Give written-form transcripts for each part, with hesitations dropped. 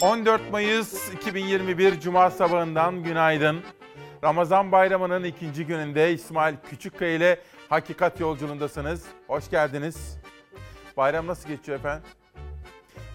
14 Mayıs 2021 Cuma sabahından günaydın. Ramazan Bayramı'nın ikinci gününde İsmail Küçükkaya ile Hakikat Yolculuğundasınız. Hoş geldiniz. Bayram nasıl geçiyor efendim?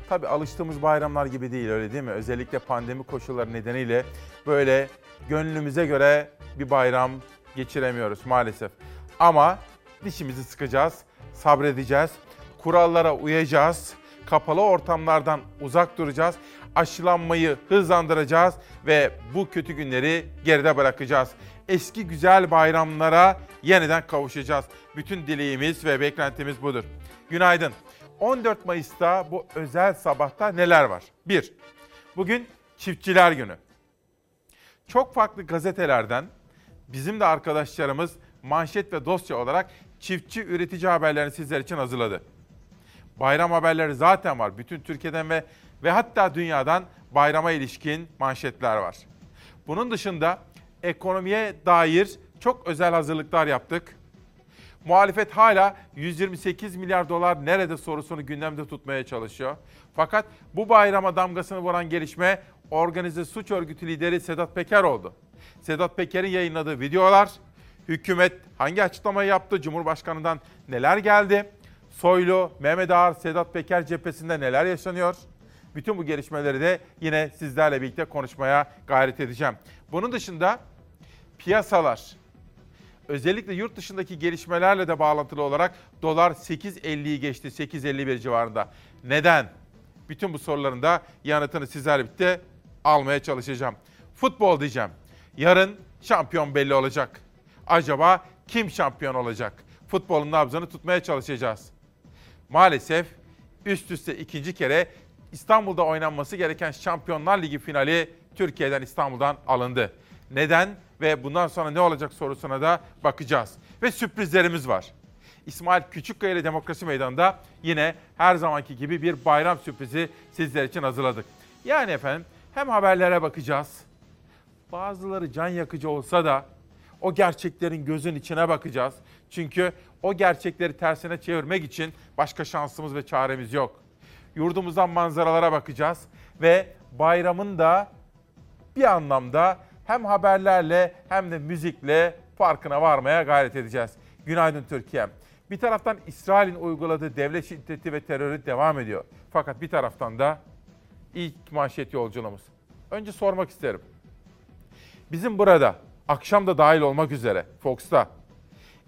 Tabii alıştığımız bayramlar gibi değil, öyle değil mi? Özellikle pandemi koşulları nedeniyle böyle gönlümüze göre bir bayram geçiremiyoruz maalesef. Ama dişimizi sıkacağız, sabredeceğiz, kurallara uyacağız, kapalı ortamlardan uzak duracağız, aşılanmayı hızlandıracağız ve bu kötü günleri geride bırakacağız. Eski güzel bayramlara yeniden kavuşacağız. Bütün dileğimiz ve beklentimiz budur. Günaydın. 14 Mayıs'ta bu özel sabahta neler var? 1. Bugün Çiftçiler Günü. Çok farklı gazetelerden bizim de arkadaşlarımız manşet ve dosya olarak çiftçi üretici haberlerini sizler için hazırladı. Bayram haberleri zaten var. Bütün Türkiye'den ve hatta dünyadan bayrama ilişkin manşetler var. Bunun dışında ekonomiye dair çok özel hazırlıklar yaptık. Muhalefet hala 128 milyar dolar nerede sorusunu gündemde tutmaya çalışıyor. Fakat bu bayrama damgasını vuran gelişme organize suç örgütü lideri Sedat Peker oldu. Sedat Peker'in yayınladığı videolar, hükümet hangi açıklamayı yaptı, Cumhurbaşkanı'ndan neler geldi, Soylu, Mehmet Ağar, Sedat Peker cephesinde neler yaşanıyor? Bütün bu gelişmeleri de yine sizlerle birlikte konuşmaya gayret edeceğim. Bunun dışında piyasalar, özellikle yurt dışındaki gelişmelerle de bağlantılı olarak dolar 8.50'yi geçti, 8.51 civarında. Neden? Bütün bu soruların da yanıtını sizlerle birlikte almaya çalışacağım. Futbol diyeceğim. Yarın şampiyon belli olacak. Acaba kim şampiyon olacak? Futbolun nabzını tutmaya çalışacağız. Maalesef üst üste ikinci kere İstanbul'da oynanması gereken Şampiyonlar Ligi finali Türkiye'den, İstanbul'dan alındı. Neden ve bundan sonra ne olacak sorusuna da bakacağız. Ve sürprizlerimiz var. İsmail Küçükkaya ile Demokrasi Meydanı'nda yine her zamanki gibi bir bayram sürprizi sizler için hazırladık. Yani efendim hem haberlere bakacağız, bazıları can yakıcı olsa da o gerçeklerin gözün içine bakacağız. Çünkü o gerçekleri tersine çevirmek için başka şansımız ve çaremiz yok. Yurdumuzdan manzaralara bakacağız ve bayramın da bir anlamda hem haberlerle hem de müzikle farkına varmaya gayret edeceğiz. Günaydın Türkiye'm. Bir taraftan İsrail'in uyguladığı devlet şiddeti ve terörü devam ediyor. Fakat bir taraftan da ilk manşet yolculuğumuz. Önce sormak isterim. Bizim burada, akşam da dahil olmak üzere Fox'ta,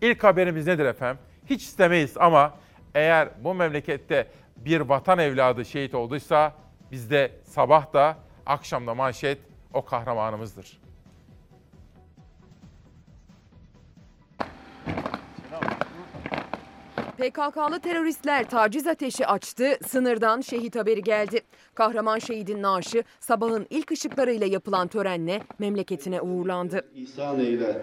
ilk haberimiz nedir efendim? Hiç istemeyiz ama eğer bu memlekette bir vatan evladı şehit olduysa bizde sabah da akşam da manşet o kahramanımızdır. PKK'lı teröristler taciz ateşi açtı, sınırdan şehit haberi geldi. Kahraman şehidin naaşı sabahın ilk ışıklarıyla yapılan törenle memleketine uğurlandı. İhsan eyle.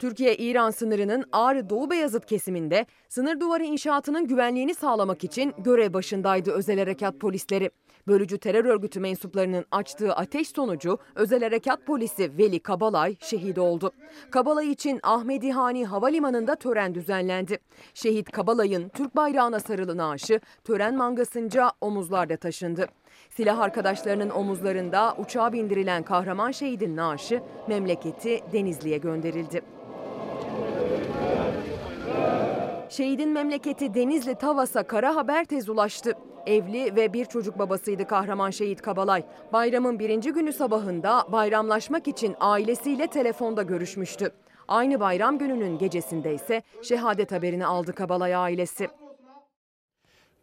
Türkiye-İran sınırının Ağrı-Doğu Beyazıt kesiminde sınır duvarı inşaatının güvenliğini sağlamak için görev başındaydı özel harekat polisleri. Bölücü terör örgütü mensuplarının açtığı ateş sonucu özel harekat polisi Veli Kabalay şehit oldu. Kabalay için Ahmedihani Havalimanı'nda tören düzenlendi. Şehit Kabalay'ın Türk bayrağına sarılı naaşı tören mangasınca omuzlarda taşındı. Silah arkadaşlarının omuzlarında uçağa bindirilen kahraman şehidin naaşı memleketi Denizli'ye gönderildi. Şehidin memleketi Denizli Tavas'a kara haber tez ulaştı. Evli ve bir çocuk babasıydı kahraman şehit Kabalay. Bayramın birinci günü sabahında bayramlaşmak için ailesiyle telefonda görüşmüştü. Aynı bayram gününün gecesinde ise şehadet haberini aldı Kabalay ailesi.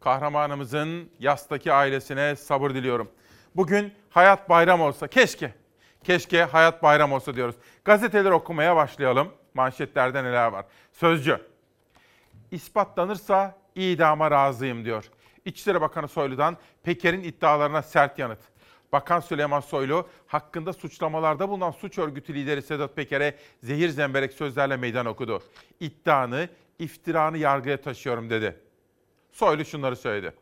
Kahramanımızın yastaki ailesine sabır diliyorum. Bugün hayat bayram olsa, keşke hayat bayram olsa diyoruz. Gazeteleri okumaya başlayalım. Manşetlerde neler var? Sözcü, ispatlanırsa idama razıyım diyor. İçişleri Bakanı Soylu'dan Peker'in iddialarına sert yanıt. Bakan Süleyman Soylu, hakkında suçlamalarda bulunan suç örgütü lideri Sedat Peker'e zehir zemberek sözlerle meydan okudu. İddianı, iftiranı yargıya taşıyorum dedi. Soylu şunları söyledi.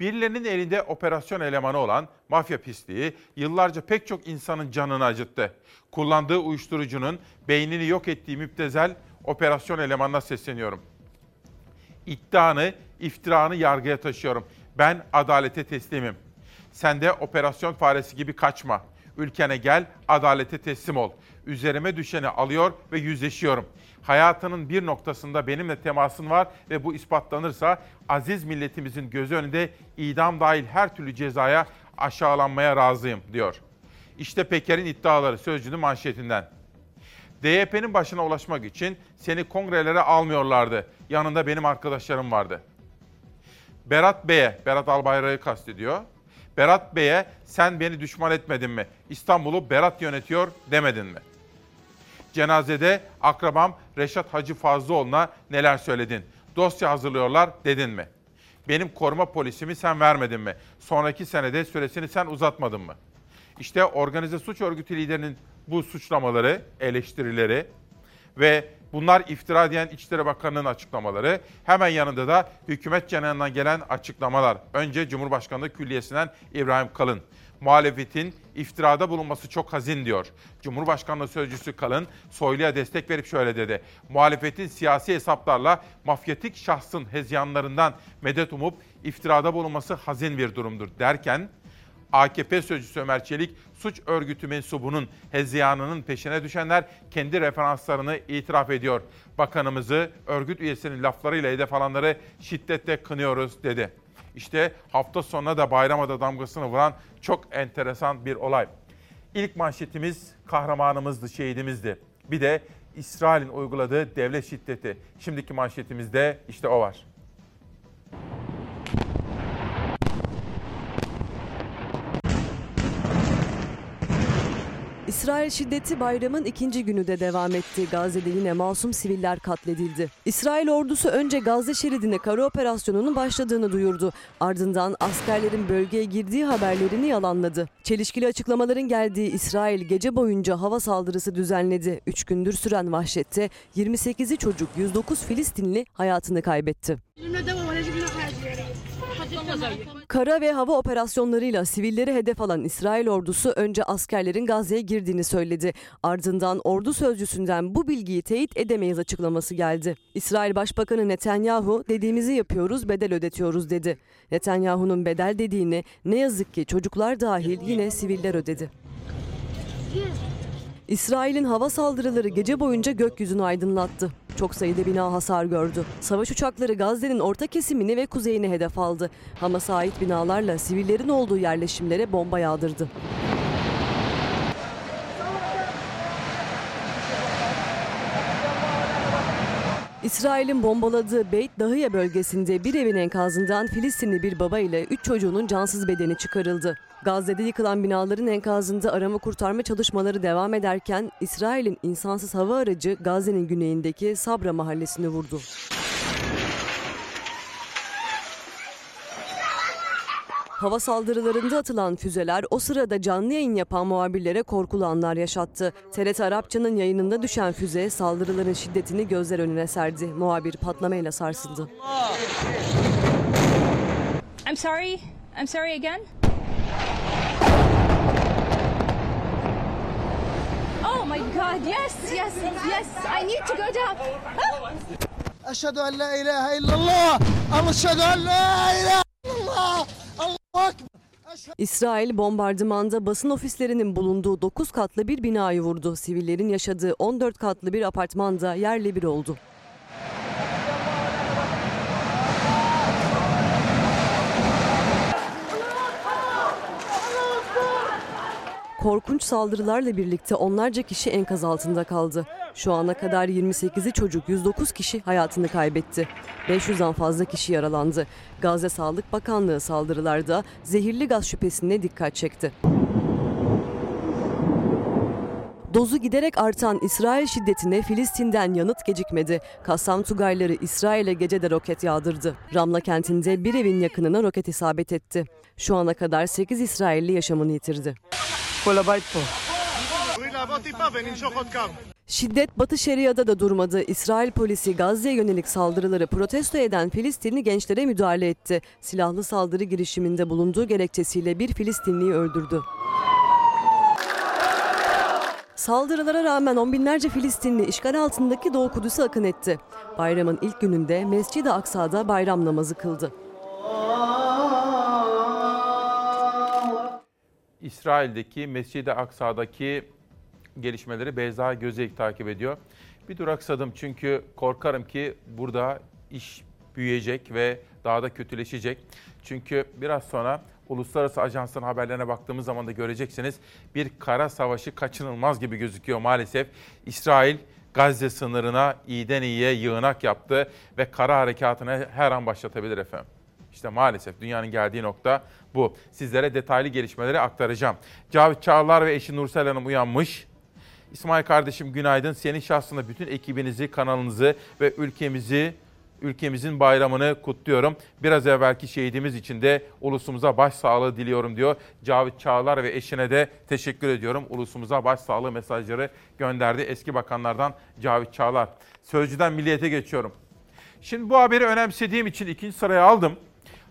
Birilerinin elinde operasyon elemanı olan mafya pisliği yıllarca pek çok insanın canını acıttı. Kullandığı uyuşturucunun beynini yok ettiği müptezel operasyon elemanına sesleniyorum. İddianı, iftiranı yargıya taşıyorum. Ben adalete teslimim. Sen de operasyon faresi gibi kaçma. Ülkene gel, adalete teslim ol. Üzerime düşeni alıyor ve yüzleşiyorum. Hayatının bir noktasında benimle temasın var ve bu ispatlanırsa aziz milletimizin gözü önünde idam dahil her türlü cezaya, aşağılanmaya razıyım, diyor. İşte Peker'in iddiaları Sözcü'nün manşetinden. DYP'nin başına ulaşmak için seni kongrelere almıyorlardı. Yanında benim arkadaşlarım vardı. Berat Bey'e, Berat Albayrak'ı kastediyor. Berat Bey'e sen beni düşman etmedin mi? İstanbul'u Berat yönetiyor demedin mi? Cenazede akrabam Reşat Hacı Fazlıoğlu'na neler söyledin? Dosya hazırlıyorlar dedin mi? Benim koruma polisimi sen vermedin mi? Sonraki senede süresini sen uzatmadın mı? İşte organize suç örgütü liderinin bu suçlamaları, eleştirileri ve bunlar iftira diyen İçişleri Bakanı'nın açıklamaları. Hemen yanında da hükümet cenahından gelen açıklamalar. Önce Cumhurbaşkanlığı Külliyesi'nden İbrahim Kalın. Muhalefetin iftirada bulunması çok hazin, diyor. Cumhurbaşkanlığı Sözcüsü Kalın, Soylu'ya destek verip şöyle dedi. Muhalefetin siyasi hesaplarla mafyatik şahsın hezyanlarından medet umup iftirada bulunması hazin bir durumdur derken, AKP Sözcüsü Ömer Çelik, suç örgütü mensubunun hezyanının peşine düşenler kendi referanslarını itiraf ediyor. Bakanımızı, örgüt üyesinin laflarıyla hedef alanları şiddetle kınıyoruz dedi. İşte hafta sonuna da Bayramada'da damgasını vuran çok enteresan bir olay. İlk manşetimiz kahramanımızdı, şehidimizdi. Bir de İsrail'in uyguladığı devlet şiddeti. Şimdiki manşetimizde işte o var. İsrail şiddeti bayramın ikinci günü de devam etti. Gazze'de yine masum siviller katledildi. İsrail ordusu önce Gazze şeridine kara operasyonunun başladığını duyurdu. Ardından askerlerin bölgeye girdiği haberlerini yalanladı. Çelişkili açıklamaların geldiği İsrail gece boyunca hava saldırısı düzenledi. 3 gündür süren vahşette 28'i çocuk, 109 Filistinli hayatını kaybetti. Kara ve hava operasyonlarıyla sivilleri hedef alan İsrail ordusu önce askerlerin Gazze'ye girdiğini söyledi. Ardından ordu sözcüsünden bu bilgiyi teyit edemeyiz açıklaması geldi. İsrail Başbakanı Netanyahu dediğimizi yapıyoruz, bedel ödetiyoruz dedi. Netanyahu'nun bedel dediğini ne yazık ki çocuklar dahil yine siviller ödedi. İsrail'in hava saldırıları gece boyunca gökyüzünü aydınlattı. Çok sayıda bina hasar gördü. Savaş uçakları Gazze'nin orta kesimini ve kuzeyini hedef aldı. Hamas'a ait binalarla sivillerin olduğu yerleşimlere bomba yağdırdı. İsrail'in bombaladığı Beit Dahiye bölgesinde bir evin enkazından Filistinli bir baba ile 3 çocuğunun cansız bedeni çıkarıldı. Gazze'de yıkılan binaların enkazında arama kurtarma çalışmaları devam ederken İsrail'in insansız hava aracı Gazze'nin güneyindeki Sabra mahallesini vurdu. Hava saldırılarında atılan füzeler o sırada canlı yayın yapan muhabirlere korkulu anlar yaşattı. TRT Arapça'nın yayınında düşen füze saldırıların şiddetini gözler önüne serdi. Muhabir patlamayla sarsıldı. I'm sorry again. Oh my God, yes, I need to go down. Eşhedü en la ilahe illallah, eşhedü en la ilahe illallah. İsrail bombardımanda basın ofislerinin bulunduğu 9 katlı bir binayı vurdu. Sivillerin yaşadığı 14 katlı bir apartmanda yerle bir oldu. Korkunç saldırılarla birlikte onlarca kişi enkaz altında kaldı. Şu ana kadar 28'i çocuk, 109 kişi hayatını kaybetti. 500'den fazla kişi yaralandı. Gazze Sağlık Bakanlığı saldırılarda zehirli gaz şüphesine dikkat çekti. Dozu giderek artan İsrail şiddetine Filistin'den yanıt gecikmedi. Kassam Tugayları İsrail'e gecede roket yağdırdı. Ramla kentinde bir evin yakınına roket isabet etti. Şu ana kadar 8 İsrailli yaşamını yitirdi. Şiddet Batı Şeria'da da durmadı. İsrail polisi Gazze'ye yönelik saldırıları protesto eden Filistinli gençlere müdahale etti. Silahlı saldırı girişiminde bulunduğu gerekçesiyle bir Filistinliyi öldürdü. Saldırılara rağmen on binlerce Filistinli işgal altındaki Doğu Kudüs'e akın etti. Bayramın ilk gününde Mescid-i Aksa'da bayram namazı kıldı. İsrail'deki Mescid-i Aksa'daki gelişmeleri Beyza Gözeyik takip ediyor. Bir duraksadım çünkü korkarım ki burada iş büyüyecek ve daha da kötüleşecek. Çünkü biraz sonra uluslararası ajansların haberlerine baktığımız zaman da göreceksiniz. Bir kara savaşı kaçınılmaz gibi gözüküyor maalesef. İsrail Gazze sınırına iyiden iyiye yığınak yaptı ve kara harekatını her an başlatabilir efendim. İşte maalesef dünyanın geldiği nokta bu. Sizlere detaylı gelişmeleri aktaracağım. Cavit Çağlar ve eşi Nursel Hanım uyanmış. İsmail kardeşim günaydın. Senin şahsında bütün ekibinizi, kanalınızı ve ülkemizin bayramını kutluyorum. Biraz evvelki şehidimiz için de ulusumuza başsağlığı diliyorum diyor. Cavit Çağlar ve eşine de teşekkür ediyorum. Ulusumuza başsağlığı mesajları gönderdi eski bakanlardan Cavit Çağlar. Sözcü'den Milliyet'e geçiyorum. Şimdi bu haberi önemsediğim için ikinci sıraya aldım.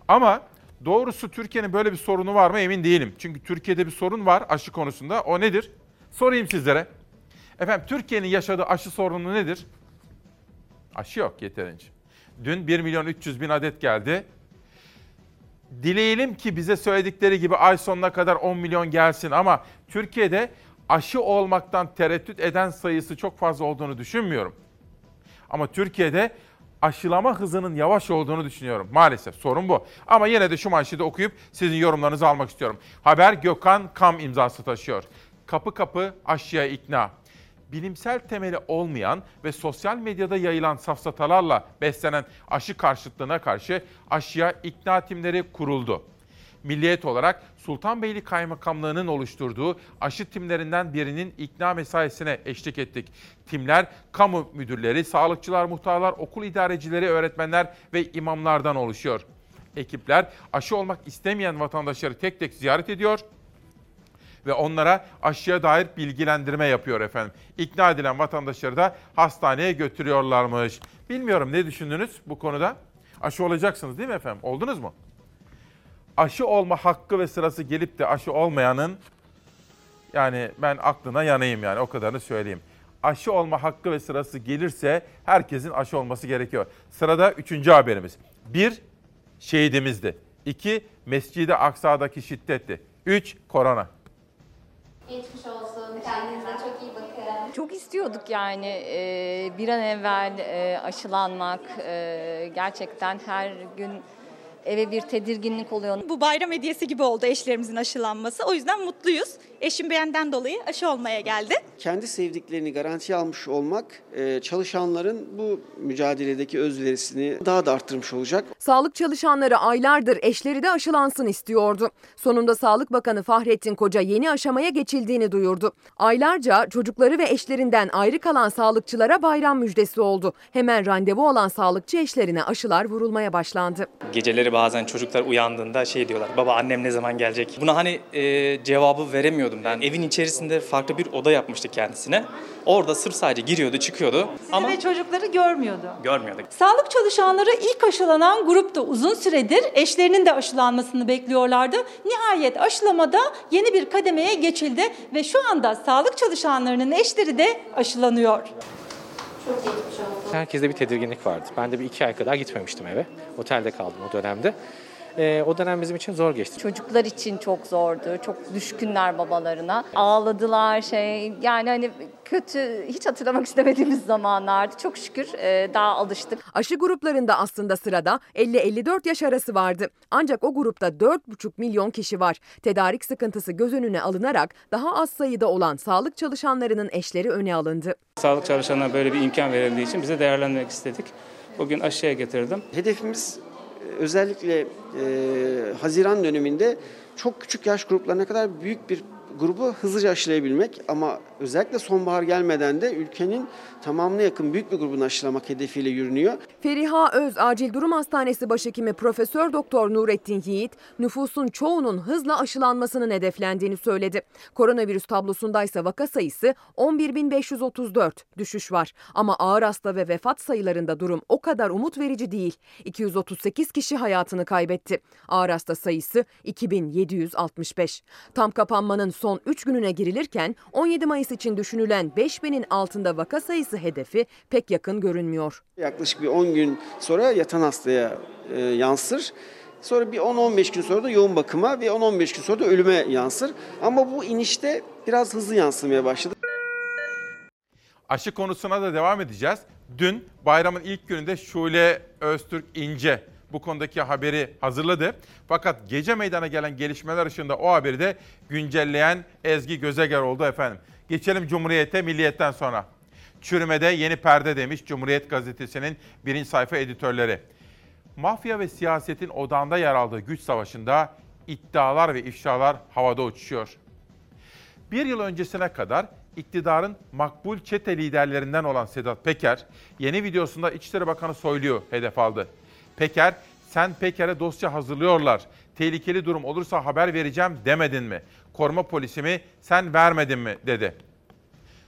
Ama doğrusu Türkiye'nin böyle bir sorunu var mı emin değilim. Çünkü Türkiye'de bir sorun var aşı konusunda. O nedir? Sorayım sizlere. Efendim Türkiye'nin yaşadığı aşı sorunu nedir? Aşı yok yeterince. Dün 1.300.000 adet geldi. Dileyelim ki bize söyledikleri gibi ay sonuna kadar 10 milyon gelsin ama Türkiye'de aşı olmaktan tereddüt eden sayısı çok fazla olduğunu düşünmüyorum. Ama Türkiye'de aşılama hızının yavaş olduğunu düşünüyorum. Maalesef sorun bu. Ama yine de şu manşeti okuyup sizin yorumlarınızı almak istiyorum. Haber Gökhan Kam imzası taşıyor. Kapı kapı aşıya ikna. Bilimsel temeli olmayan ve sosyal medyada yayılan safsatalarla beslenen aşı karşıtlığına karşı aşıya ikna timleri kuruldu. Milliyet olarak Sultanbeyli Kaymakamlığı'nın oluşturduğu aşı timlerinden birinin ikna mesaisine eşlik ettik. Timler, kamu müdürleri, sağlıkçılar, muhtarlar, okul idarecileri, öğretmenler ve imamlardan oluşuyor. Ekipler aşı olmak istemeyen vatandaşları tek tek ziyaret ediyor ve onlara aşıya dair bilgilendirme yapıyor efendim. İkna edilen vatandaşları da hastaneye götürüyorlarmış. Bilmiyorum ne düşündünüz bu konuda? Aşı olacaksınız değil mi efendim? Oldunuz mu? Aşı olma hakkı ve sırası gelip de aşı olmayanın, yani ben aklına yanayım yani o kadarını söyleyeyim. Aşı olma hakkı ve sırası gelirse herkesin aşı olması gerekiyor. Sırada üçüncü haberimiz. 1. Şehidimizdi. 2. Mescid-i Aksa'daki şiddetti. 3. Korona. Geçmiş olsun. Kendinize çok iyi bakın. Çok istiyorduk yani bir an evvel aşılanmak. Gerçekten her gün eve bir tedirginlik oluyor. Bu bayram hediyesi gibi oldu eşlerimizin aşılanması. O yüzden mutluyuz. Eşim benden dolayı aşı olmaya geldi. Kendi sevdiklerini garantiye almış olmak çalışanların bu mücadeledeki özverisini daha da arttırmış olacak. Sağlık çalışanları aylardır eşleri de aşılansın istiyordu. Sonunda Sağlık Bakanı Fahrettin Koca yeni aşamaya geçildiğini duyurdu. Aylarca çocukları ve eşlerinden ayrı kalan sağlıkçılara bayram müjdesi oldu. Hemen randevu olan sağlıkçı eşlerine aşılar vurulmaya başlandı. Geceleri bazen çocuklar uyandığında şey diyorlar, baba annem ne zaman gelecek? Buna hani cevabı veremiyor. Ben evin içerisinde farklı bir oda yapmıştık kendisine. Orada sırf sadece giriyordu, çıkıyordu. Ama ve çocukları görmüyordu. Görmüyorduk. Sağlık çalışanları ilk aşılanan grupta uzun süredir eşlerinin de aşılanmasını bekliyorlardı. Nihayet aşılamada yeni bir kademeye geçildi ve şu anda sağlık çalışanlarının eşleri de aşılanıyor. Çok geçmiş oldu. Herkeste bir tedirginlik vardı. Ben de bir 2 ay kadar gitmemiştim eve. Otelde kaldım o dönemde. O dönem bizim için zor geçti. Çocuklar için çok zordu. Çok düşkünler babalarına. Ağladılar yani hani kötü, hiç hatırlamak istemediğimiz zamanlardı. Çok şükür daha alıştık. Aşı gruplarında aslında sırada 50-54 yaş arası vardı. Ancak o grupta 4,5 milyon kişi var. Tedarik sıkıntısı göz önüne alınarak daha az sayıda olan sağlık çalışanlarının eşleri öne alındı. Sağlık çalışanlarına böyle bir imkan verildiği için bize değerlendirmek istedik. Bugün aşıya getirdim. Hedefimiz özellikle Haziran döneminde çok küçük yaş gruplarına kadar büyük bir grubu hızlıca aşılayabilmek ama özellikle sonbahar gelmeden de ülkenin tamamına yakın büyük bir grubunu aşılamak hedefiyle yürünüyor. Feriha Öz Acil Durum Hastanesi Başhekimi Profesör Doktor Nurettin Yiğit, nüfusun çoğunun hızla aşılanmasının hedeflendiğini söyledi. Koronavirüs tablosundaysa vaka sayısı 11.534 düşüş var. Ama ağır hasta ve vefat sayılarında durum o kadar umut verici değil. 238 kişi hayatını kaybetti. Ağır hasta sayısı 2.765. Tam kapanmanın son 3 gününe girilirken 17 Mayıs için düşünülen 5.000'in altında vaka sayısı hedefi pek yakın görünmüyor. Yaklaşık bir 10 gün sonra yatan hastaya yansır. Sonra bir 10-15 gün sonra da yoğun bakıma ve 10-15 gün sonra da ölüme yansır. Ama bu inişte biraz hızlı yansımaya başladı. Aşı konusuna da devam edeceğiz. Dün bayramın ilk gününde Şule Öztürk İnce bu konudaki haberi hazırladı. Fakat gece meydana gelen gelişmeler ışığında o haberi de güncelleyen Ezgi Gözeger oldu efendim. Geçelim Cumhuriyet'e, Milliyet'ten sonra. Çürümede yeni perde demiş Cumhuriyet Gazetesi'nin birinci sayfa editörleri. Mafya ve siyasetin odağında yer aldığı güç savaşında iddialar ve ifşalar havada uçuşuyor. Bir yıl öncesine kadar iktidarın makbul çete liderlerinden olan Sedat Peker, yeni videosunda İçişleri Bakanı Soylu'yu hedef aldı. Peker, sen Peker'e dosya hazırlıyorlar, tehlikeli durum olursa haber vereceğim demedin mi? Koruma polisimi sen vermedin mi dedi.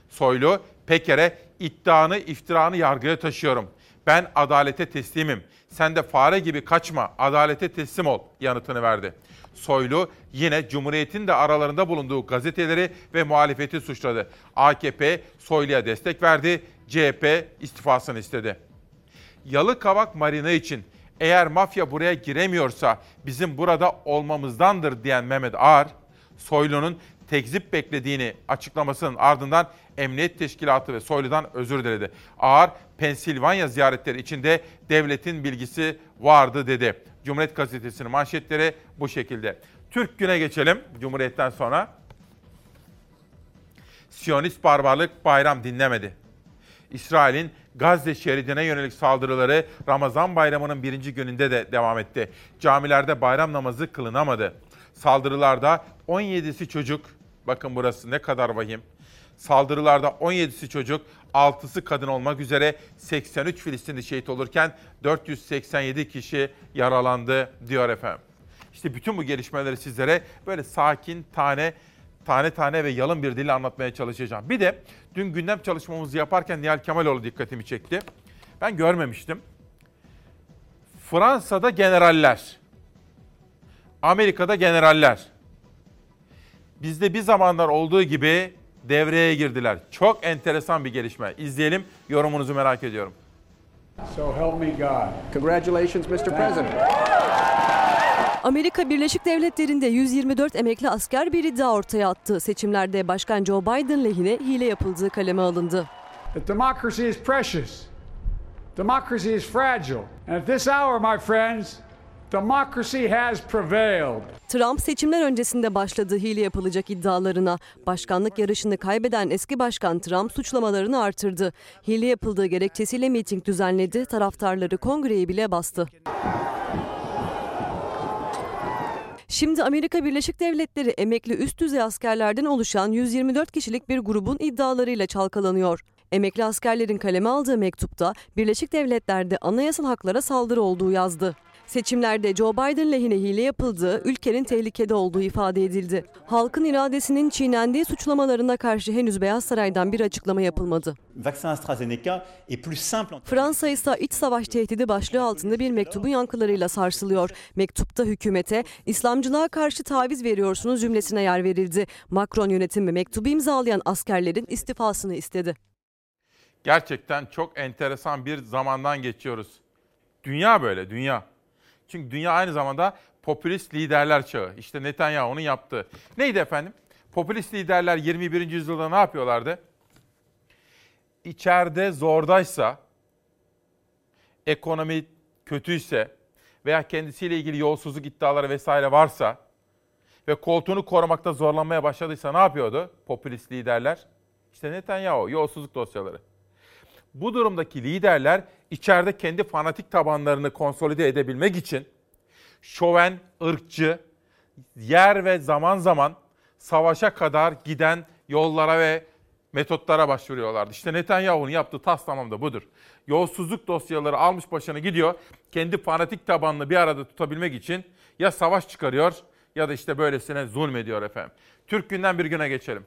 Soylu, Peker'e iddianı, iftiranı yargıya taşıyorum. Ben adalete teslimim. Sen de fare gibi kaçma, adalete teslim ol yanıtını verdi. Soylu yine Cumhuriyet'in de aralarında bulunduğu gazeteleri ve muhalefeti suçladı. AKP Soylu'ya destek verdi, CHP istifasını istedi. Yalıkavak Marina için eğer mafya buraya giremiyorsa bizim burada olmamızdandır diyen Mehmet Ağar, Soylu'nun tekzip beklediğini açıklamasının ardından Emniyet Teşkilatı ve Soylu'dan özür diledi. Ağar, Pensilvanya ziyaretleri içinde devletin bilgisi vardı dedi. Cumhuriyet Gazetesi'nin manşetleri bu şekilde. Türk Günü'ne geçelim Cumhuriyet'ten sonra. Siyonist barbarlık bayram dinlemedi. İsrail'in Gazze şeridine yönelik saldırıları Ramazan bayramının birinci gününde de devam etti. Camilerde bayram namazı kılınamadı. Saldırılarda 17'si çocuk, bakın burası ne kadar vahim. Saldırılarda 17'si çocuk, 6'sı kadın olmak üzere 83 Filistinli şehit olurken 487 kişi yaralandı diyor efendim. İşte bütün bu gelişmeleri sizlere böyle sakin, tane tane ve yalın bir dille anlatmaya çalışacağım. Bir de dün gündem çalışmamızı yaparken Nihal Kemaloğlu dikkatimi çekti. Ben görmemiştim. Fransa'da generaller, Amerika'da generaller. Bizde bir zamanlar olduğu gibi devreye girdiler. Çok enteresan bir gelişme. İzleyelim, yorumunuzu merak ediyorum. So help me God. Congratulations Mr. President. Amerika Birleşik Devletleri'nde 124 emekli asker bir iddia ortaya attı. Seçimlerde Başkan Joe Biden lehine hile yapıldığı kaleme alındı. Democracy is precious. Democracy is fragile. And at this hour my friends, democracy has prevailed. Trump seçimler öncesinde başladığı hile yapılacak iddialarına, başkanlık yarışını kaybeden eski başkan Trump suçlamalarını artırdı. Hile yapıldığı gerekçesiyle miting düzenledi, taraftarları kongreye bile bastı. Şimdi Amerika Birleşik Devletleri emekli üst düzey askerlerden oluşan 124 kişilik bir grubun iddialarıyla çalkalanıyor. Emekli askerlerin kaleme aldığı mektupta Birleşik Devletler'de anayasal haklara saldırı olduğu yazdı. Seçimlerde Joe Biden lehine hile yapıldığı, ülkenin tehlikede olduğu ifade edildi. Halkın iradesinin çiğnendiği suçlamalarına karşı henüz Beyaz Saray'dan bir açıklama yapılmadı. Fransa ise iç savaş tehdidi başlığı altında bir mektubun yankılarıyla sarsılıyor. Mektupta hükümete İslamcılığa karşı taviz veriyorsunuz cümlesine yer verildi. Macron yönetimi mektubu imzalayan askerlerin istifasını istedi. Gerçekten çok enteresan bir zamandan geçiyoruz. Dünya böyle, dünya. Çünkü dünya aynı zamanda popülist liderler çağı. İşte Netanyahu'nun yaptığı. Neydi efendim? Popülist liderler 21. yüzyılda ne yapıyorlardı? İçeride zordaysa, ekonomi kötüyse veya kendisiyle ilgili yolsuzluk iddiaları vesaire varsa ve koltuğunu korumakta zorlanmaya başladıysa ne yapıyordu popülist liderler? İşte Netanyahu, yolsuzluk dosyaları. Bu durumdaki liderler içeride kendi fanatik tabanlarını konsolide edebilmek için şoven, ırkçı, yer ve zaman zaman savaşa kadar giden yollara ve metotlara başvuruyorlardı. İşte Netanyahu'nun yaptığı tamam da budur. Yolsuzluk dosyaları almış başını gidiyor, kendi fanatik tabanını bir arada tutabilmek için ya savaş çıkarıyor ya da işte böylesine zulmediyor efendim. Türk Günden bir güne geçelim.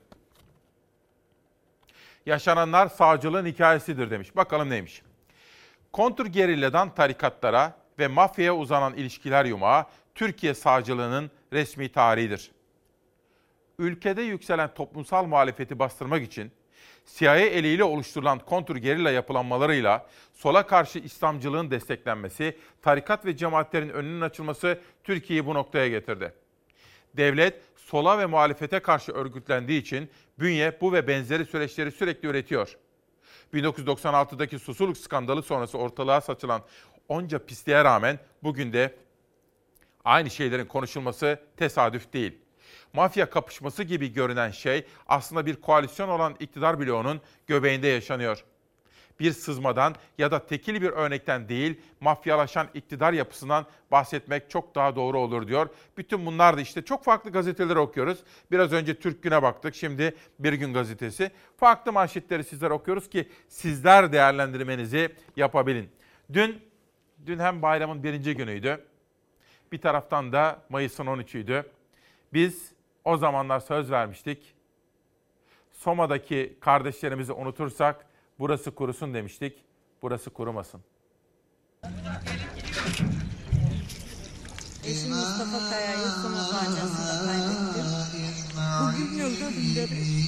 Yaşananlar savcılığın hikayesidir demiş. Bakalım neymiş? Kontrgerilladan tarikatlara ve mafyaya uzanan ilişkiler yumağı Türkiye savcılığının resmi tarihidir. Ülkede yükselen toplumsal muhalefeti bastırmak için CIA eliyle oluşturulan kontrgerilla yapılanmalarıyla sola karşı İslamcılığın desteklenmesi, tarikat ve cemaatlerin önünün açılması Türkiye'yi bu noktaya getirdi. Devlet sola ve muhalefete karşı örgütlendiği için bünye bu ve benzeri süreçleri sürekli üretiyor. 1996'daki Susurluk skandalı sonrası ortalığa saçılan onca pisliğe rağmen bugün de aynı şeylerin konuşulması tesadüf değil. Mafya kapışması gibi görünen şey aslında bir koalisyon olan iktidar bloğunun göbeğinde yaşanıyor. Bir sızmadan ya da tekil bir örnekten değil, mafyalaşan iktidar yapısından bahsetmek çok daha doğru olur diyor. Bütün bunlar da işte çok farklı gazeteleri okuyoruz. Biraz önce Türk Günü'ne baktık, şimdi Bir Gün Gazetesi. Farklı manşetleri sizlere okuyoruz ki sizler değerlendirmenizi yapabilin. Dün hem bayramın birinci günüydü, bir taraftan da Mayıs'ın 13'üydü. Biz o zamanlar söz vermiştik, Soma'daki kardeşlerimizi unutursak burası kurusun demiştik, burası kurumasın. Eşim Mustafa Kaya, Yusuf'un acısını kaybettim. Bugün yıldızları.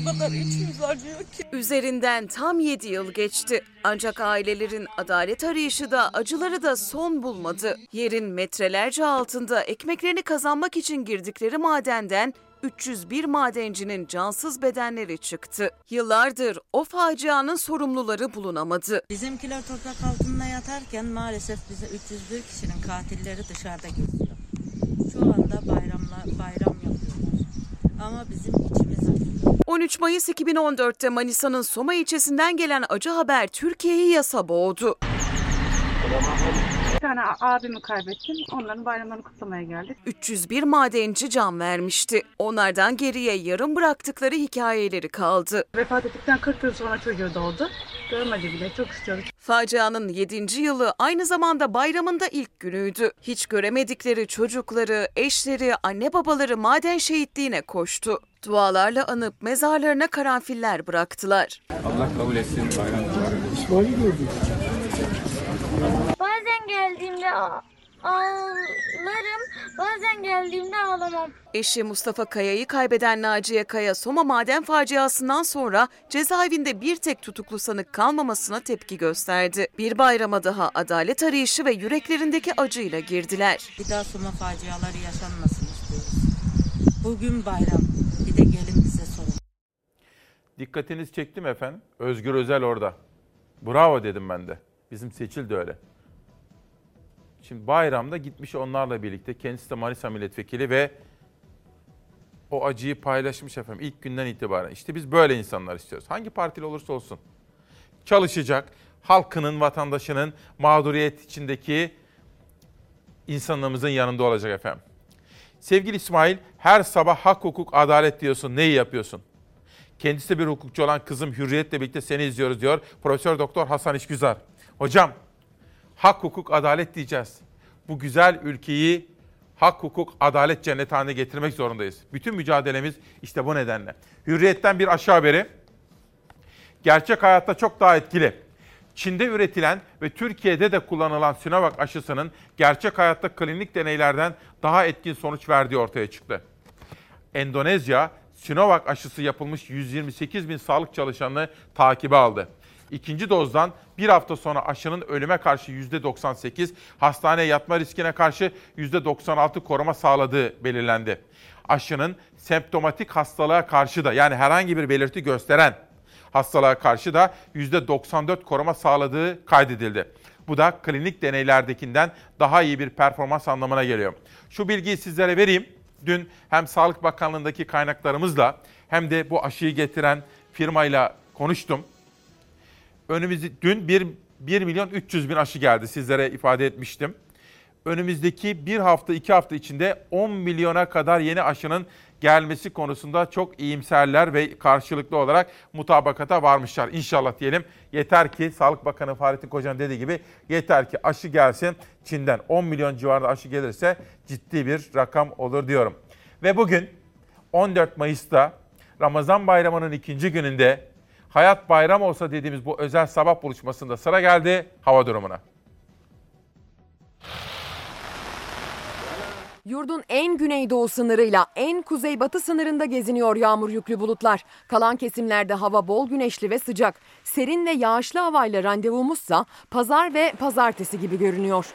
O kadar içimiz acıyor ki. Üzerinden tam 7 yıl geçti. Ancak ailelerin adalet arayışı da acıları da son bulmadı. Yerin metrelerce altında ekmeklerini kazanmak için girdikleri madenden 301 madencinin cansız bedenleri çıktı. Yıllardır o facianın sorumluları bulunamadı. Bizimkiler toprak altında yatarken maalesef bize 301 kişinin katilleri dışarıda geziyor. Şu anda bayram yapıyorlar. Ama bizim içimiz acıyor. 13 Mayıs 2014'te Manisa'nın Soma ilçesinden gelen acı haber Türkiye'yi yasa boğdu. Bir tane abimi kaybettim. Onların bayramlarını kutlamaya geldik. 301 madenci can vermişti. Onlardan geriye yarım bıraktıkları hikayeleri kaldı. Vefat ettikten 40 yıl sonra çocuğu doğdu. Görmedi bile, çok istiyoruz. Facianın 7. yılı aynı zamanda bayramın da ilk günüydü. Hiç göremedikleri çocukları, eşleri, anne babaları maden şehitliğine koştu. Dualarla anıp mezarlarına karanfiller bıraktılar. Allah kabul etsin bayramları. İsmail'i gördük. Bazen geldiğimde ağlarım, bazen geldiğimde ağlamam. Eşi Mustafa Kaya'yı kaybeden Naciye Kaya, Soma maden faciasından sonra cezaevinde bir tek tutuklu sanık kalmamasına tepki gösterdi. Bir bayrama daha adalet arayışı ve yüreklerindeki acıyla girdiler. Bir daha Soma faciaları yaşanmasın istiyoruz. Bugün bayram, bir de gelin bize sorun. Dikkatiniz çekti mi efendim? Özgür Özel orada. Bravo dedim ben de. Bizim Seçil de öyle. Şimdi bayramda gitmiş onlarla birlikte. Kendisi de Manisa milletvekili ve o acıyı paylaşmış efendim ilk günden itibaren. İşte biz böyle insanlar istiyoruz. Hangi partili olursa olsun. Çalışacak, halkının, vatandaşının mağduriyet içindeki insanlarımızın yanında olacak efendim. Sevgili İsmail, her sabah hak, hukuk, adalet diyorsun. Neyi yapıyorsun? Kendisi de bir hukukçu olan kızım Hürriyet'le birlikte seni izliyoruz diyor. Profesör Doktor Hasan İşgüzar. Hocam, hak, hukuk, adalet diyeceğiz. Bu güzel ülkeyi hak, hukuk, adalet cennet haline getirmek zorundayız. Bütün mücadelemiz işte bu nedenle. Hürriyet'ten bir aşağı haberi. Gerçek hayatta çok daha etkili. Çin'de üretilen ve Türkiye'de de kullanılan Sinovac aşısının gerçek hayatta klinik deneylerden daha etkin sonuç verdiği ortaya çıktı. Endonezya, Sinovac aşısı yapılmış 128 bin sağlık çalışanını takibe aldı. İkinci dozdan bir hafta sonra aşının ölüme karşı %98, hastaneye yatma riskine karşı %96 koruma sağladığı belirlendi. Aşının semptomatik hastalığa karşı da, yani herhangi bir belirti gösteren hastalığa karşı da %94 koruma sağladığı kaydedildi. Bu da klinik deneylerdekinden daha iyi bir performans anlamına geliyor. Şu bilgiyi sizlere vereyim. Dün hem Sağlık Bakanlığı'ndaki kaynaklarımızla hem de bu aşıyı getiren firmayla konuştum. Dün 1.300.000 aşı geldi, sizlere ifade etmiştim. Önümüzdeki bir hafta, iki hafta içinde 10 milyona kadar yeni aşının gelmesi konusunda çok iyimserler ve karşılıklı olarak mutabakata varmışlar. İnşallah diyelim, yeter ki Sağlık Bakanı Fahrettin Koca'nın dediği gibi yeter ki aşı gelsin Çin'den. 10 milyon civarında aşı gelirse ciddi bir rakam olur diyorum. Ve bugün 14 Mayıs'ta Ramazan Bayramı'nın ikinci gününde Hayat Bayram Olsa dediğimiz bu özel sabah buluşmasında sıra geldi hava durumuna. Yurdun en güneydoğu sınırıyla en kuzeybatı sınırında geziniyor yağmur yüklü bulutlar. Kalan kesimlerde hava bol güneşli ve sıcak. Serin ve yağışlı havayla randevumuzsa pazar ve pazartesi gibi görünüyor.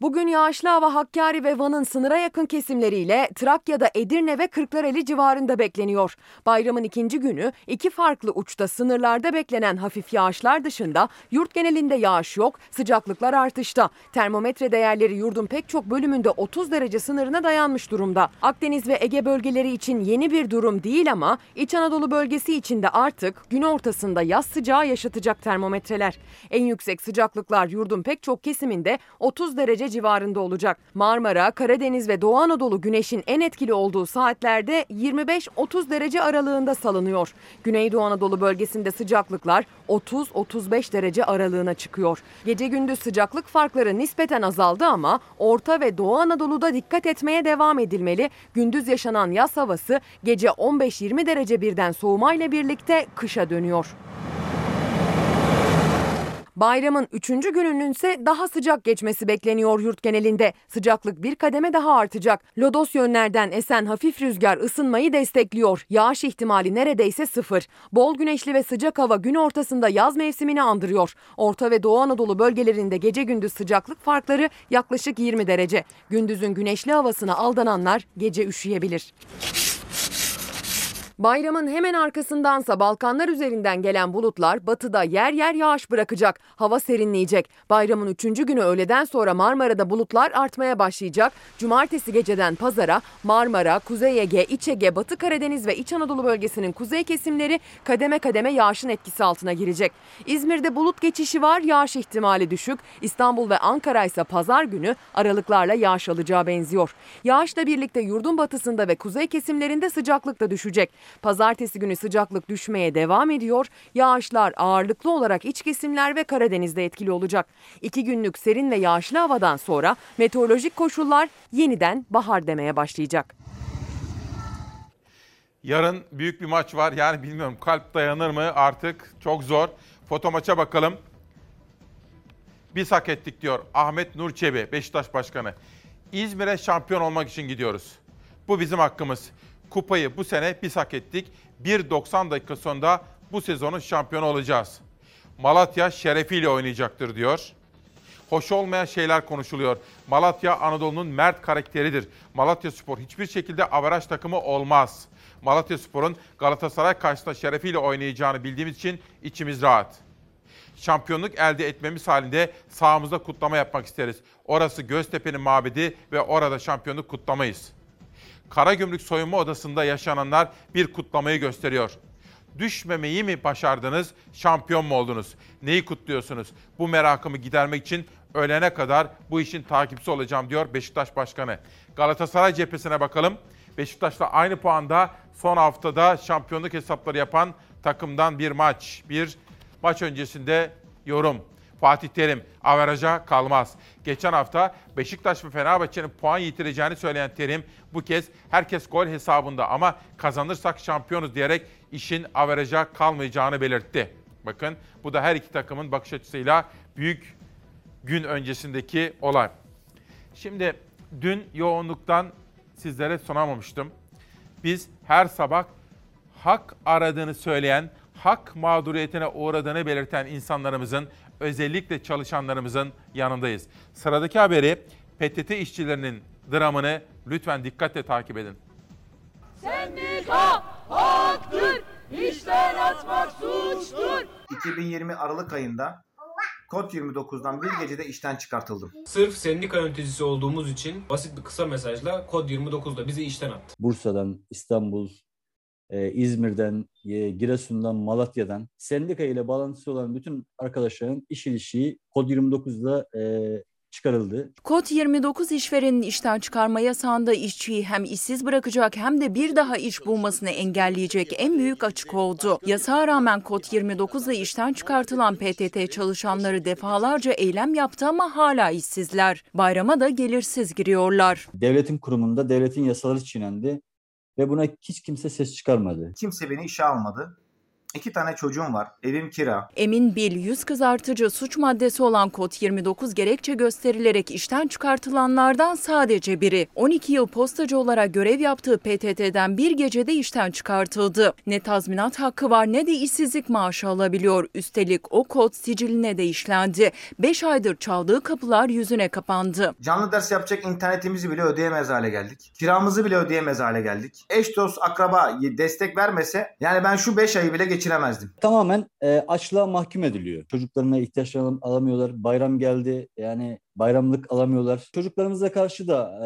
Bugün yağışlı hava Hakkari ve Van'ın sınıra yakın kesimleriyle Trakya'da Edirne ve Kırklareli civarında bekleniyor. Bayramın ikinci günü iki farklı uçta sınırlarda beklenen hafif yağışlar dışında yurt genelinde yağış yok, sıcaklıklar artışta. Termometre değerleri yurdun pek çok bölümünde 30 derece sınırına dayanmış durumda. Akdeniz ve Ege bölgeleri için yeni bir durum değil ama İç Anadolu bölgesi için de artık gün ortasında yaz sıcağı yaşatacak termometreler. En yüksek sıcaklıklar yurdun pek çok kesiminde 30 derece civarında olacak. Marmara, Karadeniz ve Doğu Anadolu güneşin en etkili olduğu saatlerde 25-30 derece aralığında salınıyor. Güneydoğu Anadolu bölgesinde sıcaklıklar 30-35 derece aralığına çıkıyor. Gece gündüz sıcaklık farkları nispeten azaldı ama Orta ve Doğu Anadolu'da dikkat etmeye devam edilmeli. Gündüz yaşanan yaz havası gece 15-20 derece birden soğumayla birlikte kışa dönüyor. Bayramın 3. gününün ise daha sıcak geçmesi bekleniyor yurt genelinde. Sıcaklık bir kademe daha artacak. Lodos yönlerden esen hafif rüzgar ısınmayı destekliyor. Yağış ihtimali neredeyse sıfır. Bol güneşli ve sıcak hava gün ortasında yaz mevsimini andırıyor. Orta ve Doğu Anadolu bölgelerinde gece gündüz sıcaklık farkları yaklaşık 20 derece. Gündüzün güneşli havasına aldananlar gece üşüyebilir. Bayramın hemen arkasındansa Balkanlar üzerinden gelen bulutlar batıda yer yer yağış bırakacak. Hava serinleyecek. Bayramın 3. günü öğleden sonra Marmara'da bulutlar artmaya başlayacak. Cumartesi geceden pazara Marmara, Kuzey Ege, İç Ege, Batı Karadeniz ve İç Anadolu bölgesinin kuzey kesimleri kademe kademe yağışın etkisi altına girecek. İzmir'de bulut geçişi var, yağış ihtimali düşük. İstanbul ve Ankara ise pazar günü aralıklarla yağış alacağı benziyor. Yağışla birlikte yurdun batısında ve kuzey kesimlerinde sıcaklık da düşecek. Pazartesi günü sıcaklık düşmeye devam ediyor. Yağışlar ağırlıklı olarak iç kesimler ve Karadeniz'de etkili olacak. 2 günlük serin ve yağışlı havadan sonra meteorolojik koşullar yeniden bahar demeye başlayacak. Yarın büyük bir maç var. Yani bilmiyorum kalp dayanır mı artık, çok zor. Foto maça bakalım. Biz hak ettik diyor Ahmet Nur Çebi, Beşiktaş Başkanı. İzmir'e şampiyon olmak için gidiyoruz. Bu bizim hakkımız. Kupayı bu sene biz hak ettik. 1.90 dakika sonunda bu sezonun şampiyonu olacağız. Malatya şerefiyle oynayacaktır diyor. Hoş olmayan şeyler konuşuluyor. Malatya Anadolu'nun mert karakteridir. Malatyaspor hiçbir şekilde averaj takımı olmaz. Malatyaspor'un Galatasaray karşısında şerefiyle oynayacağını bildiğimiz için içimiz rahat. Şampiyonluk elde etmemiz halinde sahamızda kutlama yapmak isteriz. Orası Göztepe'nin mabedi ve orada şampiyonluk kutlamayız. Karagümrük soyunma odasında yaşananlar bir kutlamayı gösteriyor. Düşmemeyi mi başardınız, şampiyon mu oldunuz? Neyi kutluyorsunuz? Bu merakımı gidermek için ölene kadar bu işin takipçisi olacağım diyor Beşiktaş Başkanı. Galatasaray cephesine bakalım. Beşiktaş'la aynı puanda son haftada şampiyonluk hesapları yapan takımdan bir maç. Bir maç öncesinde yorum. Fatih Terim averaja kalmaz. Geçen hafta Beşiktaş ve Fenerbahçe'nin puan yitireceğini söyleyen Terim bu kez herkes gol hesabında ama kazanırsak şampiyonuz diyerek işin averaja kalmayacağını belirtti. Bakın bu da her iki takımın bakış açısıyla büyük gün öncesindeki olay. Şimdi dün yoğunluktan sizlere sunamamıştım. Biz her sabah hak aradığını söyleyen, hak mağduriyetine uğradığını belirten insanlarımızın, özellikle çalışanlarımızın yanındayız. Sıradaki haberi PTT işçilerinin dramını lütfen dikkatle takip edin. Sendika haktır, işten atmak suçtur. 2020 Aralık ayında Kod 29'dan bir gecede işten çıkartıldım. Sırf sendika yöneticisi olduğumuz için basit bir kısa mesajla Kod 29'da bizi işten attı. Bursa'dan, İstanbul, İzmir'den, Giresun'dan, Malatya'dan sendika ile bağlantısı olan bütün arkadaşların iş ilişiği Kod 29'da çıkarıldı. Kod 29 işverenin işten çıkarma yasağında işçiyi hem işsiz bırakacak hem de bir daha iş bulmasını engelleyecek en büyük açık oldu. Yasağa rağmen Kod 29'da işten çıkartılan PTT çalışanları defalarca eylem yaptı ama hala işsizler. Bayrama da gelirsiz giriyorlar. Devletin kurumunda devletin yasaları çiğnendi. Ve buna hiç kimse ses çıkarmadı. Kimse beni işe almadı. 2 tane çocuğum var. Evim kira. Emin Bil, yüz kızartıcı suç maddesi olan kod 29 gerekçe gösterilerek işten çıkartılanlardan sadece biri. 12 yıl postacı olarak görev yaptığı PTT'den bir gecede işten çıkartıldı. Ne tazminat hakkı var ne de işsizlik maaşı alabiliyor. Üstelik o kod siciline de işlendi. 5 aydır çaldığı kapılar yüzüne kapandı. Canlı ders yapacak internetimizi bile ödeyemez hale geldik. Kiramızı bile ödeyemez hale geldik. Eş, dost, akraba destek vermese yani ben şu 5 ayı bile geçiremezdim. Tamamen açlığa mahkum ediliyor. Çocuklarına ihtiyaçlarını alamıyorlar. Bayram geldi yani bayramlık alamıyorlar. Çocuklarımıza karşı da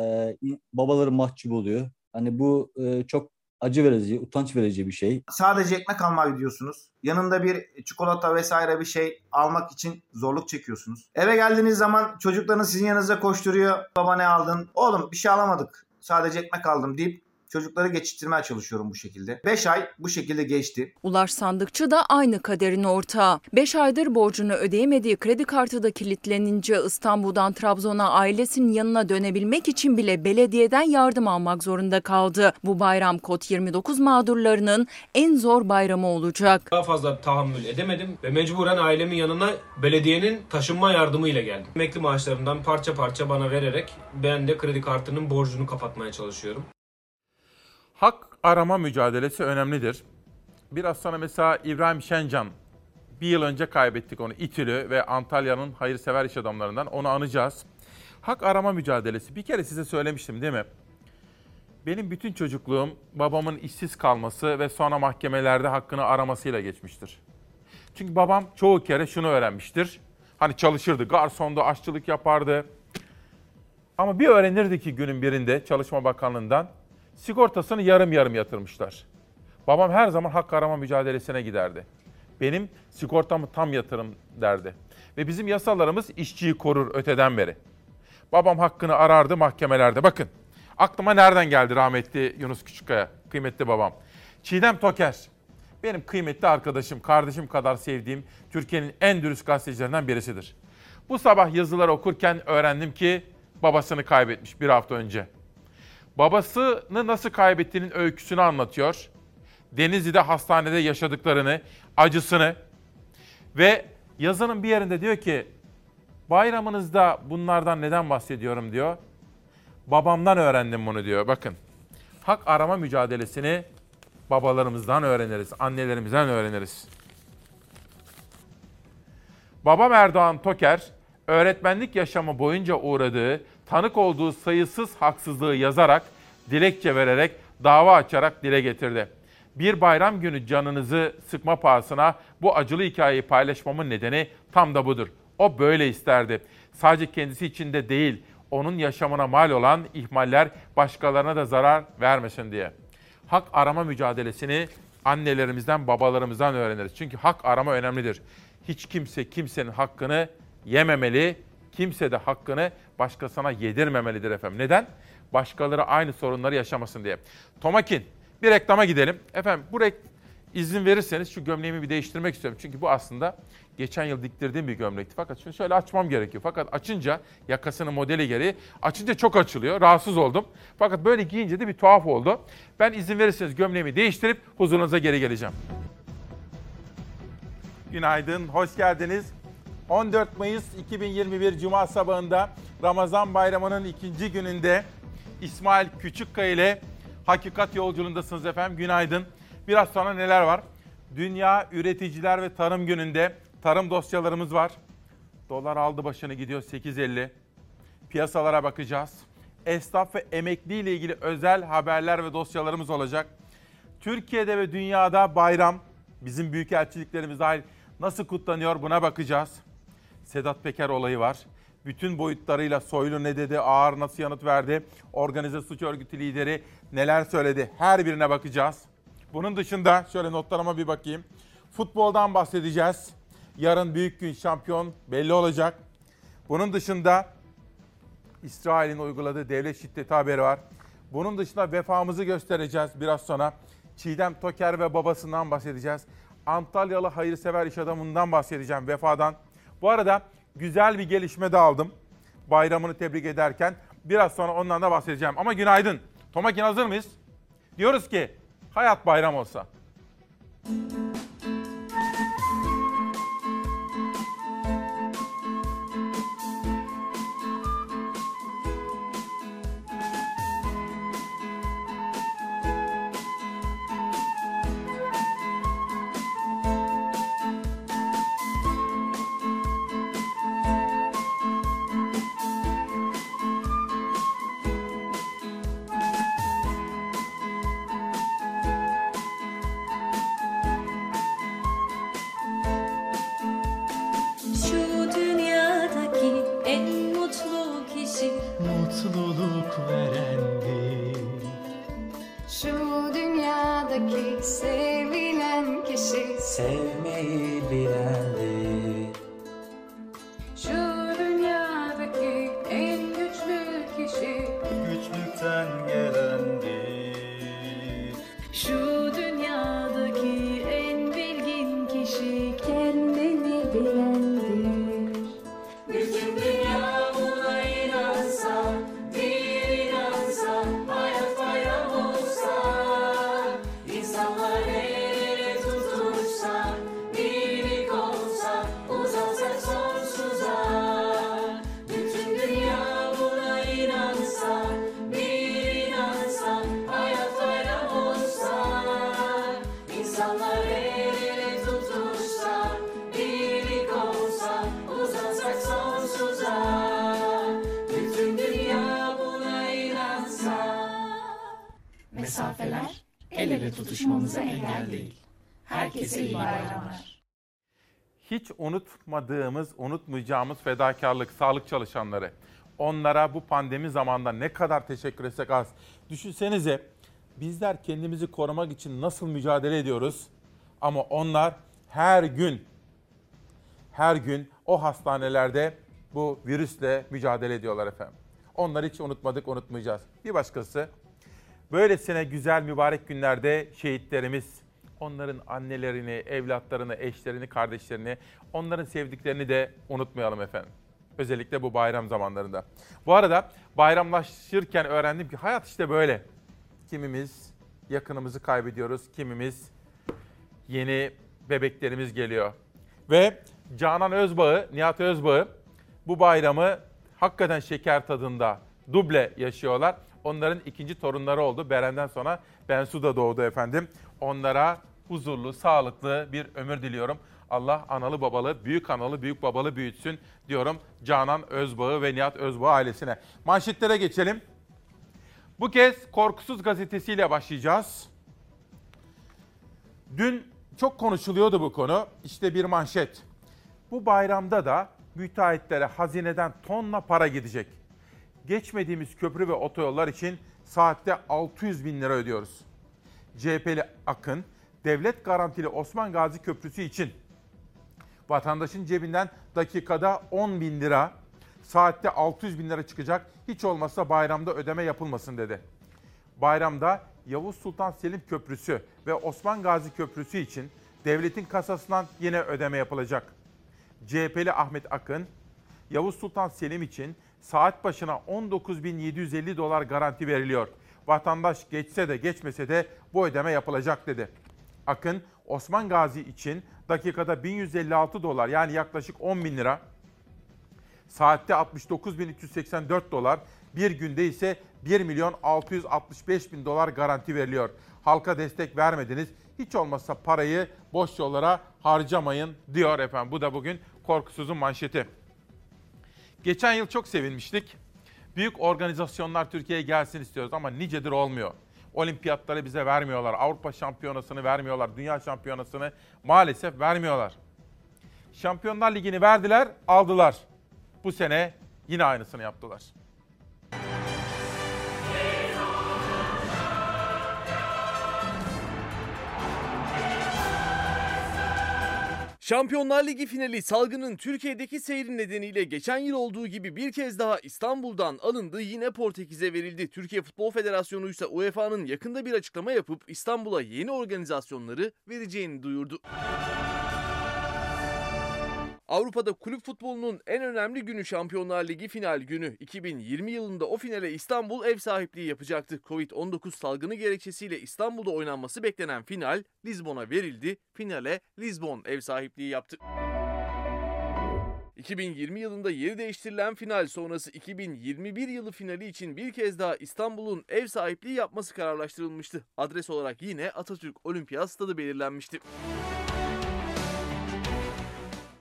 babaları mahcup oluyor. Hani bu çok acı verici, utanç verici bir şey. Sadece ekmek almaya gidiyorsunuz. Yanında bir çikolata vesaire bir şey almak için zorluk çekiyorsunuz. Eve geldiğiniz zaman çocuklarınız sizin yanınıza koşturuyor. Baba ne aldın? Oğlum bir şey alamadık. Sadece ekmek aldım deyip çocukları geçiştirmeye çalışıyorum bu şekilde. 5 ay bu şekilde geçti. Ulaş Sandıkçı da aynı kaderin ortağı. 5 aydır borcunu ödeyemediği kredi kartı da kilitlenince İstanbul'dan Trabzon'a ailesinin yanına dönebilmek için bile belediyeden yardım almak zorunda kaldı. Bu bayram kod 29 mağdurlarının en zor bayramı olacak. Daha fazla tahammül edemedim ve mecburen ailemin yanına belediyenin taşınma yardımıyla geldim. Emekli maaşlarımdan parça parça bana vererek ben de kredi kartının borcunu kapatmaya çalışıyorum. Hak arama mücadelesi önemlidir. Biraz sonra mesela İbrahim Şencan, bir yıl önce kaybettik onu. İTÜ'lü ve Antalya'nın hayırsever iş adamlarından, onu anacağız. Hak arama mücadelesi, bir kere size söylemiştim değil mi? Benim bütün çocukluğum babamın işsiz kalması ve sonra mahkemelerde hakkını aramasıyla geçmiştir. Çünkü babam çoğu kere şunu öğrenmiştir. Hani çalışırdı, garsondu, aşçılık yapardı. Ama bir öğrenirdi ki günün birinde Çalışma Bakanlığı'ndan, sigortasını yarım yarım yatırmışlar. Babam her zaman hak arama mücadelesine giderdi. Benim sigortamı tam yatırım derdi. Ve bizim yasalarımız işçiyi korur öteden beri. Babam hakkını arardı mahkemelerde. Bakın aklıma nereden geldi rahmetli Yunus Küçükkaya, kıymetli babam. Çiğdem Toker, benim kıymetli arkadaşım, kardeşim kadar sevdiğim Türkiye'nin en dürüst gazetecilerinden birisidir. Bu sabah yazıları okurken öğrendim ki babasını kaybetmiş bir hafta önce. Babasını nasıl kaybettiğinin öyküsünü anlatıyor. Denizli'de hastanede yaşadıklarını, acısını ve yazının bir yerinde diyor ki bayramınızda bunlardan neden bahsediyorum diyor. Babamdan öğrendim bunu diyor. Bakın hak arama mücadelesini babalarımızdan öğreniriz, annelerimizden öğreniriz. Babam Erdoğan Toker öğretmenlik yaşamı boyunca uğradığı, tanık olduğu sayısız haksızlığı yazarak, dilekçe vererek, dava açarak dile getirdi. Bir bayram günü canınızı sıkma pahasına bu acılı hikayeyi paylaşmamın nedeni tam da budur. O böyle isterdi. Sadece kendisi için de değil, onun yaşamına mal olan ihmaller başkalarına da zarar vermesin diye. Hak arama mücadelesini annelerimizden, babalarımızdan öğreniriz. Çünkü hak arama önemlidir. Hiç kimse kimsenin hakkını yememeli, kimse de hakkını başkasına yedirmemelidir efendim. Neden? Başkaları aynı sorunları yaşamasın diye. Tomakin, bir reklama gidelim. Efendim bu izin verirseniz şu gömleğimi bir değiştirmek istiyorum. Çünkü bu aslında geçen yıl diktirdiğim bir gömlekti. Fakat şimdi şöyle açmam gerekiyor. Fakat açınca yakasının modeli gereği açınca çok açılıyor. Rahatsız oldum. Fakat böyle giyince de bir tuhaf oldu. Ben izin verirseniz gömleğimi değiştirip huzurunuza geri geleceğim. Günaydın, hoş geldiniz. 14 Mayıs 2021 Cuma sabahında Ramazan Bayramı'nın ikinci gününde İsmail Küçükkaya ile Hakikat Yolculuğundasınız efendim. Günaydın. Biraz sonra neler var? Dünya Üreticiler ve Tarım Günü'nde tarım dosyalarımız var. Dolar aldı başını gidiyor 8.50. Piyasalara bakacağız. Esnaf ve emekli ile ilgili özel haberler ve dosyalarımız olacak. Türkiye'de ve dünyada bayram bizim büyükelçiliklerimiz dahil nasıl kutlanıyor buna bakacağız. Sedat Peker olayı var. Bütün boyutlarıyla Soylu ne dedi, Ağar nasıl yanıt verdi, organize suç örgütü lideri neler söyledi, her birine bakacağız. Bunun dışında şöyle notlarıma bir bakayım. Futboldan bahsedeceğiz. Yarın büyük gün, şampiyon belli olacak. Bunun dışında İsrail'in uyguladığı devlet şiddeti haberi var. Bunun dışında vefamızı göstereceğiz biraz sonra. Çiğdem Toker ve babasından bahsedeceğiz. Antalyalı hayırsever iş adamından bahsedeceğim, vefadan. Bu arada güzel bir gelişme de aldım bayramını tebrik ederken. Biraz sonra ondan da bahsedeceğim. Ama günaydın. Tomakin hazır mıyız? Diyoruz ki hayat bayram olsa. Şu dünyadaki sevilen kişi sevmeyi bilendi. Şu dünyadaki en güçlü kişi güçlükten gelendi. Şu dünyadaki en bilgin kişi kendini bilendir. Bütün dünya buna inansa, bir inansa, hayat bayram olsa, insanlar el tutuşsa, birlik olsa, uzansak sonsuza. Bütün dünya buna inansa, bir inansa, hayat bayram olsa, insanlar el tutuşsa, birlik olsa, uzansak sonsuza. Bütün dünya buna inansa. Mesafeler el ele tutuşmamıza engel değil. Herkese iyi bayramlar. Hiç unutmayacağımız fedakarlık, sağlık çalışanları. Onlara bu pandemi zamanında ne kadar teşekkür etsek az. Düşünsenize, bizler kendimizi korumak için nasıl mücadele ediyoruz? Ama onlar her gün o hastanelerde bu virüsle mücadele ediyorlar efendim. Onları hiç unutmayacağız. Bir başkası, böylesine güzel mübarek günlerde şehitlerimiz, onların annelerini, evlatlarını, eşlerini, kardeşlerini, onların sevdiklerini de unutmayalım efendim. Özellikle bu bayram zamanlarında. Bu arada bayramlaşırken öğrendim ki hayat işte böyle. Kimimiz yakınımızı kaybediyoruz, kimimiz yeni bebeklerimiz geliyor. Ve Nihat Özbağ'ı bu bayramı hakikaten şeker tadında duble yaşıyorlar. Onların ikinci torunları oldu. Beren'den sonra Bensu da doğdu efendim. Onlara huzurlu, sağlıklı bir ömür diliyorum. Allah analı babalı, büyük analı, büyük babalı büyütsün diyorum Canan Özbağ'ı ve Nihat Özbağ ailesine. Manşetlere geçelim. Bu kez Korkusuz gazetesiyle başlayacağız. Dün çok konuşuluyordu bu konu. İşte bir manşet. Bu bayramda da müteahhitlere hazineden tonla para gidecek. Geçmediğimiz köprü ve otoyollar için saatte 600 bin lira ödüyoruz. CHP'li Akın, devlet garantili Osman Gazi Köprüsü için vatandaşın cebinden dakikada 10 bin lira, saatte 600 bin lira çıkacak, hiç olmazsa bayramda ödeme yapılmasın dedi. Bayramda Yavuz Sultan Selim Köprüsü ve Osman Gazi Köprüsü için devletin kasasından yine ödeme yapılacak. CHP'li Ahmet Akın, Yavuz Sultan Selim için saat başına $19.750 garanti veriliyor. Vatandaş geçse de geçmese de bu ödeme yapılacak dedi. Akın, Osman Gazi için dakikada $1.156 yani yaklaşık 10 bin lira, saatte $69.384, bir günde ise $1.665.000 garanti veriliyor. Halka destek vermediniz, hiç olmazsa parayı boş yollara harcamayın diyor efendim. Bu da bugün Korkusuz'un manşeti. Geçen yıl çok sevinmiştik. Büyük organizasyonlar Türkiye'ye gelsin istiyoruz ama nicedir olmuyor. Olimpiyatları bize vermiyorlar, Avrupa Şampiyonası'nı vermiyorlar, Dünya Şampiyonası'nı maalesef vermiyorlar. Şampiyonlar Ligi'ni verdiler, aldılar. Bu sene yine aynısını yaptılar. Şampiyonlar Ligi finali salgının Türkiye'deki seyri nedeniyle geçen yıl olduğu gibi bir kez daha İstanbul'dan alındı, yine Portekiz'e verildi. Türkiye Futbol Federasyonu ise UEFA'nın yakında bir açıklama yapıp İstanbul'a yeni organizasyonları vereceğini duyurdu. Avrupa'da kulüp futbolunun en önemli günü Şampiyonlar Ligi final günü. 2020 yılında o finale İstanbul ev sahipliği yapacaktı. Covid-19 salgını gerekçesiyle İstanbul'da oynanması beklenen final Lizbon'a verildi. Finale Lizbon ev sahipliği yaptı. 2020 yılında yeri değiştirilen final sonrası 2021 yılı finali için bir kez daha İstanbul'un ev sahipliği yapması kararlaştırılmıştı. Adres olarak yine Atatürk Olimpiyat Stadı belirlenmişti.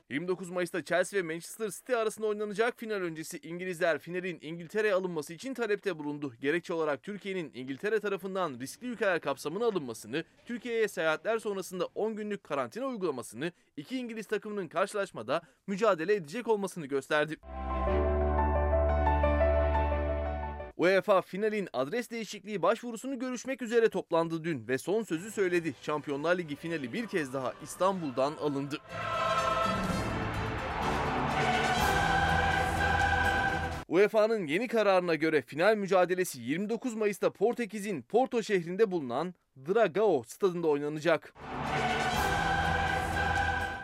29 Mayıs'ta Chelsea ve Manchester City arasında oynanacak final öncesi İngilizler finalin İngiltere'ye alınması için talepte bulundu. Gerekçe olarak Türkiye'nin İngiltere tarafından riskli ülkeler kapsamına alınmasını, Türkiye'ye seyahatler sonrasında 10 günlük karantina uygulamasını, iki İngiliz takımının karşılaşmada mücadele edecek olmasını gösterdi. UEFA finalin adres değişikliği başvurusunu görüşmek üzere toplandı dün ve son sözü söyledi. Şampiyonlar Ligi finali bir kez daha İstanbul'dan alındı. UEFA'nın yeni kararına göre final mücadelesi 29 Mayıs'ta Portekiz'in Porto şehrinde bulunan Dragao stadında oynanacak.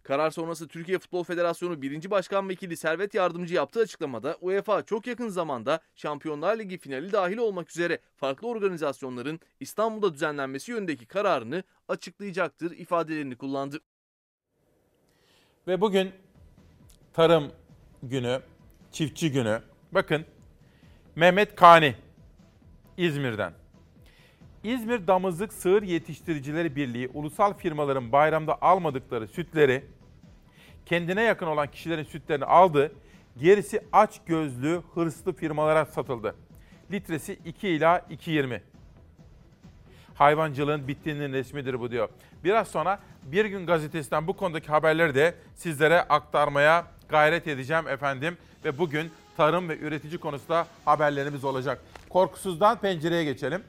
Karar sonrası Türkiye Futbol Federasyonu 1. Başkan Vekili Servet Yardımcı yaptığı açıklamada UEFA çok yakın zamanda Şampiyonlar Ligi finali dahil olmak üzere farklı organizasyonların İstanbul'da düzenlenmesi yönündeki kararını açıklayacaktır ifadelerini kullandı. Ve bugün Tarım Günü, Çiftçi Günü. Bakın Mehmet Kani İzmir'den. İzmir Damızlık Sığır Yetiştiricileri Birliği ulusal firmaların bayramda almadıkları sütleri kendine yakın olan kişilerin sütlerini aldı. Gerisi açgözlü, hırslı firmalara satıldı. Litresi 2 ila 2.20. Hayvancılığın bittiğinin resmidir bu diyor. Biraz sonra Bir Gün Gazetesi'nden bu konudaki haberleri de sizlere aktarmaya gayret edeceğim efendim. Ve bugün tarım ve üretici konusunda haberlerimiz olacak. Korkusuzdan pencereye geçelim.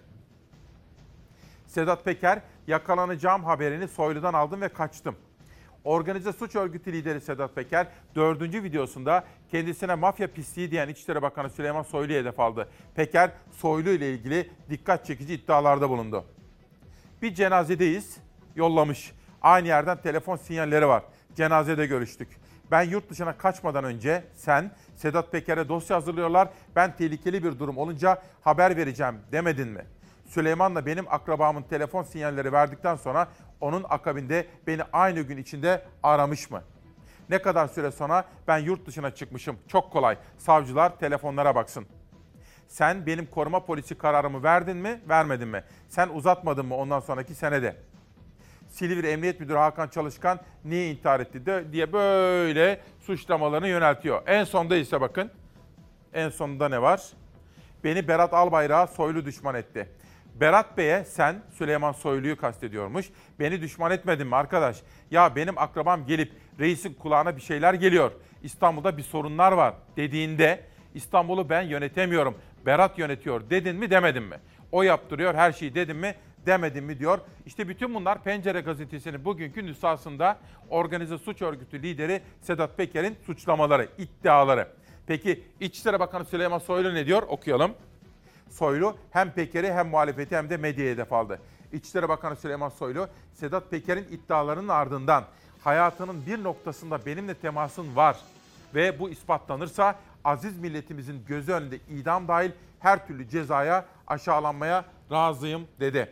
Sedat Peker, yakalanacağım haberini Soylu'dan aldım ve kaçtım. Organize suç örgütü lideri Sedat Peker, 4. videosunda kendisine mafya pisliği diyen İçişleri Bakanı Süleyman Soylu'ya hedef aldı. Peker, Soylu ile ilgili dikkat çekici iddialarda bulundu. Bir cenazedeyiz, yollamış. Aynı yerden telefon sinyalleri var. Cenazede görüştük. Ben yurt dışına kaçmadan önce sen, Sedat Peker'e dosya hazırlıyorlar, ben tehlikeli bir durum olunca haber vereceğim demedin mi? Süleyman'la benim akrabamın telefon sinyalleri verdikten sonra onun akabinde beni aynı gün içinde aramış mı? Ne kadar süre sonra ben yurt dışına çıkmışım? Çok kolay. Savcılar telefonlara baksın. Sen benim koruma polisi kararımı verdin mi, vermedin mi? Sen uzatmadın mı ondan sonraki senede? Silivri Emniyet Müdürü Hakan Çalışkan niye intihar etti de diye böyle suçlamalarını yöneltiyor. En sonda ise bakın, en sonunda ne var? Beni Berat Albayrak'a Soylu düşman etti. Berat Bey'e sen Süleyman Soylu'yu kastediyormuş. Beni düşman etmedin mi arkadaş? Ya benim akrabam gelip reisin kulağına bir şeyler geliyor. İstanbul'da bir sorunlar var dediğinde İstanbul'u ben yönetemiyorum. Berat yönetiyor dedin mi demedin mi? O yaptırıyor her şeyi dedin mi demedin mi diyor. İşte bütün bunlar Pencere Gazetesi'nin bugünkü nüshasında organize suç örgütü lideri Sedat Peker'in suçlamaları, iddiaları. Peki İçişleri Bakanı Süleyman Soylu ne diyor? Okuyalım. Soylu hem Peker'i hem muhalefeti hem de medyaya hedef aldı. İçişleri Bakanı Süleyman Soylu, Sedat Peker'in iddialarının ardından hayatının bir noktasında benimle temasın var ve bu ispatlanırsa aziz milletimizin gözü önünde idam dahil her türlü cezaya, aşağılanmaya razıyım dedi.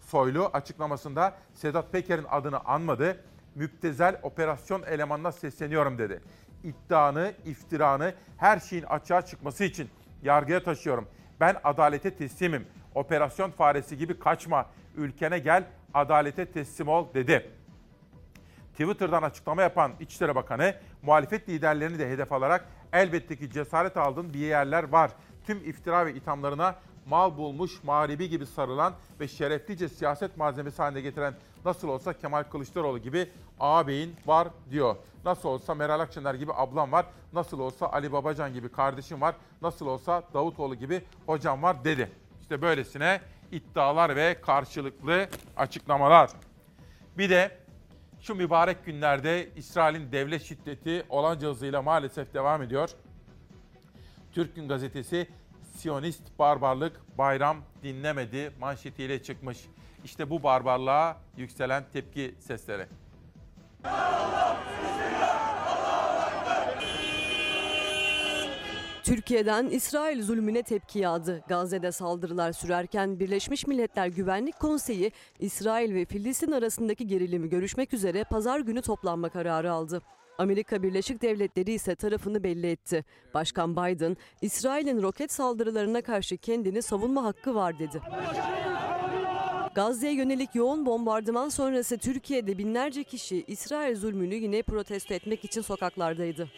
Soylu açıklamasında Sedat Peker'in adını anmadı, müptezel operasyon elemanına sesleniyorum dedi. İddianı, iftiranı, her şeyin açığa çıkması için yargıya taşıyorum. Ben adalete teslimim. Operasyon faresi gibi kaçma. Ülkene gel, adalete teslim ol dedi. Twitter'dan açıklama yapan İçişleri Bakanı, muhalefet liderlerini de hedef alarak elbette ki cesaret aldığın bir yerler var. Tüm iftira ve ithamlarına mal bulmuş, mağribi gibi sarılan ve şereflice siyaset malzemesi haline getiren nasıl olsa Kemal Kılıçdaroğlu gibi ağabeyin var diyor. Nasıl olsa Meral Akşener gibi ablam var, nasıl olsa Ali Babacan gibi kardeşim var, nasıl olsa Davutoğlu gibi hocam var dedi. İşte böylesine iddialar ve karşılıklı açıklamalar. Bir de şu mübarek günlerde İsrail'in devlet şiddeti olanca hızıyla maalesef devam ediyor. Türk Gün Gazetesi Siyonist barbarlık bayram dinlemedi manşetiyle çıkmış. İşte bu barbarlığa yükselen tepki sesleri. Türkiye'den İsrail zulmüne tepki yağdı. Gazze'de saldırılar sürerken Birleşmiş Milletler Güvenlik Konseyi İsrail ve Filistin arasındaki gerilimi görüşmek üzere pazar günü toplanma kararı aldı. Amerika Birleşik Devletleri ise tarafını belli etti. Başkan Biden, İsrail'in roket saldırılarına karşı kendini savunma hakkı var dedi. Gazze'ye yönelik yoğun bombardıman sonrası Türkiye'de binlerce kişi İsrail zulmünü yine protesto etmek için sokaklardaydı.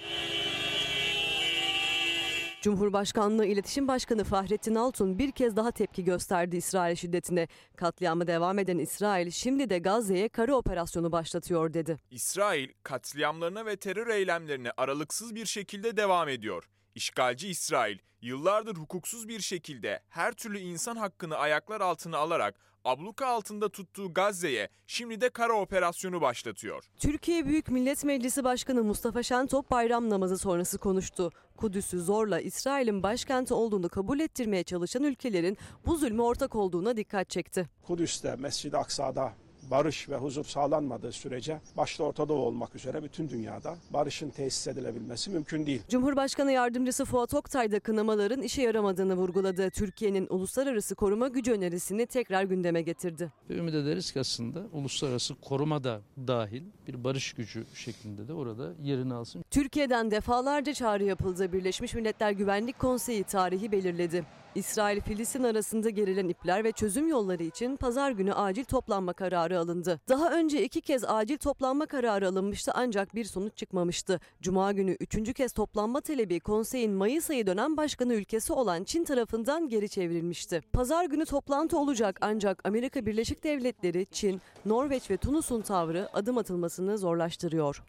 Cumhurbaşkanlığı İletişim Başkanı Fahrettin Altun bir kez daha tepki gösterdi İsrail şiddetine. Katliama devam eden İsrail şimdi de Gazze'ye kara operasyonu başlatıyor dedi. İsrail katliamlarına ve terör eylemlerine aralıksız bir şekilde devam ediyor. İşgalci İsrail yıllardır hukuksuz bir şekilde her türlü insan hakkını ayaklar altına alarak abluka altında tuttuğu Gazze'ye şimdi de kara operasyonu başlatıyor. Türkiye Büyük Millet Meclisi Başkanı Mustafa Şentop bayram namazı sonrası konuştu. Kudüs'ü zorla İsrail'in başkenti olduğunu kabul ettirmeye çalışan ülkelerin bu zulme ortak olduğuna dikkat çekti. Kudüs'te, Mescid-i Aksa'da barış ve huzur sağlanmadığı sürece başta Orta Doğu olmak üzere bütün dünyada barışın tesis edilebilmesi mümkün değil. Cumhurbaşkanı Yardımcısı Fuat Oktay da kınamaların işe yaramadığını vurguladı. Türkiye'nin uluslararası koruma gücü önerisini tekrar gündeme getirdi. Ümit ederiz ki aslında uluslararası koruma da dahil bir barış gücü şeklinde de orada yerini alsın. Türkiye'den defalarca çağrı yapıldı. Birleşmiş Milletler Güvenlik Konseyi tarihi belirledi. İsrail-Filistin arasında gerilen ipler ve çözüm yolları için pazar günü acil toplanma kararı alındı. Daha önce 2 kez acil toplanma kararı alınmıştı ancak bir sonuç çıkmamıştı. Cuma günü 3. kez toplanma talebi konseyin Mayıs ayı dönem başkanı ülkesi olan Çin tarafından geri çevrilmişti. Pazar günü toplantı olacak ancak Amerika Birleşik Devletleri, Çin, Norveç ve Tunus'un tavrı adım atılmasını zorlaştırıyor.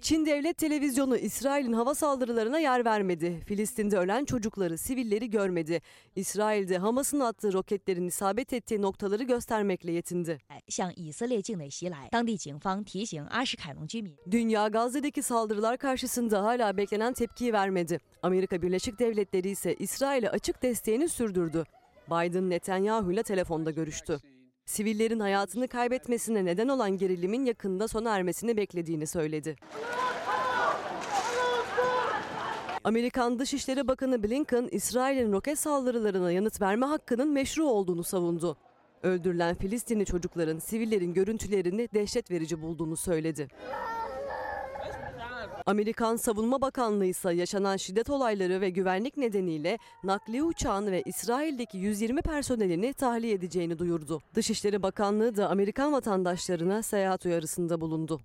Çin Devlet Televizyonu İsrail'in hava saldırılarına yer vermedi. Filistin'de ölen çocukları, sivilleri görmedi. İsrail'de Hamas'ın attığı roketlerin isabet ettiği noktaları göstermekle yetindi. Dünya Gazze'deki saldırılar karşısında hala beklenen tepkiyi vermedi. Amerika Birleşik Devletleri ise İsrail'e açık desteğini sürdürdü. Biden Netanyahu ile telefonda görüştü. Sivillerin hayatını kaybetmesine neden olan gerilimin yakında sona ermesini beklediğini söyledi. Amerikan Dışişleri Bakanı Blinken, İsrail'in roket saldırılarına yanıt verme hakkının meşru olduğunu savundu. Öldürülen Filistinli çocukların, sivillerin görüntülerini dehşet verici bulduğunu söyledi. Amerikan Savunma Bakanlığı ise yaşanan şiddet olayları ve güvenlik nedeniyle nakliye uçağını ve İsrail'deki 120 personelini tahliye edeceğini duyurdu. Dışişleri Bakanlığı da Amerikan vatandaşlarına seyahat uyarısında bulundu.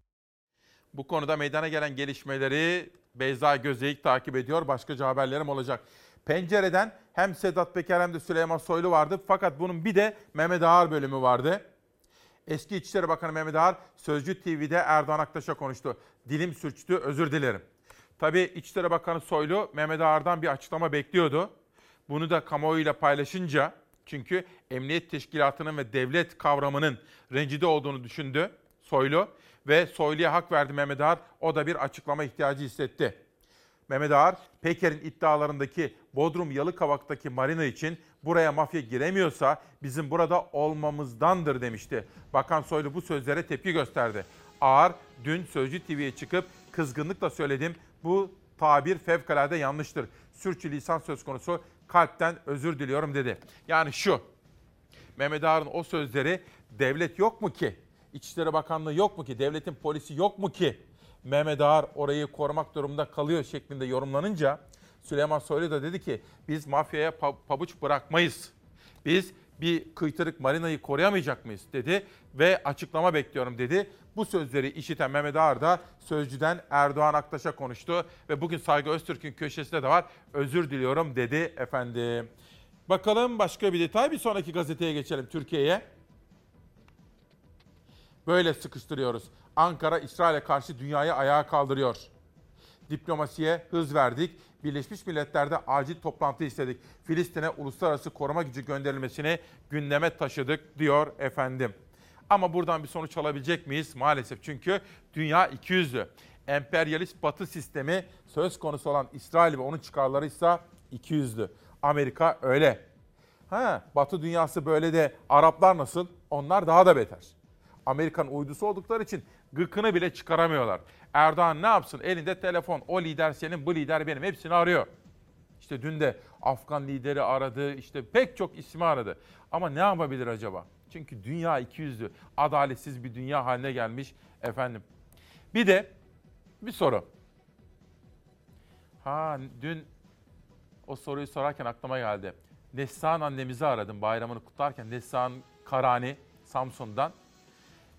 Bu konuda meydana gelen gelişmeleri Beyza Gözeyik takip ediyor. Başkaca haberlerim olacak. Pencereden hem Sedat Peker hem de Süleyman Soylu vardı. Fakat bunun bir de Mehmet Ağar bölümü vardı. Eski İçişleri Bakanı Mehmet Ağar, Sözcü TV'de Erdoğan Aktaş'a konuştu. Dilim sürçtü, özür dilerim. Tabii İçişleri Bakanı Soylu, Mehmet Ağar'dan bir açıklama bekliyordu. Bunu da kamuoyuyla paylaşınca, çünkü emniyet teşkilatının ve devlet kavramının rencide olduğunu düşündü Soylu. Ve Soylu'ya hak verdi Mehmet Ağar, o da bir açıklama ihtiyacı hissetti. Mehmet Ağar, Peker'in iddialarındaki Bodrum Yalıkavak'taki marina için buraya mafya giremiyorsa bizim burada olmamızdandır demişti. Bakan Soylu bu sözlere tepki gösterdi. Ağar dün Sözcü TV'ye çıkıp kızgınlıkla söyledim, bu tabir fevkalade yanlıştır. Sürçülisan söz konusu, kalpten özür diliyorum dedi. Yani şu, Mehmet Ağar'ın o sözleri devlet yok mu ki? İçişleri Bakanlığı yok mu ki? Devletin polisi yok mu ki? Mehmet Ağar orayı korumak durumunda kalıyor şeklinde yorumlanınca Süleyman Soylu da dedi ki biz mafyaya pabuç bırakmayız. Biz bir kıytırık marinayı koruyamayacak mıyız dedi ve açıklama bekliyorum dedi. Bu sözleri işiten Mehmet Ağar da Sözcü'den Erdoğan Aktaş'a konuştu ve bugün Saygı Öztürk'ün köşesinde de var. Özür diliyorum dedi efendim. Bakalım başka bir detay, bir sonraki gazeteye geçelim, Türkiye'ye. Böyle sıkıştırıyoruz. Ankara, İsrail'e karşı dünyayı ayağa kaldırıyor. Diplomasiye hız verdik. Birleşmiş Milletler'de acil toplantı istedik. Filistin'e uluslararası koruma gücü gönderilmesini gündeme taşıdık diyor efendim. Ama buradan bir sonuç alabilecek miyiz? Maalesef, çünkü dünya ikiyüzlü. Emperyalist Batı sistemi söz konusu olan İsrail ve onun çıkarlarıysa ikiyüzlü. Amerika öyle. Batı dünyası böyle de Araplar nasıl? Onlar daha da beter. Amerikan uydusu oldukları için gıkını bile çıkaramıyorlar. Erdoğan ne yapsın? Elinde telefon. O lider senin, bu lider benim. Hepsini arıyor. İşte dün de Afgan lideri aradı. İşte pek çok ismi aradı. Ama ne yapabilir acaba? Çünkü dünya ikiyüzlü. Adaletsiz bir dünya haline gelmiş efendim. Bir de bir soru. Dün o soruyu sorarken aklıma geldi. Neslihan annemizi aradım bayramını kutlarken. Neslihan Karani Samsun'dan.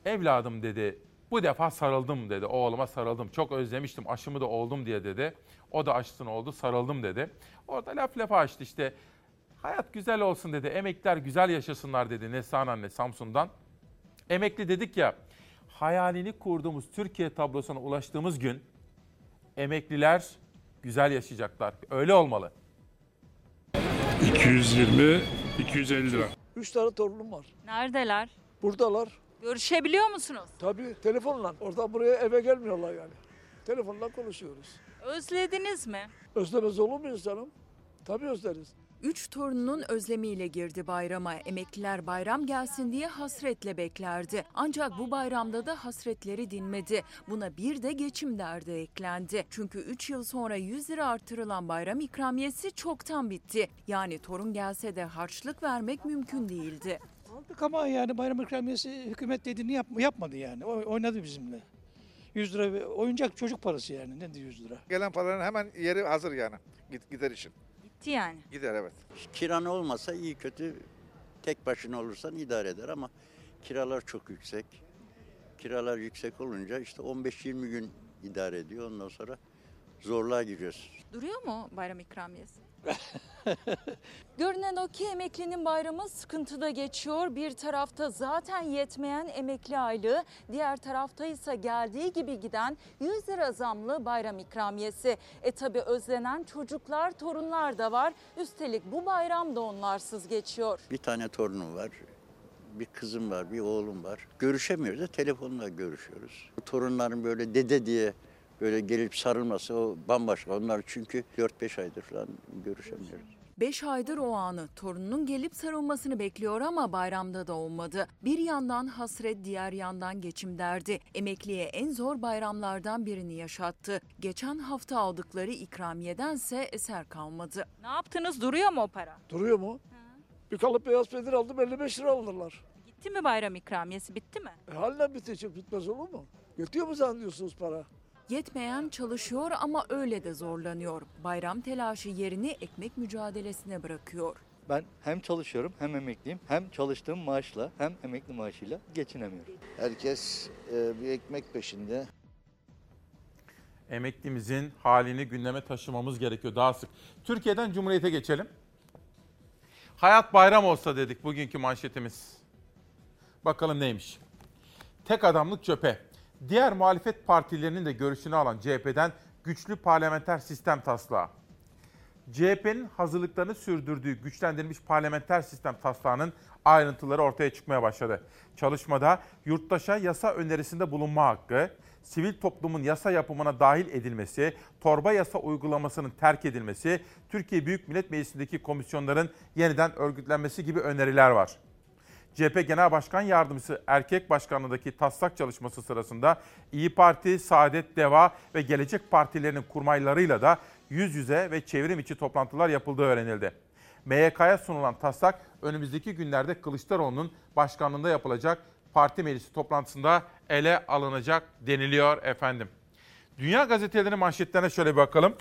Evladım dedi, bu defa sarıldım dedi, oğluma sarıldım. Çok özlemiştim, aşımı da oldum diye dedi. O da aşısını oldu, sarıldım dedi. Orada laf lafa açtı işte. Hayat güzel olsun dedi, emekliler güzel yaşasınlar dedi Neslihan anne Samsun'dan. Emekli dedik ya, hayalini kurduğumuz Türkiye tablosuna ulaştığımız gün emekliler güzel yaşayacaklar. Öyle olmalı. 220-250 lira. 3 tane torunum var. Neredeler? Buradalar. Görüşebiliyor musunuz? Tabii, telefonla. Oradan buraya eve gelmiyorlar yani. Telefonla konuşuyoruz. Özlediniz mi? Özlemez olur muyuz canım? Tabii özleriz. 3 torununun özlemiyle girdi bayrama. Emekliler bayram gelsin diye hasretle beklerdi. Ancak bu bayramda da hasretleri dinmedi. Buna bir de geçim derdi eklendi. Çünkü 3 yıl sonra 100 lira artırılan bayram ikramiyesi çoktan bitti. Yani torun gelse de harçlık vermek mümkün değildi. Aldık ama yani bayram ikramiyesi hükümet dediğini yapmadı yani. Oynadı bizimle. 100 lira oyuncak çocuk parası yani. Ne diyor 100 lira? Gelen paranın hemen yeri hazır yani. Gider için. Yani. Gider evet. Kiran olmasa iyi kötü tek başına olursan idare eder ama kiralar çok yüksek. Kiralar yüksek olunca işte 15-20 gün idare ediyor. Ondan sonra zorluğa giriyoruz. Duruyor mu bayram ikramiyesi? Görünen o ki emeklinin bayramı sıkıntıda geçiyor. Bir tarafta zaten yetmeyen emekli aylığı, diğer tarafta ise geldiği gibi giden 100 lira zamlı bayram ikramiyesi. Tabi özlenen çocuklar, torunlar da var. Üstelik bu bayram da onlarsız geçiyor. Bir tane torunum var, bir kızım var, bir oğlum var. Görüşemiyoruz da telefonla görüşüyoruz. Torunların böyle dede diye böyle gelip sarılması o bambaşka. Onlar çünkü 4-5 aydır falan görüşemiyoruz. 5 aydır o anı, torununun gelip sarılmasını bekliyor ama bayramda da olmadı. Bir yandan hasret, diğer yandan geçim derdi. Emekliye en zor bayramlardan birini yaşattı. Geçen hafta aldıkları ikramiyedense eser kalmadı. Ne yaptınız? Duruyor mu o para? Duruyor mu? Ha. Bir kalıp beyaz peynir aldım, 55 lira aldılar. Bitti mi bayram ikramiyesi? Bitti mi? Halen bitecek, bitmez olur mu? Yetiyor mu zannediyorsunuz para? Yetmeyen çalışıyor ama öyle de zorlanıyor. Bayram telaşı yerini ekmek mücadelesine bırakıyor. Ben hem çalışıyorum hem emekliyim. Hem çalıştığım maaşla hem emekli maaşıyla geçinemiyorum. Herkes bir ekmek peşinde. Emeklimizin halini gündeme taşımamız gerekiyor daha sık. Türkiye'den Cumhuriyet'e geçelim. Hayat bayram olsa dedik bugünkü manşetimiz. Bakalım neymiş? Tek adamlık çöpe. Diğer muhalefet partilerinin de görüşünü alan CHP'den güçlü parlamenter sistem taslağı. CHP'nin hazırlıklarını sürdürdüğü güçlendirilmiş parlamenter sistem taslağının ayrıntıları ortaya çıkmaya başladı. Çalışmada yurttaşa yasa önerisinde bulunma hakkı, sivil toplumun yasa yapımına dahil edilmesi, torba yasa uygulamasının terk edilmesi, Türkiye Büyük Millet Meclisi'ndeki komisyonların yeniden örgütlenmesi gibi öneriler var. CHP Genel Başkan Yardımcısı Erkek Başkanlığı'ndaki taslak çalışması sırasında İyi Parti, Saadet, Deva ve Gelecek Partilerinin kurmaylarıyla da yüz yüze ve çevrim içi toplantılar yapıldığı öğrenildi. MYK'ya sunulan taslak önümüzdeki günlerde Kılıçdaroğlu'nun başkanlığında yapılacak parti meclisi toplantısında ele alınacak deniliyor efendim. Dünya gazetelerinin manşetlerine şöyle bir bakalım.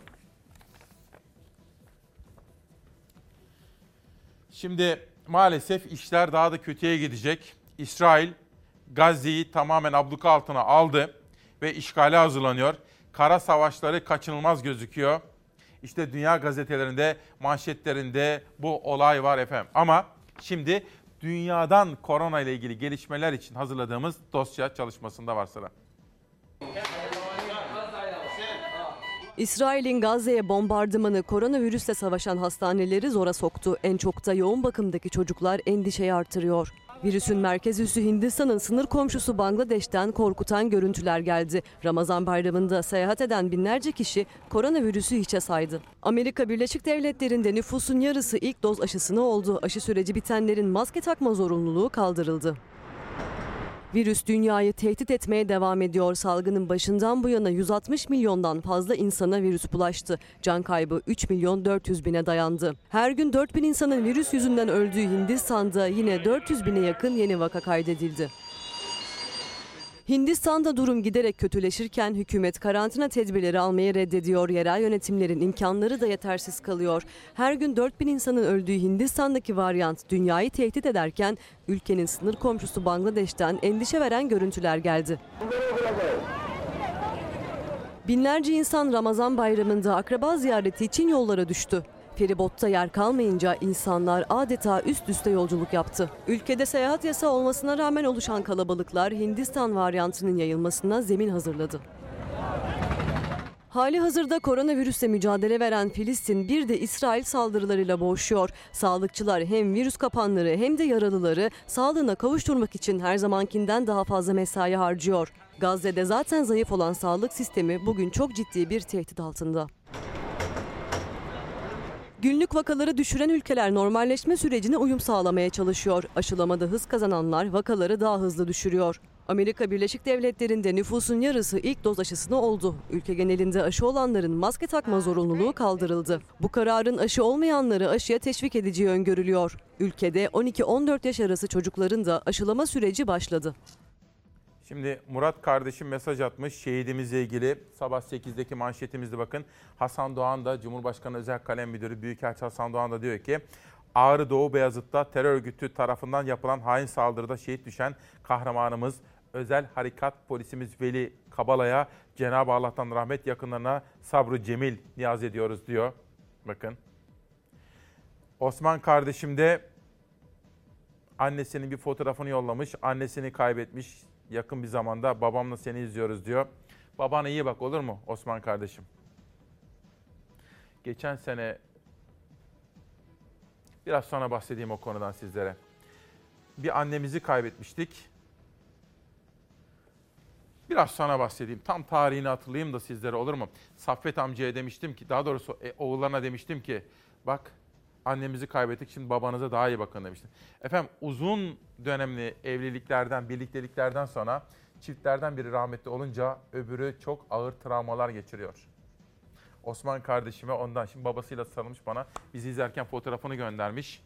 Şimdi... Maalesef işler daha da kötüye gidecek. İsrail, Gazze'yi tamamen abluka altına aldı ve işgale hazırlanıyor. Kara savaşları kaçınılmaz gözüküyor. İşte dünya gazetelerinde, manşetlerinde bu olay var efendim. Ama şimdi dünyadan korona ile ilgili gelişmeler için hazırladığımız dosya çalışmasında var sıra. İsrail'in Gazze'ye bombardımanı koronavirüsle savaşan hastaneleri zora soktu. En çok da yoğun bakımdaki çocuklar endişeyi artırıyor. Virüsün merkez üssü Hindistan'ın sınır komşusu Bangladeş'ten korkutan görüntüler geldi. Ramazan bayramında seyahat eden binlerce kişi koronavirüsü hiçe saydı. Amerika Birleşik Devletleri'nde nüfusun yarısı ilk doz aşısına oldu. Aşı süreci bitenlerin maske takma zorunluluğu kaldırıldı. Virüs dünyayı tehdit etmeye devam ediyor. Salgının başından bu yana 160 milyondan fazla insana virüs bulaştı. Can kaybı 3 milyon 400 bine dayandı. Her gün 4 bin insanın virüs yüzünden öldüğü Hindistan'da yine 400 bine yakın yeni vaka kaydedildi. Hindistan'da durum giderek kötüleşirken hükümet karantina tedbirleri almayı reddediyor. Yerel yönetimlerin imkanları da yetersiz kalıyor. Her gün 4000 insanın öldüğü Hindistan'daki varyant dünyayı tehdit ederken ülkenin sınır komşusu Bangladeş'ten endişe veren görüntüler geldi. Binlerce insan Ramazan bayramında akraba ziyareti için yollara düştü. Feribotta yer kalmayınca insanlar adeta üst üste yolculuk yaptı. Ülkede seyahat yasağı olmasına rağmen oluşan kalabalıklar Hindistan varyantının yayılmasına zemin hazırladı. Halihazırda koronavirüsle mücadele veren Filistin bir de İsrail saldırılarıyla boğuşuyor. Sağlıkçılar hem virüs kapanları hem de yaralıları sağlığına kavuşturmak için her zamankinden daha fazla mesai harcıyor. Gazze'de zaten zayıf olan sağlık sistemi bugün çok ciddi bir tehdit altında. Günlük vakaları düşüren ülkeler normalleşme sürecine uyum sağlamaya çalışıyor. Aşılamada hız kazananlar vakaları daha hızlı düşürüyor. Amerika Birleşik Devletleri'nde nüfusun yarısı ilk doz aşısına oldu. Ülke genelinde aşı olanların maske takma zorunluluğu kaldırıldı. Bu kararın aşı olmayanları aşıya teşvik edeceği öngörülüyor. Ülkede 12-14 yaş arası çocukların da aşılama süreci başladı. Şimdi Murat kardeşim mesaj atmış şehidimizle ilgili. Sabah 8'deki manşetimizde bakın. Hasan Doğan da Cumhurbaşkanı Özel Kalem Müdürü Büyükelçi Hasan Doğan da diyor ki Ağrı Doğu Beyazıt'ta terör örgütü tarafından yapılan hain saldırıda şehit düşen kahramanımız Özel Harekat Polisimiz Veli Kabalay'a Cenab-ı Allah'tan rahmet, yakınlarına sabrı cemil niyaz ediyoruz diyor. Bakın. Osman kardeşim de annesinin bir fotoğrafını yollamış. Annesini kaybetmiş yakın bir zamanda, babamla seni izliyoruz diyor. Babana iyi bak, olur mu Osman kardeşim? Geçen sene, biraz sonra bahsedeyim o konudan sizlere. Bir annemizi kaybetmiştik. Biraz sonra bahsedeyim. Tam tarihini hatırlayayım da sizlere, olur mu? Saffet amcaya demiştim ki, daha doğrusu oğullarına demiştim ki, bak annemizi kaybettik, şimdi babanıza daha iyi bakın demiştim. Efendim uzun dönemli evliliklerden, birlikteliklerden sonra çiftlerden biri rahmetli olunca öbürü çok ağır travmalar geçiriyor. Osman kardeşime ondan, şimdi babasıyla sarılmış bana, bizi izlerken fotoğrafını göndermiş.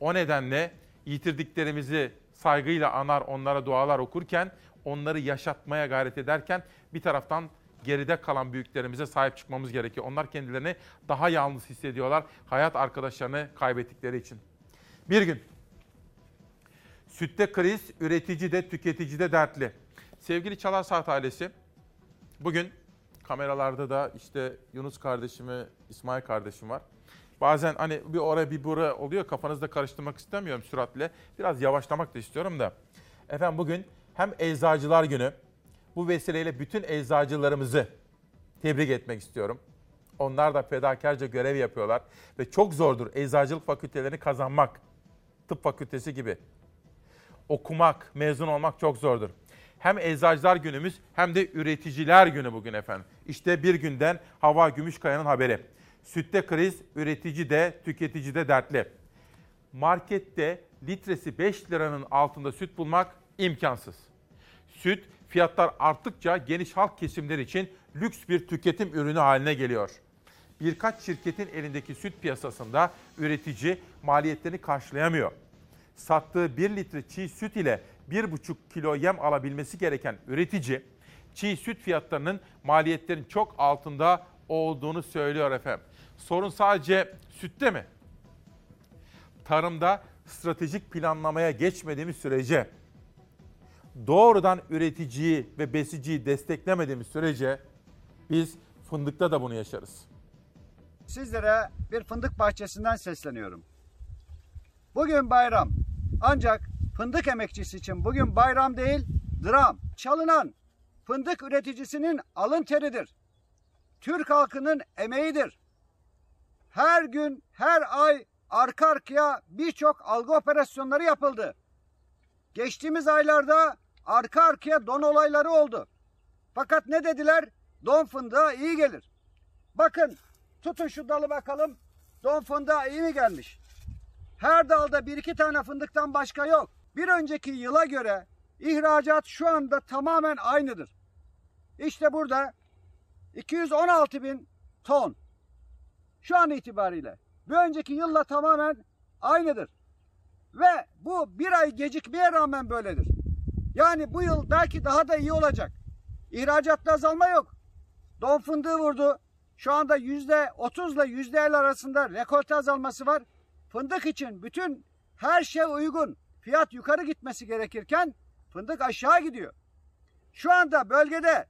O nedenle yitirdiklerimizi saygıyla anar, onlara dualar okurken, onları yaşatmaya gayret ederken bir taraftan geride kalan büyüklerimize sahip çıkmamız gerekiyor. Onlar kendilerini daha yalnız hissediyorlar, hayat arkadaşlarını kaybettikleri için. Bir gün, sütte kriz, üretici de tüketici de dertli. Sevgili Çalar Saat ailesi, bugün kameralarda da işte Yunus kardeşimi, İsmail kardeşim var. Bazen hani bir oraya bir buraya oluyor, kafanızda karıştırmak istemiyorum süratle. Biraz yavaşlamak da istiyorum da. Efendim bugün hem Eczacılar Günü, bu vesileyle bütün eczacılarımızı tebrik etmek istiyorum. Onlar da fedakarca görev yapıyorlar ve çok zordur eczacılık fakültelerini kazanmak. Tıp fakültesi gibi. Okumak, mezun olmak çok zordur. Hem Eczacılar Günümüz hem de Üreticiler Günü bugün efendim. İşte bir günden Hava Gümüşkaya'nın haberi. Sütte kriz, üretici de tüketici de dertli. Markette litresi 5 liranın altında süt bulmak imkansız. Süt fiyatlar arttıkça geniş halk kesimleri için lüks bir tüketim ürünü haline geliyor. Birkaç şirketin elindeki süt piyasasında üretici maliyetlerini karşılayamıyor. Sattığı 1 litre çiğ süt ile 1,5 kilo yem alabilmesi gereken üretici, çiğ süt fiyatlarının maliyetlerin çok altında olduğunu söylüyor efendim. Sorun sadece sütte mi? Tarımda stratejik planlamaya geçmediğimiz sürece, doğrudan üreticiyi ve besiciyi desteklemediğimiz sürece biz fındıkta da bunu yaşarız. Sizlere bir fındık bahçesinden sesleniyorum. Bugün bayram, ancak fındık emekçisi için bugün bayram değil, dram. Çalınan fındık üreticisinin alın teridir. Türk halkının emeğidir. Her gün, her ay arka arkaya birçok algı operasyonları yapıldı. Geçtiğimiz aylarda arka arkaya don olayları oldu. Fakat ne dediler? Don fındığa iyi gelir. Bakın, tutun şu dalı bakalım. Don fındığa iyi mi gelmiş? Her dalda bir iki tane fındıktan başka yok. Bir önceki yıla göre ihracat şu anda tamamen aynıdır. İşte burada 216 bin ton. Şu an itibariyle bir önceki yılla tamamen aynıdır. Ve bu bir ay gecikmeye rağmen böyledir. Yani bu yıl belki daha da iyi olacak. İhracatta azalma yok. Don fındığı vurdu. Şu anda %30 ile %50 arasında rekolte azalması var. Fındık için bütün her şey uygun. Fiyat yukarı gitmesi gerekirken fındık aşağı gidiyor. Şu anda bölgede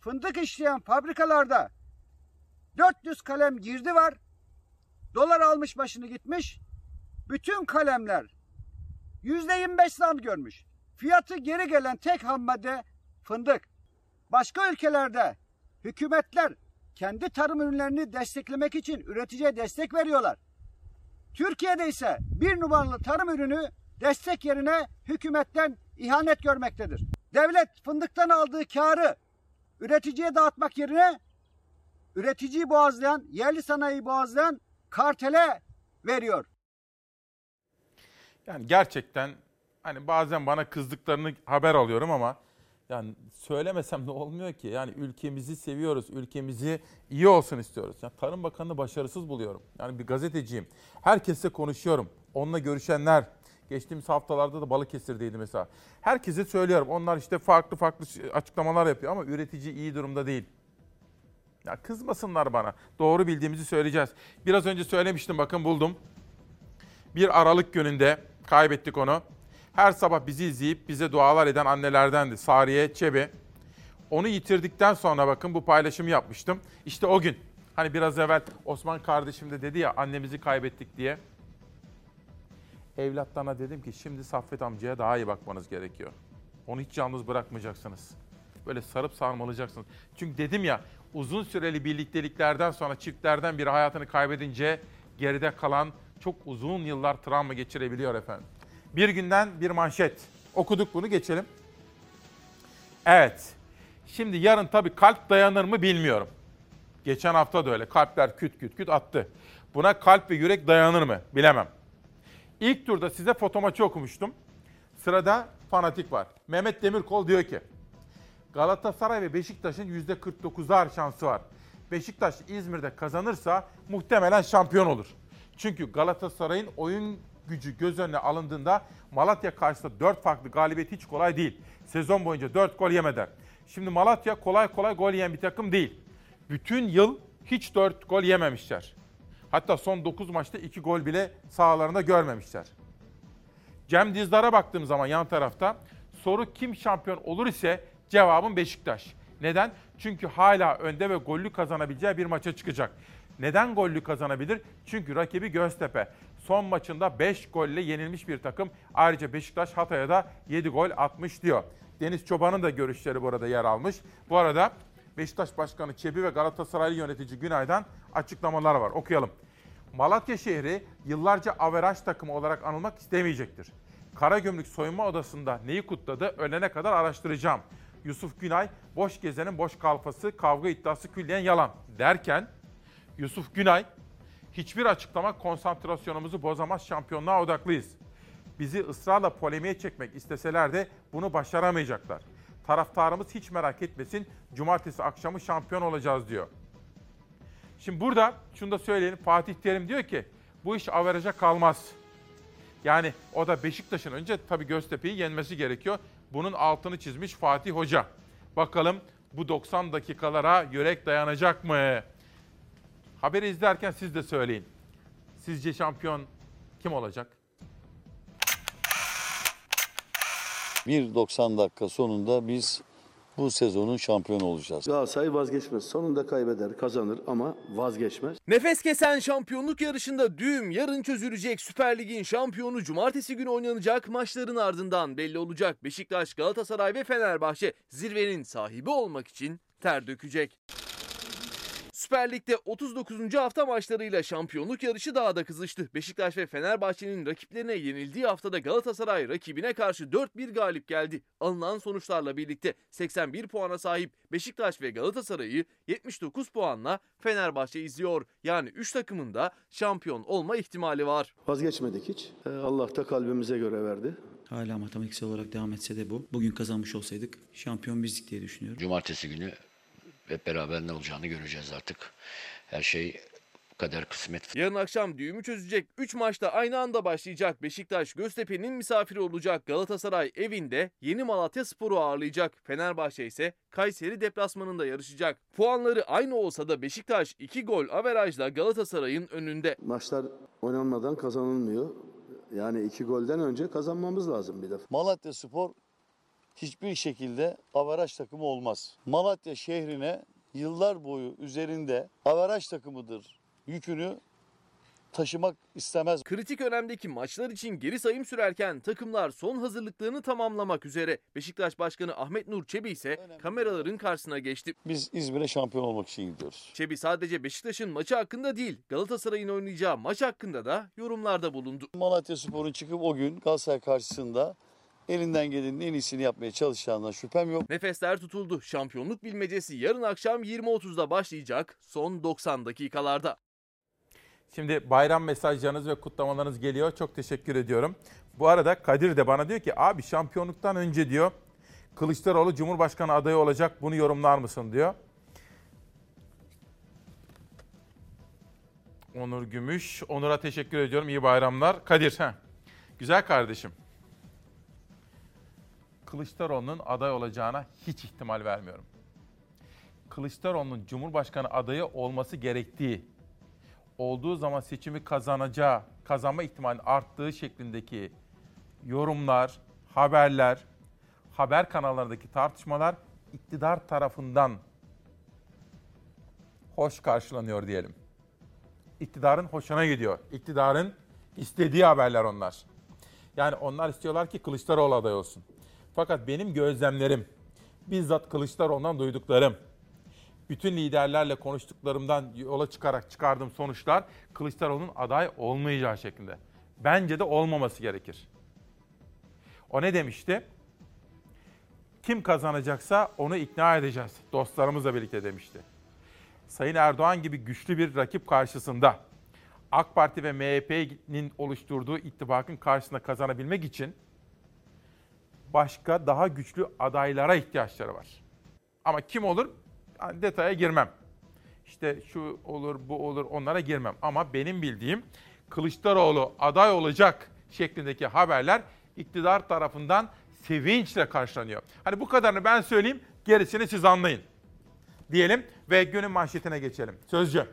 fındık işleyen fabrikalarda 400 kalem girdi var. Dolar almış başını gitmiş. Bütün kalemler %25 zam görmüş. Fiyatı geri gelen tek ham madde fındık. Başka ülkelerde hükümetler kendi tarım ürünlerini desteklemek için üreticiye destek veriyorlar. Türkiye'de ise bir numaralı tarım ürünü destek yerine hükümetten ihanet görmektedir. Devlet fındıktan aldığı karı üreticiye dağıtmak yerine üreticiyi boğazlayan, yerli sanayiyi boğazlayan kartele veriyor. Yani gerçekten hani bazen bana kızdıklarını haber alıyorum ama yani söylemesem de olmuyor ki. Yani ülkemizi seviyoruz, ülkemizi iyi olsun istiyoruz. Yani Tarım Bakanı'nı başarısız buluyorum. Yani bir gazeteciyim. Herkesle konuşuyorum. Onunla görüşenler. Geçtiğimiz haftalarda da Balıkesir'deydi mesela. Herkese söylüyorum. Onlar işte farklı açıklamalar yapıyor ama üretici iyi durumda değil. Ya kızmasınlar bana. Doğru bildiğimizi söyleyeceğiz. Biraz önce söylemiştim, bakın buldum. 1 Aralık gününde kaybettik onu. Her sabah bizi izleyip bize dualar eden annelerdendi. Sariye Çebi. Onu yitirdikten sonra bakın bu paylaşımı yapmıştım. İşte o gün. Hani biraz evvel Osman kardeşim de dedi ya, annemizi kaybettik diye. Evlatlarına dedim ki şimdi Saffet amcaya daha iyi bakmanız gerekiyor. Onu hiç yalnız bırakmayacaksınız. Böyle sarıp sarmalayacaksınız. Çünkü dedim ya, uzun süreli birlikteliklerden sonra çiftlerden biri hayatını kaybedince geride kalan çok uzun yıllar travma geçirebiliyor efendim. Bir günden bir manşet. Okuduk bunu, geçelim. Evet. Şimdi yarın tabii kalp dayanır mı bilmiyorum. Geçen hafta da öyle. Kalpler küt küt küt attı. Buna kalp ve yürek dayanır mı bilemem. İlk turda size fotomaçı okumuştum. Sırada fanatik var. Mehmet Demirkol diyor ki Galatasaray ve Beşiktaş'ın %49'ar şansı var. Beşiktaş İzmir'de kazanırsa muhtemelen şampiyon olur. Çünkü Galatasaray'ın oyun gücü göz önüne alındığında Malatya karşısında 4 farklı galibiyet hiç kolay değil. Sezon boyunca 4 gol yemeden. Şimdi Malatya kolay kolay gol yiyen bir takım değil. Bütün yıl hiç 4 gol yememişler. Hatta son 9 maçta 2 gol bile sahalarında görmemişler. Cem Dizdar'a baktığım zaman yan tarafta soru kim şampiyon olur ise cevabım Beşiktaş. Neden? Çünkü hala önde ve gollü kazanabileceği bir maça çıkacak. Neden gollü kazanabilir? Çünkü rakibi Göztepe. Son maçında 5 golle yenilmiş bir takım. Ayrıca Beşiktaş Hatay'a da 7 gol atmış diyor. Deniz Çoban'ın da görüşleri burada yer almış. Bu arada Beşiktaş Başkanı Çebi ve Galatasaraylı yönetici Günay'dan açıklamalar var. Okuyalım. Malatya şehri yıllarca averaj takımı olarak anılmak istemeyecektir. Karagümrük soyunma odasında neyi kutladı? Ölene kadar araştıracağım. Yusuf Günay, boş gezenin boş kalfası, kavga iddiası külliyen yalan derken Yusuf Günay, hiçbir açıklama konsantrasyonumuzu bozamaz, şampiyonluğa odaklıyız. Bizi ısrarla polemiğe çekmek isteseler de bunu başaramayacaklar. Taraftarımız hiç merak etmesin, cumartesi akşamı şampiyon olacağız diyor. Şimdi burada şunu da söyleyelim, Fatih Terim diyor ki bu iş averaja kalmaz. Yani o da Beşiktaş'ın önce tabii Göztepe'yi yenmesi gerekiyor. Bunun altını çizmiş Fatih Hoca. Bakalım bu 90 dakikalara yürek dayanacak mı? Haberi izlerken siz de söyleyin. Sizce şampiyon kim olacak? 1.90 dakika sonunda biz bu sezonun şampiyonu olacağız. Galatasaray vazgeçmez. Sonunda kaybeder, kazanır ama vazgeçmez. Nefes kesen şampiyonluk yarışında düğüm yarın çözülecek. Süper Lig'in şampiyonu cumartesi günü oynanacak maçların ardından belli olacak. Beşiktaş, Galatasaray ve Fenerbahçe zirvenin sahibi olmak için ter dökecek. Süper Lig'de 39. hafta maçlarıyla şampiyonluk yarışı daha da kızıştı. Beşiktaş ve Fenerbahçe'nin rakiplerine yenildiği haftada Galatasaray rakibine karşı 4-1 galip geldi. Alınan sonuçlarla birlikte 81 puana sahip Beşiktaş ve Galatasaray'ı 79 puanla Fenerbahçe izliyor. Yani 3 takımın da şampiyon olma ihtimali var. Vazgeçmedik hiç. Allah da kalbimize göre verdi. Hala matematiksel olarak devam etse de bu. Bugün kazanmış olsaydık şampiyon bizdik diye düşünüyorum. Cumartesi günü hep beraber ne olacağını göreceğiz artık. Her şey kader kısmet. Yarın akşam düğümü çözecek 3 maçta aynı anda başlayacak. Beşiktaş Göztepe'nin misafiri olacak. Galatasaray evinde Yeni Malatyaspor'u ağırlayacak. Fenerbahçe ise Kayseri deplasmanında yarışacak. Puanları aynı olsa da Beşiktaş 2 gol averajla Galatasaray'ın önünde. Maçlar oynanmadan kazanılmıyor. Yani 2 golden önce kazanmamız lazım bir defa. Malatyaspor hiçbir şekilde averaj takımı olmaz. Malatya şehrine yıllar boyu üzerinde averaj takımıdır yükünü taşımak istemez. Kritik önemdeki maçlar için geri sayım sürerken takımlar son hazırlıklarını tamamlamak üzere. Beşiktaş Başkanı Ahmet Nur Çebi ise kameraların karşısına geçti. Biz İzmir'e şampiyon olmak için gidiyoruz. Çebi sadece Beşiktaş'ın maçı hakkında değil, Galatasaray'ın oynayacağı maç hakkında da yorumlarda bulundu. Malatyaspor'un çıkıp o gün Galatasaray karşısında elinden gelenin en iyisini yapmaya çalışacağından şüphem yok. Nefesler tutuldu. Şampiyonluk bilmecesi yarın akşam 20.30'da başlayacak, son 90 dakikalarda. Şimdi bayram mesajlarınız ve kutlamalarınız geliyor. Çok teşekkür ediyorum. Bu arada Kadir de bana diyor ki abi şampiyonluktan önce diyor Kılıçdaroğlu Cumhurbaşkanı adayı olacak, bunu yorumlar mısın diyor. Onur Gümüş. Onur'a teşekkür ediyorum. İyi bayramlar. Kadir. Güzel kardeşim. Kılıçdaroğlu'nun aday olacağına hiç ihtimal vermiyorum. Kılıçdaroğlu'nun Cumhurbaşkanı adayı olması gerektiği, olduğu zaman seçimi kazanacağı, kazanma ihtimalinin arttığı şeklindeki yorumlar, haberler, haber kanallarındaki tartışmalar iktidar tarafından hoş karşılanıyor diyelim. İktidarın hoşuna gidiyor. İktidarın istediği haberler onlar. Yani onlar istiyorlar ki Kılıçdaroğlu aday olsun. Fakat benim gözlemlerim, bizzat Kılıçdaroğlu'ndan duyduklarım, bütün liderlerle konuştuklarımdan yola çıkarak çıkardığım sonuçlar Kılıçdaroğlu'nun aday olmayacağı şeklinde. Bence de olmaması gerekir. O ne demişti? Kim kazanacaksa onu ikna edeceğiz. Dostlarımızla birlikte demişti. Sayın Erdoğan gibi güçlü bir rakip karşısında AK Parti ve MHP'nin oluşturduğu ittifakın karşısında kazanabilmek için başka daha güçlü adaylara ihtiyaçları var. Ama kim olur? Detaya girmem. İşte şu olur, bu olur, onlara girmem. Ama benim bildiğim Kılıçdaroğlu aday olacak şeklindeki haberler iktidar tarafından sevinçle karşılanıyor. Hani bu kadarını ben söyleyeyim, gerisini siz anlayın diyelim ve günün manşetine geçelim. Sözcü.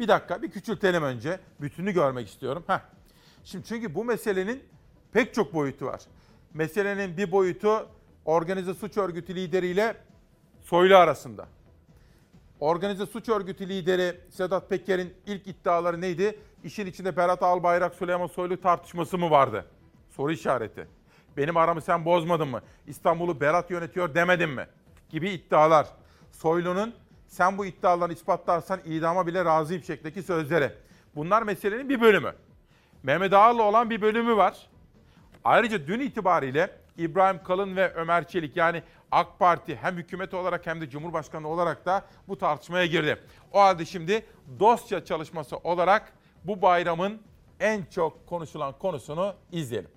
Bir dakika, bir küçültelim önce. Bütünü görmek istiyorum. Şimdi çünkü bu meselenin pek çok boyutu var. Meselenin bir boyutu organize suç örgütü lideriyle Soylu arasında. Organize suç örgütü lideri Sedat Peker'in ilk iddiaları neydi? İşin içinde Berat Albayrak, Süleyman Soylu tartışması mı vardı? Soru işareti. Benim aramı sen bozmadın mı? İstanbul'u Berat yönetiyor demedin mi? Gibi iddialar. Soylu'nun sen bu iddialarını ispatlarsan idama bile razıyım şeklindeki sözleri. Bunlar meselenin bir bölümü. Mehmet Ağar'la olan bir bölümü var. Ayrıca dün itibariyle İbrahim Kalın ve Ömer Çelik, yani AK Parti hem hükümet olarak hem de Cumhurbaşkanı olarak da bu tartışmaya girdi. O halde şimdi dosya çalışması olarak bu bayramın en çok konuşulan konusunu izleyelim.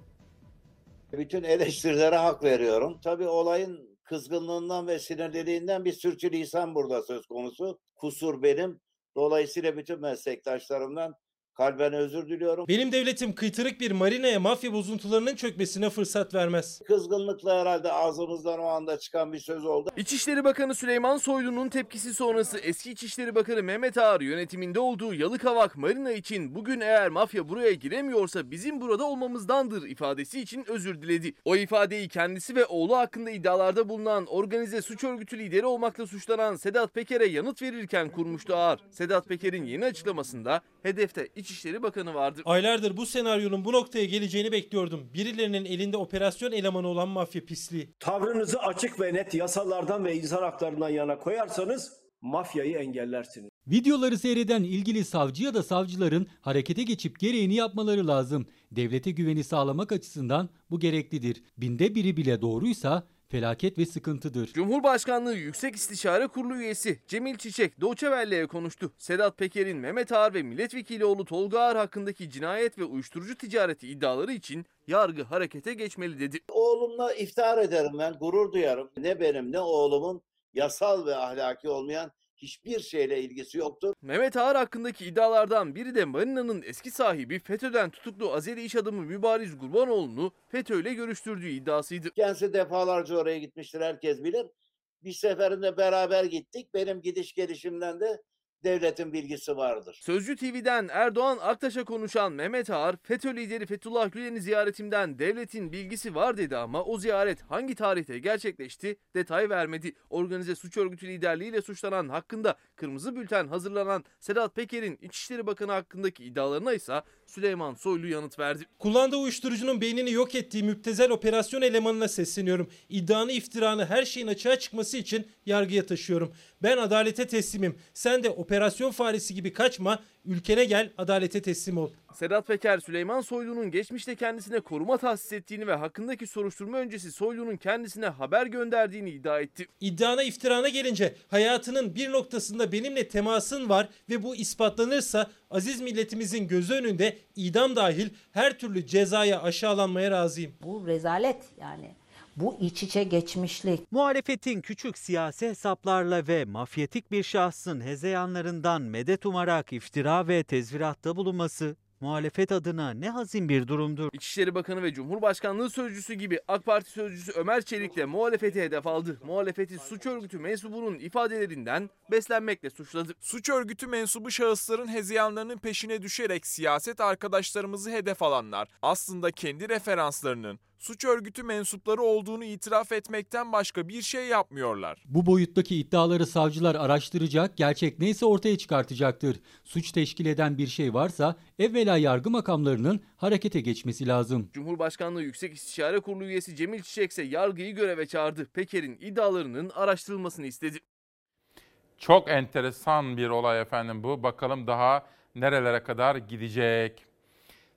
Bütün eleştirilere hak veriyorum. Tabii olayın kızgınlığından ve sinirliliğinden bir sürçülisan burada söz konusu. Kusur benim. Dolayısıyla bütün meslektaşlarımdan kalben özür diliyorum. Benim devletim kıytırık bir marinaya mafya bozuntularının çökmesine fırsat vermez. Kızgınlıkla herhalde ağzımızdan o anda çıkan bir söz oldu. İçişleri Bakanı Süleyman Soylu'nun tepkisi sonrası eski İçişleri Bakanı Mehmet Ağar yönetiminde olduğu Yalıkavak Marina için bugün eğer mafya buraya giremiyorsa bizim burada olmamızdandır ifadesi için özür diledi. O ifadeyi kendisi ve oğlu hakkında iddialarda bulunan organize suç örgütü lideri olmakla suçlanan Sedat Peker'e yanıt verirken kurmuştu Ağar. Sedat Peker'in yeni açıklamasında hedefte İçişleri Bakanı vardı. Aylardır bu senaryonun bu noktaya geleceğini bekliyordum. Birilerinin elinde operasyon elemanı olan mafya pisliği. Tavrınızı açık ve net yasalardan ve insan haklarından yana koyarsanız mafyayı engellersiniz. Videoları seyreden ilgili savcı ya da savcıların harekete geçip gereğini yapmaları lazım. Devlete güveni sağlamak açısından bu gereklidir. Binde biri bile doğruysa felaket ve sıkıntıdır. Cumhurbaşkanlığı Yüksek İstişare Kurulu üyesi Cemil Çiçek Doğçe Velle'ye konuştu. Sedat Peker'in Mehmet Ağar ve milletvekili oğlu Tolga Ağar hakkındaki cinayet ve uyuşturucu ticareti iddiaları için yargı harekete geçmeli dedi. Oğlumla iftihar ederim ben, gurur duyarım. Ne benim ne oğlumun yasal ve ahlaki olmayan hiçbir şeyle ilgisi yoktur. Mehmet Ağar hakkındaki iddialardan biri de Marina'nın eski sahibi FETÖ'den tutuklu Azeri iş adamı Mübariz Gurbanoğlu'nu FETÖ'yle görüştürdüğü iddiasıydı. Kendisi defalarca oraya gitmiştir, herkes bilir. Bir seferinde beraber gittik. Benim gidiş gelişimden de devletin bilgisi vardır. Sözcü TV'den Erdoğan Aktaş'a konuşan Mehmet Ağar, FETÖ lideri Fethullah Gülen'i ziyaretimden devletin bilgisi var dedi ama o ziyaret hangi tarihte gerçekleşti detay vermedi. Organize suç örgütü liderliğiyle suçlanan, hakkında kırmızı bülten hazırlanan Sedat Peker'in İçişleri Bakanı hakkındaki iddialarına ise Süleyman Soylu yanıt verdi. Kullandığı uyuşturucunun beynini yok ettiği müptezel operasyon elemanına sesleniyorum. İddianı, iftiranı, her şeyin açığa çıkması için yargıya taşıyorum. Ben adalete teslimim. Sen de operasyon faresi gibi kaçma, ülkene gel, adalete teslim ol. Sedat Peker, Süleyman Soylu'nun geçmişte kendisine koruma tahsis ettiğini ve hakkındaki soruşturma öncesi Soylu'nun kendisine haber gönderdiğini iddia etti. İddiana, iftirana gelince, hayatının bir noktasında benimle temasın var ve bu ispatlanırsa aziz milletimizin gözü önünde idam dahil her türlü cezaya, aşağılanmaya razıyım. Bu rezalet yani. Bu iç içe geçmişlik. Muhalefetin küçük siyasi hesaplarla ve mafyatik bir şahsın hezeyanlarından medet umarak iftira ve tezviratta bulunması muhalefet adına ne hazin bir durumdur. İçişleri Bakanı ve Cumhurbaşkanlığı Sözcüsü gibi AK Parti Sözcüsü Ömer Çelik de muhalefeti hedef aldı. Muhalefeti suç örgütü mensubunun ifadelerinden beslenmekle suçladı. Suç örgütü mensubu şahısların hezeyanlarının peşine düşerek siyaset arkadaşlarımızı hedef alanlar aslında kendi referanslarının suç örgütü mensupları olduğunu itiraf etmekten başka bir şey yapmıyorlar. Bu boyuttaki iddiaları savcılar araştıracak, gerçek neyse ortaya çıkartacaktır. Suç teşkil eden bir şey varsa evvela yargı makamlarının harekete geçmesi lazım. Cumhurbaşkanlığı Yüksek İstişare Kurulu üyesi Cemil Çiçek ise yargıyı göreve çağırdı. Peker'in iddialarının araştırılmasını istedi. Çok enteresan bir olay efendim bu. Bakalım daha nerelere kadar gidecek.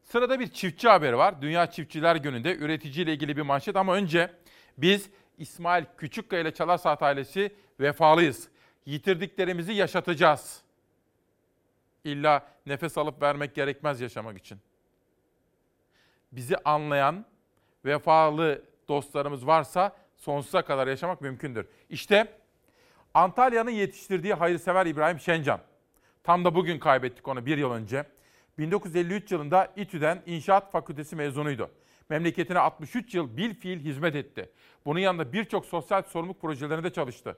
Sırada bir çiftçi haberi var. Dünya Çiftçiler Günü'nde üreticiyle ilgili bir manşet ama önce biz İsmail Küçükkaya ile Çalar Saat ailesi vefalıyız. Yitirdiklerimizi yaşatacağız. İlla nefes alıp vermek gerekmez yaşamak için. Bizi anlayan vefalı dostlarımız varsa sonsuza kadar yaşamak mümkündür. İşte Antalya'nın yetiştirdiği hayırsever İbrahim Şencan. Tam da bugün kaybettik onu, bir yıl önce. 1953 yılında İTÜ'den İnşaat Fakültesi mezunuydu. Memleketine 63 yıl bilfiil hizmet etti. Bunun yanında birçok sosyal sorumluluk projelerinde çalıştı.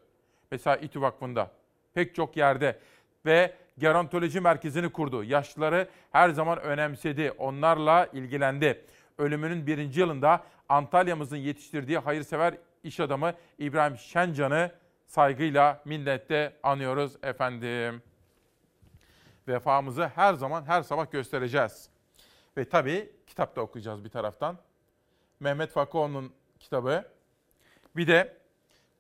Mesela İTÜ Vakfı'nda, pek çok yerde ve gerontoloji merkezini kurdu. Yaşlıları her zaman önemsedi, onlarla ilgilendi. Ölümünün 1. yılında Antalya'mızın yetiştirdiği hayırsever iş adamı İbrahim Şencan'ı saygıyla, minnetle anıyoruz efendim. Vefamızı her zaman, her sabah göstereceğiz. Ve tabii kitap da okuyacağız bir taraftan. Mehmet Fakoğlu'nun kitabı. Bir de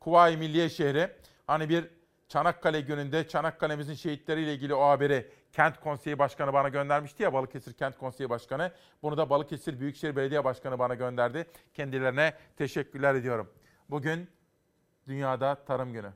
Kuvayi Milliye Şehri. Hani bir Çanakkale gününde Çanakkale'mizin şehitleriyle ilgili o haberi Kent Konseyi Başkanı bana göndermişti ya, Balıkesir Kent Konseyi Başkanı. Bunu da Balıkesir Büyükşehir Belediye Başkanı bana gönderdi. Kendilerine teşekkürler ediyorum. Bugün Dünya'da Tarım Günü.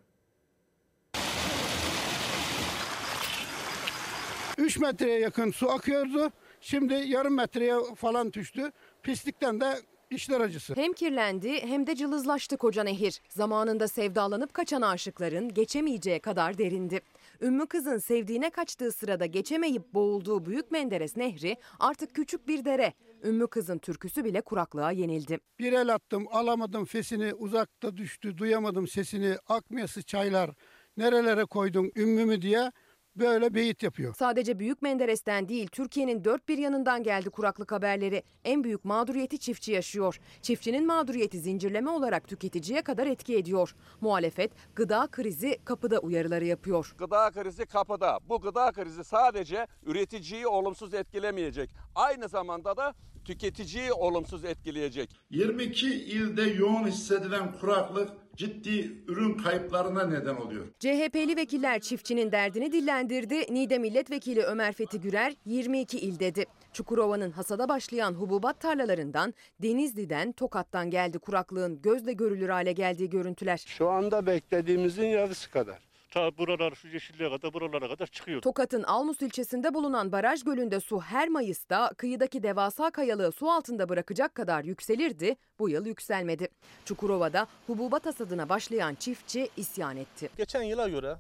3 metreye yakın su akıyordu. Şimdi yarım metreye falan düştü. Pislikten de işler acısı. Hem kirlendi hem de cılızlaştı koca nehir. Zamanında sevdalanıp kaçan aşıkların geçemeyeceği kadar derindi. Ümmü kızın sevdiğine kaçtığı sırada geçemeyip boğulduğu Büyük Menderes Nehri artık küçük bir dere. Ümmü kızın türküsü bile kuraklığa yenildi. Bir el attım alamadım fesini, uzakta düştü duyamadım sesini. Akmayası çaylar nerelere koydun ümmümü diye. Böyle beyit yapıyor. Sadece Büyük Menderes'ten değil, Türkiye'nin dört bir yanından geldi kuraklık haberleri. En büyük mağduriyeti çiftçi yaşıyor. Çiftçinin mağduriyeti zincirleme olarak tüketiciye kadar etki ediyor. Muhalefet gıda krizi kapıda uyarıları yapıyor. Gıda krizi kapıda. Bu gıda krizi sadece üreticiyi olumsuz etkilemeyecek. Aynı zamanda da tüketiciyi olumsuz etkileyecek. 22 ilde yoğun hissedilen kuraklık ciddi ürün kayıplarına neden oluyor. CHP'li vekiller çiftçinin derdini dillendirdi. Niğde Milletvekili Ömer Fethi Gürer 22 il dedi. Çukurova'nın hasada başlayan hububat tarlalarından, Denizli'den, Tokat'tan geldi kuraklığın gözle görülür hale geldiği görüntüler. Şu anda beklediğimizin yarısı kadar. Ta buralar şu yeşilliğe kadar, buralara kadar çıkıyor. Tokat'ın Almus ilçesinde bulunan baraj gölünde su her Mayıs'ta kıyıdaki devasa kayalığı su altında bırakacak kadar yükselirdi. Bu yıl yükselmedi. Çukurova'da hububat hasadına başlayan çiftçi isyan etti. Geçen yıla göre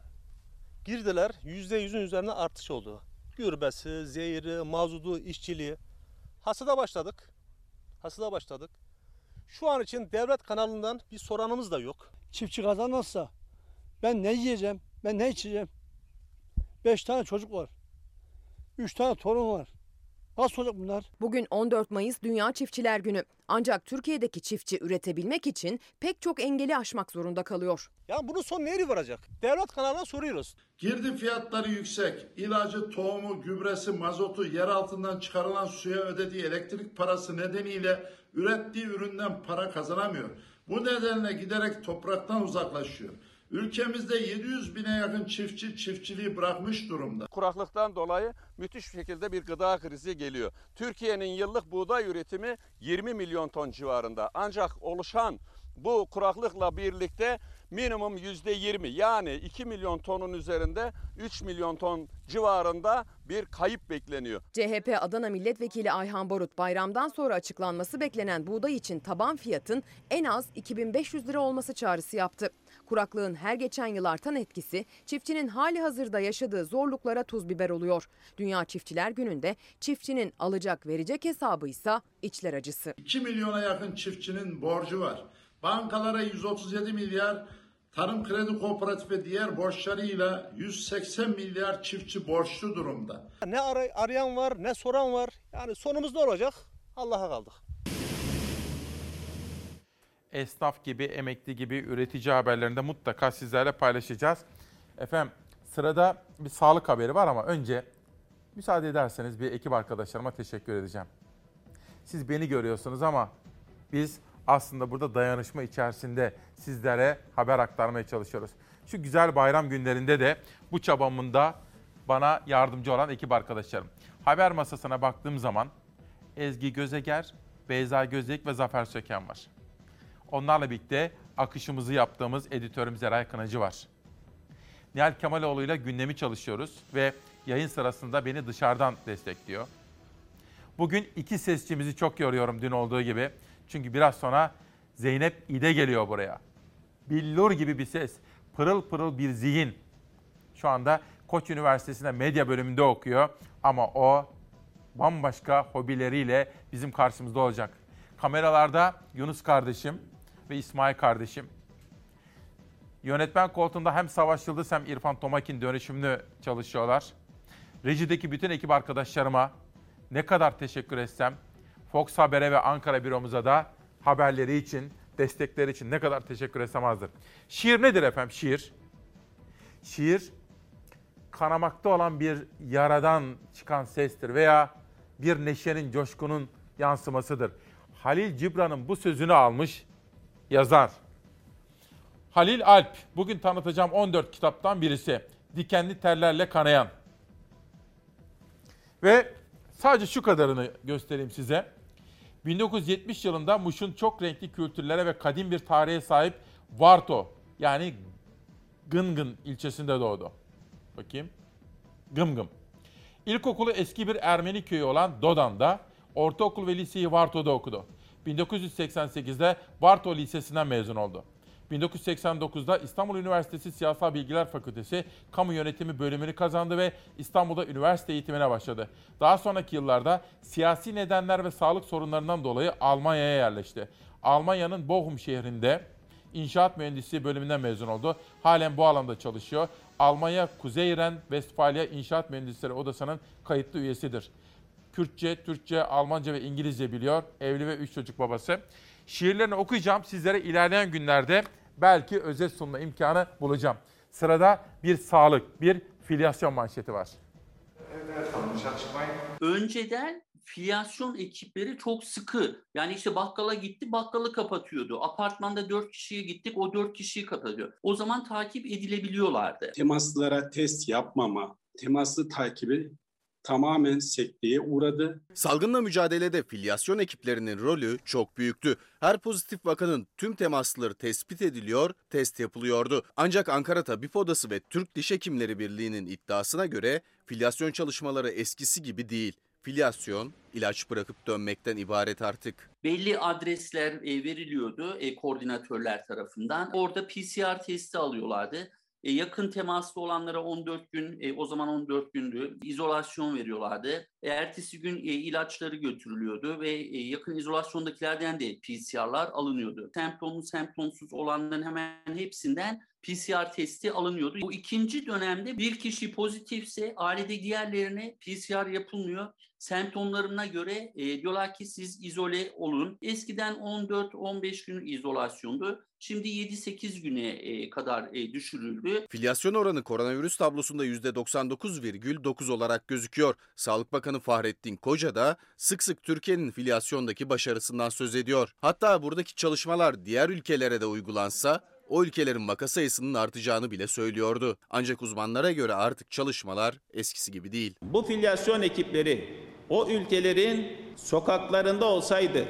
girdiler %100'ün üzerine artış oldu. Gürbesi, zehri, mazudu, işçiliği. Hasada başladık. Şu an için devlet kanalından bir soranımız da yok. Çiftçi kazanmazsa ben ne yiyeceğim, ben ne içeceğim? 5 tane çocuk var. 3 tane torun var. Nasıl olacak bunlar? Bugün 14 Mayıs Dünya Çiftçiler Günü. Ancak Türkiye'deki çiftçi üretebilmek için pek çok engeli aşmak zorunda kalıyor. Ya bunun son nereye varacak? Devlet kanalına soruyoruz. Girdi fiyatları yüksek. İlacı, tohumu, gübresi, mazotu, yer altından çıkarılan suya ödediği elektrik parası nedeniyle ürettiği üründen para kazanamıyor. Bu nedenle giderek topraktan uzaklaşıyor. Ülkemizde 700 bine yakın çiftçi çiftçiliği bırakmış durumda. Kuraklıktan dolayı müthiş bir şekilde bir gıda krizi geliyor. Türkiye'nin yıllık buğday üretimi 20 milyon ton civarında. Ancak oluşan bu kuraklıkla birlikte minimum %20 yani 2 milyon tonun üzerinde 3 milyon ton civarında bir kayıp bekleniyor. CHP Adana Milletvekili Ayhan Barut bayramdan sonra açıklanması beklenen buğday için taban fiyatın en az 2500 lira olması çağrısı yaptı. Kuraklığın her geçen yıl artan etkisi çiftçinin hali hazırda yaşadığı zorluklara tuz biber oluyor. Dünya Çiftçiler Günü'nde çiftçinin alacak verecek hesabı ise içler acısı. 2 milyona yakın çiftçinin borcu var. Bankalara 137 milyar, Tarım Kredi Kooperatifi ve diğer borçlarıyla 180 milyar çiftçi borçlu durumda. Ne arayan var, ne soran var. Yani sonumuz ne olacak? Allah'a kaldık. Esnaf gibi, emekli gibi, üretici haberlerinde mutlaka sizlerle paylaşacağız. Efendim, sırada bir sağlık haberi var ama önce müsaade ederseniz bir ekip arkadaşlarıma teşekkür edeceğim. Siz beni görüyorsunuz ama biz aslında burada dayanışma içerisinde sizlere haber aktarmaya çalışıyoruz. Şu güzel bayram günlerinde de bu çabamında bana yardımcı olan ekip arkadaşlarım. Haber masasına baktığım zaman Ezgi Gözeger, Beyza Gözeyik ve Zafer Söken var. Onlarla birlikte akışımızı yaptığımız editörümüz Eray Kınacı var. Nihal Kemaloğlu'yla gündemi çalışıyoruz ve yayın sırasında beni dışarıdan destekliyor. Bugün iki sesçimizi çok yoruyorum dün olduğu gibi. Çünkü biraz sonra Zeynep İde geliyor buraya. Billur gibi bir ses, pırıl pırıl bir zihin. Şu anda Koç Üniversitesi'nde medya bölümünde okuyor. Ama o bambaşka hobileriyle bizim karşımızda olacak. Kameralarda Yunus kardeşim ve İsmail kardeşim. Yönetmen koltuğunda hem Savaş Yıldız hem İrfan Tomakin dönüşümlü çalışıyorlar. Rejideki bütün ekip arkadaşlarıma ne kadar teşekkür etsem, Fox Haber'e ve Ankara büromuza da haberleri için, destekleri için ne kadar teşekkür etsem azdır. Şiir nedir efendim? Şiir, kanamakta olan bir yaradan çıkan sestir veya bir neşenin, coşkunun yansımasıdır. Halil Cibran'ın bu sözünü almış yazar. Halil Alp, bugün tanıtacağım 14 kitaptan birisi. Dikenli Tellerle Kanayan. Ve sadece şu kadarını göstereyim size. 1970 yılında Muş'un çok renkli kültürlere ve kadim bir tarihe sahip Varto, yani Gımgım ilçesinde doğdu. Bakayım. Gımgım. İlkokulu eski bir Ermeni köyü olan Dodan'da, ortaokul ve liseyi Varto'da okudu. 1988'de Varto Lisesi'nden mezun oldu. 1989'da İstanbul Üniversitesi Siyasal Bilgiler Fakültesi Kamu Yönetimi bölümünü kazandı ve İstanbul'da üniversite eğitimine başladı. Daha sonraki yıllarda siyasi nedenler ve sağlık sorunlarından dolayı Almanya'ya yerleşti. Almanya'nın Bochum şehrinde İnşaat Mühendisliği bölümünden mezun oldu. Halen bu alanda çalışıyor. Almanya Kuzey Ren-Vestfalya İnşaat Mühendisleri Odası'nın kayıtlı üyesidir. Kürtçe, Türkçe, Almanca ve İngilizce biliyor. Evli ve 3 çocuk babası. Şiirlerini okuyacağım. Sizlere ilerleyen günlerde belki özet sunma imkanı bulacağım. Sırada bir sağlık, bir filyasyon manşeti var. Evet, önceden filyasyon ekipleri çok sıkı. Yani işte bakkala gitti, bakkalı kapatıyordu. Apartmanda 4 kişiye gittik, o 4 kişiyi kapatıyor. O zaman takip edilebiliyorlardı. Temaslara test yapmama, temaslı takibi tamamen sekteye uğradı. Salgınla mücadelede filyasyon ekiplerinin rolü çok büyüktü. Her pozitif vakanın tüm temasları tespit ediliyor, test yapılıyordu. Ancak Ankara Tabip Odası ve Türk Diş Hekimleri Birliği'nin iddiasına göre filyasyon çalışmaları eskisi gibi değil. Filyasyon ilaç bırakıp dönmekten ibaret artık. Belli adresler veriliyordu koordinatörler tarafından. Orada PCR testi alıyorlardı. Yakın temaslı olanlara 14 gün, o zaman 14 gündü, izolasyon veriyorlardı. Ertesi gün ilaçları götürülüyordu ve yakın izolasyondakilerden de PCR'lar alınıyordu. Semptomlu, semptomsuz olanların hemen hepsinden PCR testi alınıyordu. Bu ikinci dönemde bir kişi pozitifse ailede diğerlerine PCR yapılmıyor. Semptomlarına göre diyorlar ki siz izole olun. Eskiden 14-15 gün izolasyondu. Şimdi 7-8 güne kadar düşürüldü. Filyasyon oranı koronavirüs tablosunda %99,9 olarak gözüküyor. Sağlık Bakanı Fahrettin Koca da sık sık Türkiye'nin filyasyondaki başarısından söz ediyor. Hatta buradaki çalışmalar diğer ülkelere de uygulansa o ülkelerin vaka sayısının artacağını bile söylüyordu. Ancak uzmanlara göre artık çalışmalar eskisi gibi değil. Bu filyasyon ekipleri o ülkelerin sokaklarında olsaydı,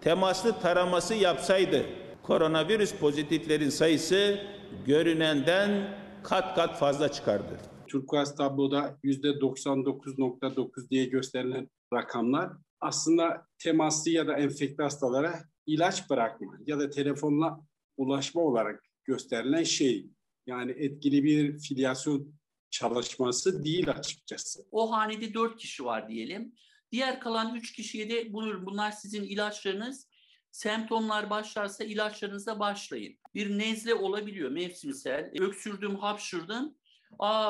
temaslı taraması yapsaydı koronavirüs pozitiflerin sayısı görünenden kat kat fazla çıkardı. Turkuaz tabloda %99.9 diye gösterilen rakamlar aslında temaslı ya da enfekte hastalara ilaç bırakma ya da telefonla ulaşma olarak gösterilen şey, yani etkili bir filyasyon çalışması değil açıkçası. O hanede 4 kişi var diyelim. Diğer kalan 3 kişiye de bunlar sizin ilaçlarınız. Semptomlar başlarsa ilaçlarınıza başlayın. Bir nezle olabiliyor mevsimsel. Öksürdüm, hapşırdım.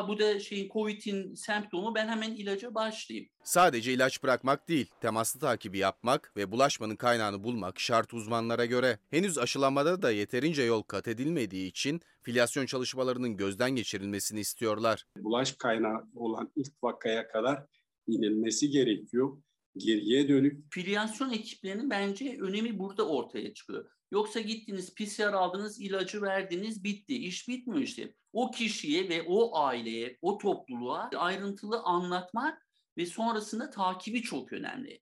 Bu da COVID'in semptomu, ben hemen ilaca başlayayım. Sadece ilaç bırakmak değil, temaslı takibi yapmak ve bulaşmanın kaynağını bulmak şart uzmanlara göre. Henüz aşılamada da yeterince yol kat edilmediği için filyasyon çalışmalarının gözden geçirilmesini istiyorlar. Bulaş kaynağı olan ilk vakaya kadar inilmesi gerekiyor. Geriye dönük. Filyasyon ekiplerinin bence önemi burada ortaya çıkıyor. Yoksa gittiniz, PCR aldınız, ilacı verdiniz, bitti. İş bitmiyor işte. O kişiye ve o aileye, o topluluğa ayrıntılı anlatmak ve sonrasında takibi çok önemli.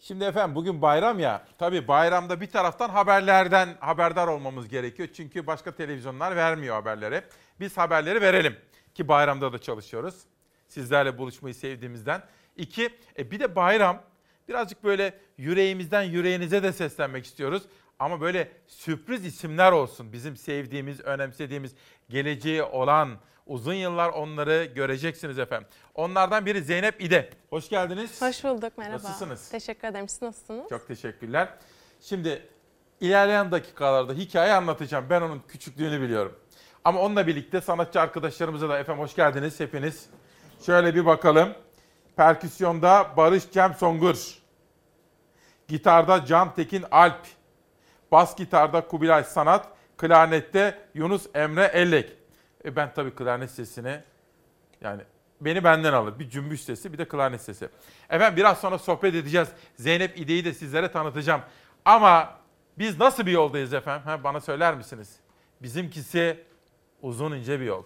Şimdi efendim bugün bayram ya. Tabii bayramda bir taraftan haberlerden haberdar olmamız gerekiyor. Çünkü başka televizyonlar vermiyor haberleri. Biz haberleri verelim ki bayramda da çalışıyoruz. Sizlerle buluşmayı sevdiğimizden. İki, bir de bayram. Birazcık böyle yüreğimizden yüreğinize de seslenmek istiyoruz. Ama böyle sürpriz isimler olsun. Bizim sevdiğimiz, önemsediğimiz, geleceği olan, uzun yıllar onları göreceksiniz efendim. Onlardan biri Zeynep İde. Hoş geldiniz. Hoş bulduk, merhaba. Nasılsınız? Teşekkür ederim. Siz nasılsınız? Çok teşekkürler. Şimdi ilerleyen dakikalarda hikaye anlatacağım. Ben onun küçüklüğünü biliyorum. Ama onunla birlikte sanatçı arkadaşlarımıza da efendim hoş geldiniz hepiniz. Şöyle bir bakalım. Perküsyonda Barış Cem Songur. Gitarda Can Tekin Alp. Bas gitarda Kubilay Sanat. Klarnette Yunus Emre Ellek. Ben tabii klarnet sesini, yani beni benden alır. Bir cümbüş sesi, bir de klarnet sesi. Efendim biraz sonra sohbet edeceğiz. Zeynep İde'yi de sizlere tanıtacağım. Ama biz nasıl bir yoldayız efendim? Bana söyler misiniz? Bizimkisi uzun ince bir yol.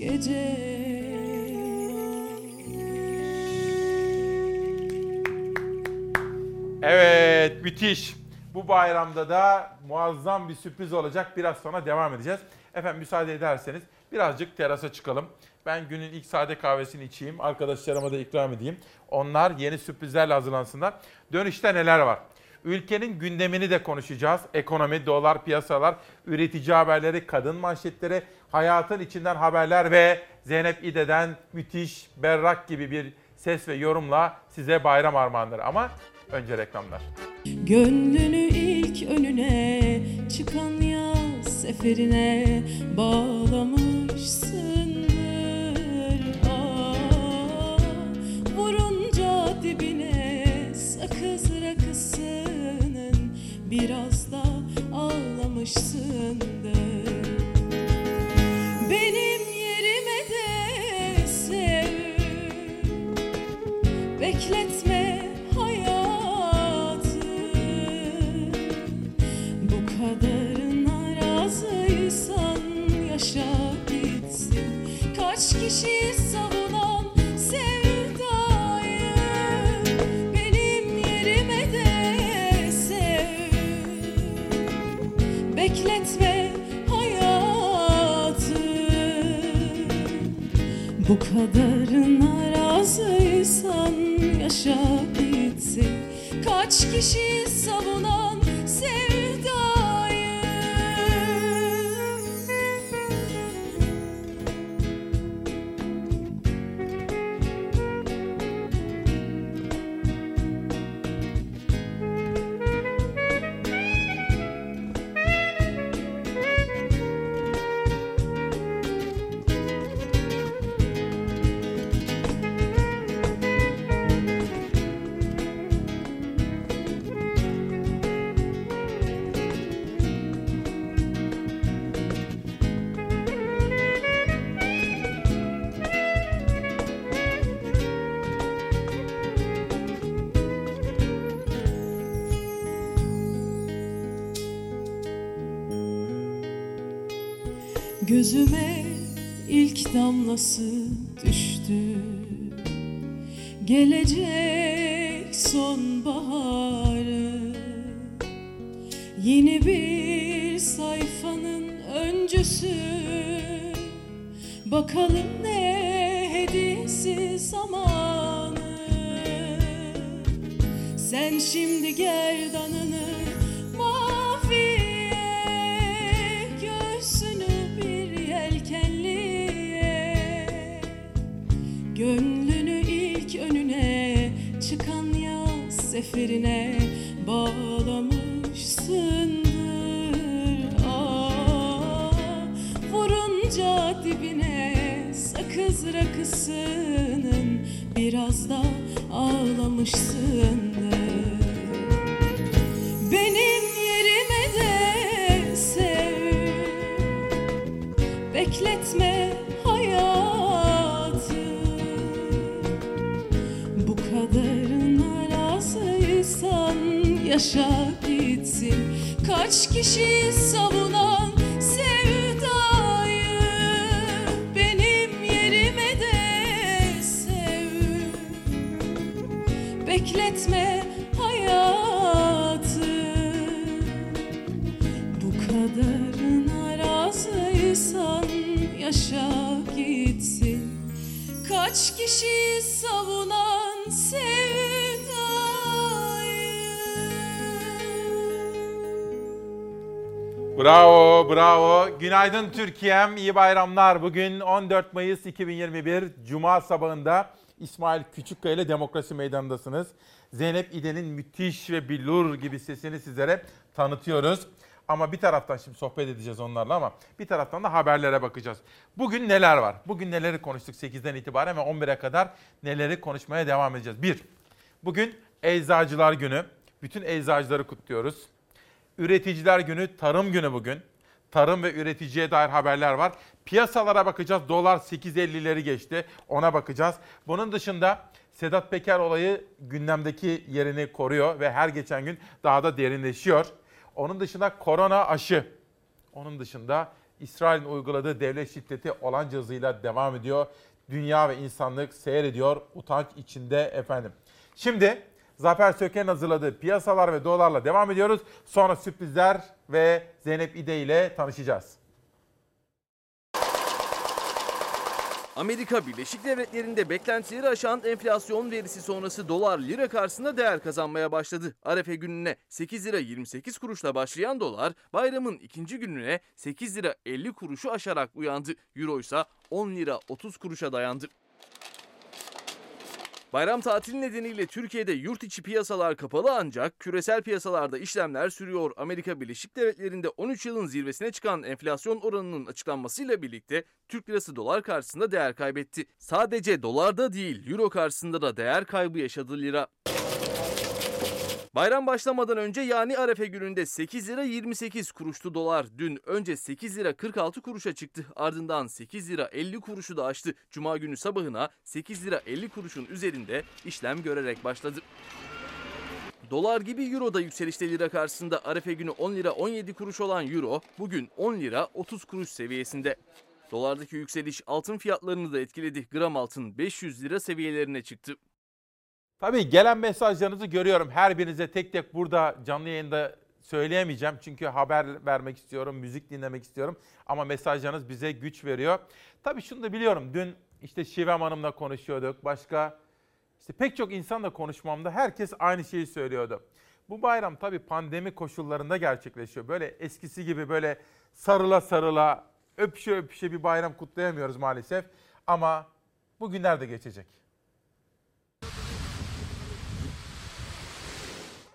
gece. Evet, müthiş. Bu bayramda da muazzam bir sürpriz olacak. Biraz sonra devam edeceğiz. Efendim müsaade ederseniz birazcık terasa çıkalım. Ben günün ilk sade kahvesini içeyim. Arkadaşlarıma da ikram edeyim. Onlar yeni sürprizlerle hazırlansınlar. Dönüşte neler var? Ülkenin gündemini de konuşacağız. Ekonomi, dolar, piyasalar, üretici haberleri, kadın manşetleri, hayatın içinden haberler ve Zeynep İde'den müthiş, berrak gibi bir ses ve yorumla size bayram armağanları. Ama önce reklamlar. Gönlünü ilk önüne çıkan yaz seferine bağlamışsındır. Aa, vurunca dibine sakız rakısının biraz da ağlamışsındır. Benim yerime de sev, bekletme. Yaşa gitsin kaç kişi savunan sevdayı, benim yerime de sev, bekletme hayatı. Bu kadarına razıysan yaşa gitsin kaç kişi savunan sevdayı. Gözüme ilk damlası düştü, gelecek sonbaharı, yeni bir sayfanın öncüsü, bakalım ne hediyesi zamanı. Sen şimdi gerdanını seferine bağlamışsındır. Aa, vurunca dibine sakız rakısının biraz da ağlamışsındır. Benim yerime de sev, bekletme hayatı. Bu kadarına sen yaşa gitsin kaç kişi savunan sevdayı, benim yerime de sev, bekletme hayatı. Bu kadarına razıysan yaşa gitsin kaç kişi savunan sevdayı. Bravo, bravo. Günaydın Türkiye'm, iyi bayramlar. Bugün 14 Mayıs 2021 Cuma sabahında İsmail Küçükkaya ile Demokrasi Meydanı'ndasınız. Zeynep İde'nin müthiş ve billur gibi sesini sizlere tanıtıyoruz. Ama bir taraftan şimdi sohbet edeceğiz onlarla ama bir taraftan da haberlere bakacağız. Bugün neler var? Bugün neleri konuştuk 8'den itibaren ve 11'e kadar neleri konuşmaya devam edeceğiz? 1. Bugün Eczacılar Günü. Bütün eczacıları kutluyoruz. Üreticiler Günü, Tarım Günü bugün. Tarım ve üreticiye dair haberler var. Piyasalara bakacağız. Dolar 8.50'leri geçti. Ona bakacağız. Bunun dışında Sedat Peker olayı gündemdeki yerini koruyor ve her geçen gün daha da derinleşiyor. Onun dışında korona aşı. Onun dışında İsrail'in uyguladığı devlet şiddeti olanca hızıyla devam ediyor. Dünya ve insanlık seyrediyor utanç içinde efendim. Şimdi Zafer Söken'in hazırladığı piyasalar ve dolarla devam ediyoruz. Sonra sürprizler ve Zeynep İde ile tanışacağız. Amerika Birleşik Devletleri'nde beklentileri aşan enflasyon verisi sonrası dolar lira karşısında değer kazanmaya başladı. Arefe gününe 8 lira 28 kuruşla başlayan dolar bayramın ikinci gününe 8 lira 50 kuruşu aşarak uyandı. Euro ise 10 lira 30 kuruşa dayandı. Bayram tatili nedeniyle Türkiye'de yurt içi piyasalar kapalı ancak küresel piyasalarda işlemler sürüyor. Amerika Birleşik Devletleri'nde 13 yılın zirvesine çıkan enflasyon oranının açıklanmasıyla birlikte Türk lirası dolar karşısında değer kaybetti. Sadece dolarda değil, euro karşısında da değer kaybı yaşadı lira. Bayram başlamadan önce yani Arefe gününde 8 lira 28 kuruştu dolar. Dün önce 8 lira 46 kuruşa çıktı. Ardından 8 lira 50 kuruşu da aştı. Cuma günü sabahına 8 lira 50 kuruşun üzerinde işlem görerek başladı. Dolar gibi euro da yükselişte lira karşısında. Arefe günü 10 lira 17 kuruş olan euro bugün 10 lira 30 kuruş seviyesinde. Dolardaki yükseliş altın fiyatlarını da etkiledi. Gram altın 500 lira seviyelerine çıktı. Tabii gelen mesajlarınızı görüyorum. Her birinize tek tek burada canlı yayında söyleyemeyeceğim. Çünkü haber vermek istiyorum, müzik dinlemek istiyorum. Ama mesajlarınız bize güç veriyor. Tabii şunu da biliyorum. Dün işte Şivem Hanım'la konuşuyorduk. Başka işte pek çok insanla konuşmamda herkes aynı şeyi söylüyordu. Bu bayram tabii pandemi koşullarında gerçekleşiyor. Böyle eskisi gibi böyle sarıla sarıla, öpüşe öpüşe bir bayram kutlayamıyoruz maalesef. Ama bu günler de geçecek.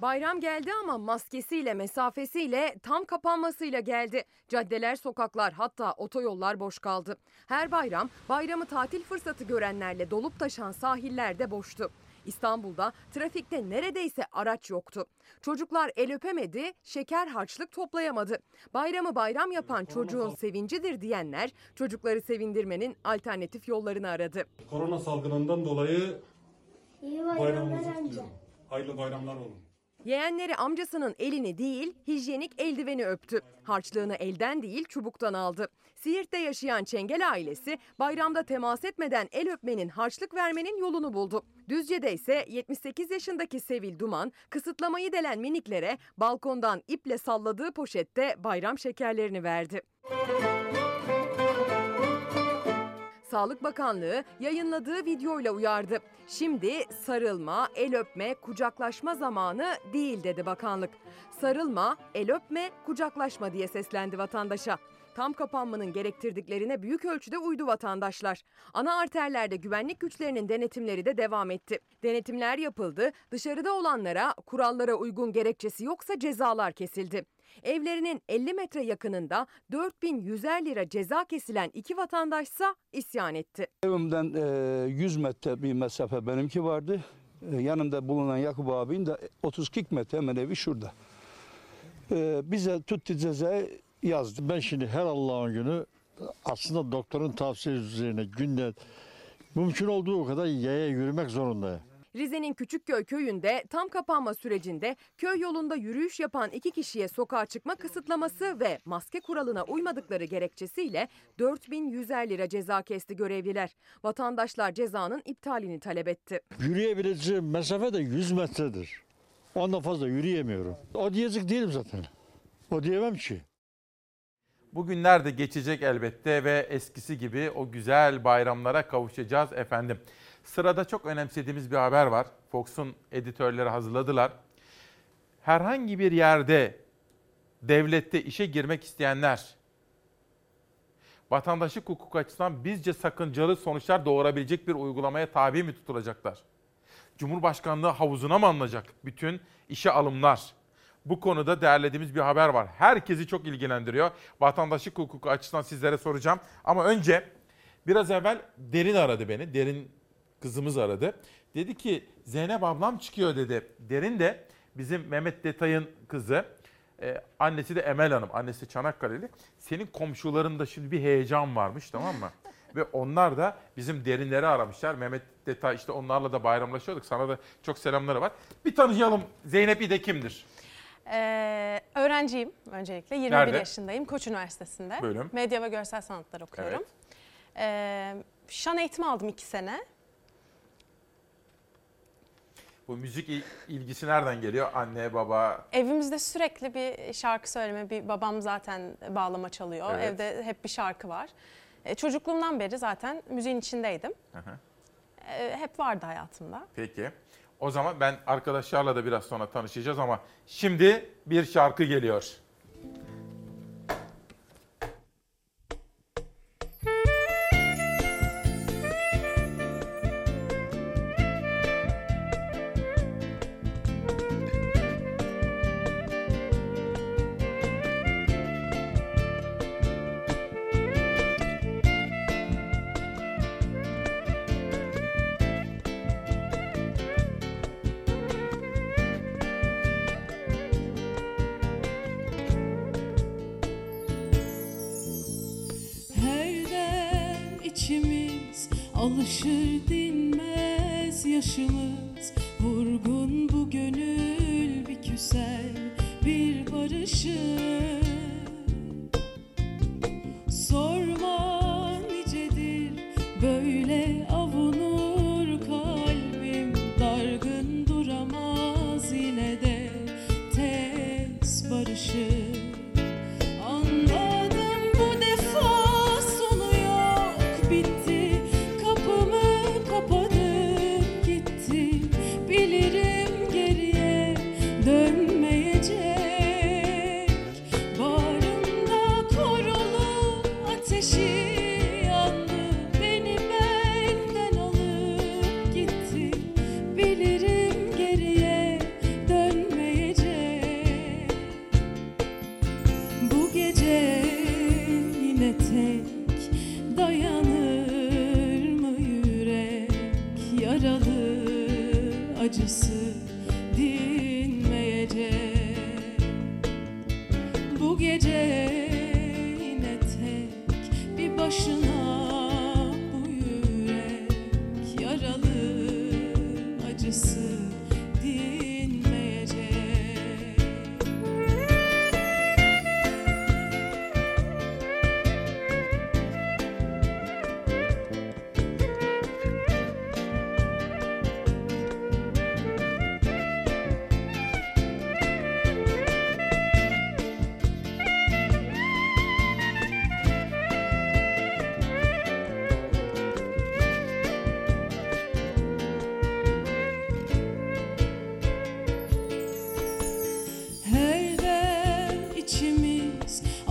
Bayram geldi ama maskesiyle, mesafesiyle, tam kapanmasıyla geldi. Caddeler, sokaklar, hatta otoyollar boş kaldı. Her bayram, bayramı tatil fırsatı görenlerle dolup taşan sahiller de boştu. İstanbul'da trafikte neredeyse araç yoktu. Çocuklar el öpemedi, şeker harçlık toplayamadı. Bayramı bayram yapan çocuğun sevincidir diyenler, çocukları sevindirmenin alternatif yollarını aradı. Korona salgınından dolayı bayramımızı kutluyorum. Hayırlı bayramlar olun. Yeğenleri amcasının elini değil, hijyenik eldiveni öptü. Harçlığını elden değil, çubuktan aldı. Siirt'te yaşayan Çengel ailesi bayramda temas etmeden el öpmenin, harçlık vermenin yolunu buldu. Düzce'de ise 78 yaşındaki Sevil Duman, kısıtlamayı delen miniklere balkondan iple salladığı poşette bayram şekerlerini verdi. Sağlık Bakanlığı yayınladığı videoyla uyardı. Şimdi sarılma, el öpme, kucaklaşma zamanı değil dedi bakanlık. Sarılma, el öpme, kucaklaşma diye seslendi vatandaşa. Tam kapanmanın gerektirdiklerine büyük ölçüde uydu vatandaşlar. Ana arterlerde güvenlik güçlerinin denetimleri de devam etti. Denetimler yapıldı, dışarıda olanlara kurallara uygun gerekçesi yoksa cezalar kesildi. Evlerinin 50 metre yakınında 4100'er lira ceza kesilen iki vatandaşsa isyan etti. Evimden 100 metre bir mesafe benimki vardı. Yanımda bulunan Yakup abinin de 32 metre hemen evi şurada. Bize tuttu cezayı yazdı. Ben şimdi her Allah'ın günü aslında doktorun tavsiyesi üzerine günde mümkün olduğu o kadar yaya yürümek zorundayım. Rize'nin Küçükköy köyünde tam kapanma sürecinde köy yolunda yürüyüş yapan iki kişiye sokağa çıkma kısıtlaması ve maske kuralına uymadıkları gerekçesiyle 4100'er lira ceza kesti görevliler. Vatandaşlar cezanın iptalini talep etti. Yürüyebileceğim mesafe de 100 metredir. Ondan fazla yürüyemiyorum. O diyecek değilim zaten. O diyemem ki. Bugünler de geçecek elbette ve eskisi gibi o güzel bayramlara kavuşacağız efendim. Sırada çok önemsediğimiz bir haber var. Fox'un editörleri hazırladılar. Herhangi bir yerde devlette işe girmek isteyenler, vatandaşlık hukuku açısından bizce sakıncalı sonuçlar doğurabilecek bir uygulamaya tabi mi tutulacaklar? Cumhurbaşkanlığı havuzuna mı alınacak bütün işe alımlar? Bu konuda değerlediğimiz bir haber var. Herkesi çok ilgilendiriyor. Vatandaşlık hukuku açısından sizlere soracağım. Ama önce biraz evvel Derin aradı beni. Derin kızımız aradı. Dedi ki Zeynep ablam çıkıyor dedi. Derin de bizim Mehmet Detay'ın kızı. Annesi de Emel Hanım. Annesi Çanakkale'li. Senin komşularında şimdi bir heyecan varmış, tamam mı? Ve onlar da bizim Derinleri aramışlar. Mehmet Detay işte onlarla da bayramlaşıyorduk. Sana da çok selamları var. Bir tanıyalım, Zeynep İde kimdir? Öğrenciyim öncelikle. 21 Nerede? Yaşındayım. Koç Üniversitesi'nde. Bölüm? Medya ve Görsel Sanatlar okuyorum. Evet. Şan eğitimi aldım 2 sene. Bu müzik ilgisi nereden geliyor? Anne, baba? Evimizde sürekli bir şarkı söyleme. Bir babam zaten bağlama çalıyor. Evet. Evde hep bir şarkı var. Çocukluğumdan beri zaten müziğin içindeydim. Hı-hı. Hep vardı hayatımda. Peki. O zaman ben arkadaşlarla da biraz sonra tanışacağız ama şimdi bir şarkı geliyor. Alışır dinmez yaşımız, vurgun bu gönül bir küser, bir barışır. Sorma nicedir, böyle avunur kalbim, dargın duramaz yine de tez barışır.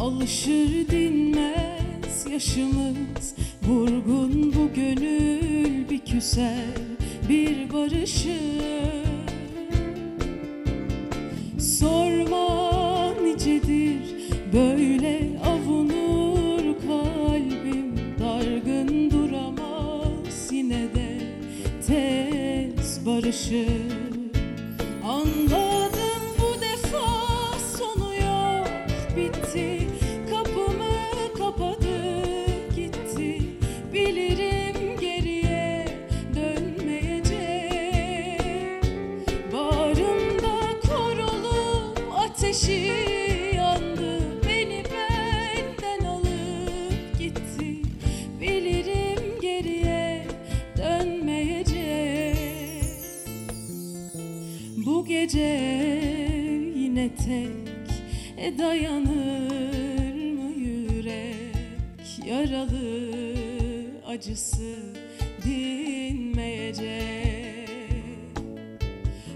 Alışır dinmez yaşımız, vurgun bu gönül bir küser, bir barışır. Sorma nicedir, böyle avunur kalbim, dargın duramaz yine de tez barışır. Dayanır mı yürek, yaralı acısı dinmeyecek.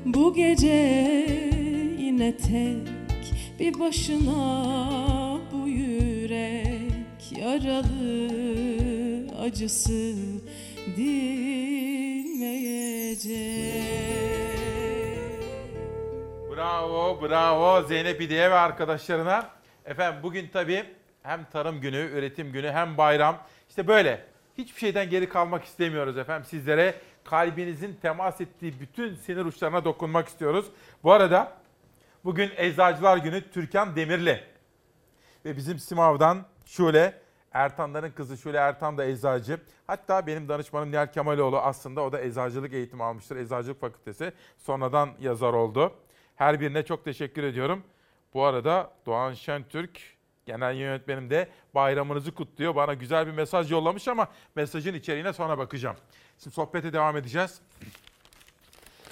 Bu gece yine tek bir başına bu yürek, yaralı acısı dinmeyecek. Bravo, bravo Zeynep İde'ye ve arkadaşlarına. Efendim bugün tabii hem tarım günü, üretim günü hem bayram. İşte böyle hiçbir şeyden geri kalmak istemiyoruz efendim. Sizlere kalbinizin temas ettiği bütün sinir uçlarına dokunmak istiyoruz. Bu arada bugün Eczacılar Günü Türkan Demirli. Ve bizim Simav'dan Şule Ertanların kızı Şule Ertan da eczacı. Hatta benim danışmanım Nihal Kemaloğlu aslında o da eczacılık eğitimi almıştır. Eczacılık Fakültesi sonradan yazar oldu. Her birine çok teşekkür ediyorum. Bu arada Doğan Şentürk, genel yönetmenim de bayramınızı kutluyor. Bana güzel bir mesaj yollamış ama mesajın içeriğine sonra bakacağım. Şimdi sohbete devam edeceğiz.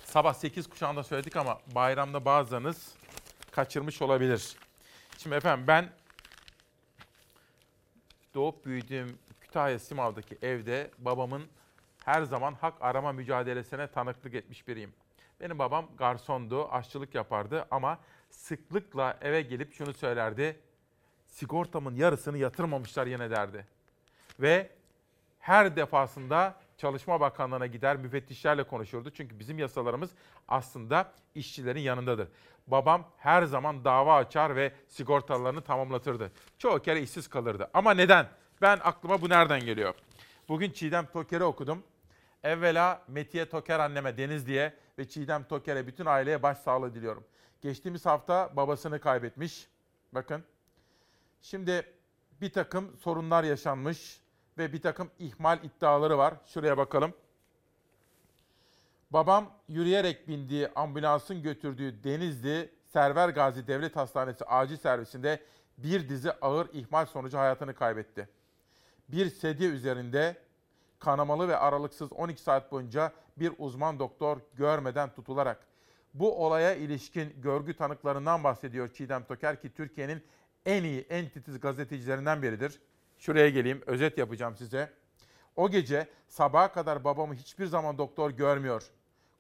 Sabah 8 kuşağında söyledik ama bayramda bazılarınız kaçırmış olabilir. Şimdi efendim ben doğup büyüdüğüm Kütahya Simav'daki evde babamın her zaman hak arama mücadelesine tanıklık etmiş biriyim. Benim babam garsondu, aşçılık yapardı ama sıklıkla eve gelip şunu söylerdi. Sigortamın yarısını yatırmamışlar yine derdi. Ve her defasında Çalışma Bakanlığı'na gider müfettişlerle konuşurdu. Çünkü bizim yasalarımız aslında işçilerin yanındadır. Babam her zaman dava açar ve sigortalarını tamamlatırdı. Çoğu kere işsiz kalırdı. Ama neden? Ben aklıma bu nereden geliyor? Bugün Çiğdem Toker'i okudum. Evvela Metiye Toker anneme, Denizli'ye ve Çiğdem Toker'e, bütün aileye başsağlığı diliyorum. Geçtiğimiz hafta babasını kaybetmiş. Bakın. Şimdi bir takım sorunlar yaşanmış ve bir takım ihmal iddiaları var. Şuraya bakalım. Babam yürüyerek bindiği ambulansın götürdüğü Denizli Server Gazi Devlet Hastanesi acil servisinde bir dizi ağır ihmal sonucu hayatını kaybetti. Bir sedye üzerinde kanamalı ve aralıksız 12 saat boyunca bir uzman doktor görmeden tutularak. Bu olaya ilişkin görgü tanıklarından bahsediyor Çiğdem Toker ki Türkiye'nin en iyi, en titiz gazetecilerinden biridir. Şuraya geleyim, özet yapacağım size. O gece sabaha kadar babamı hiçbir zaman doktor görmüyor.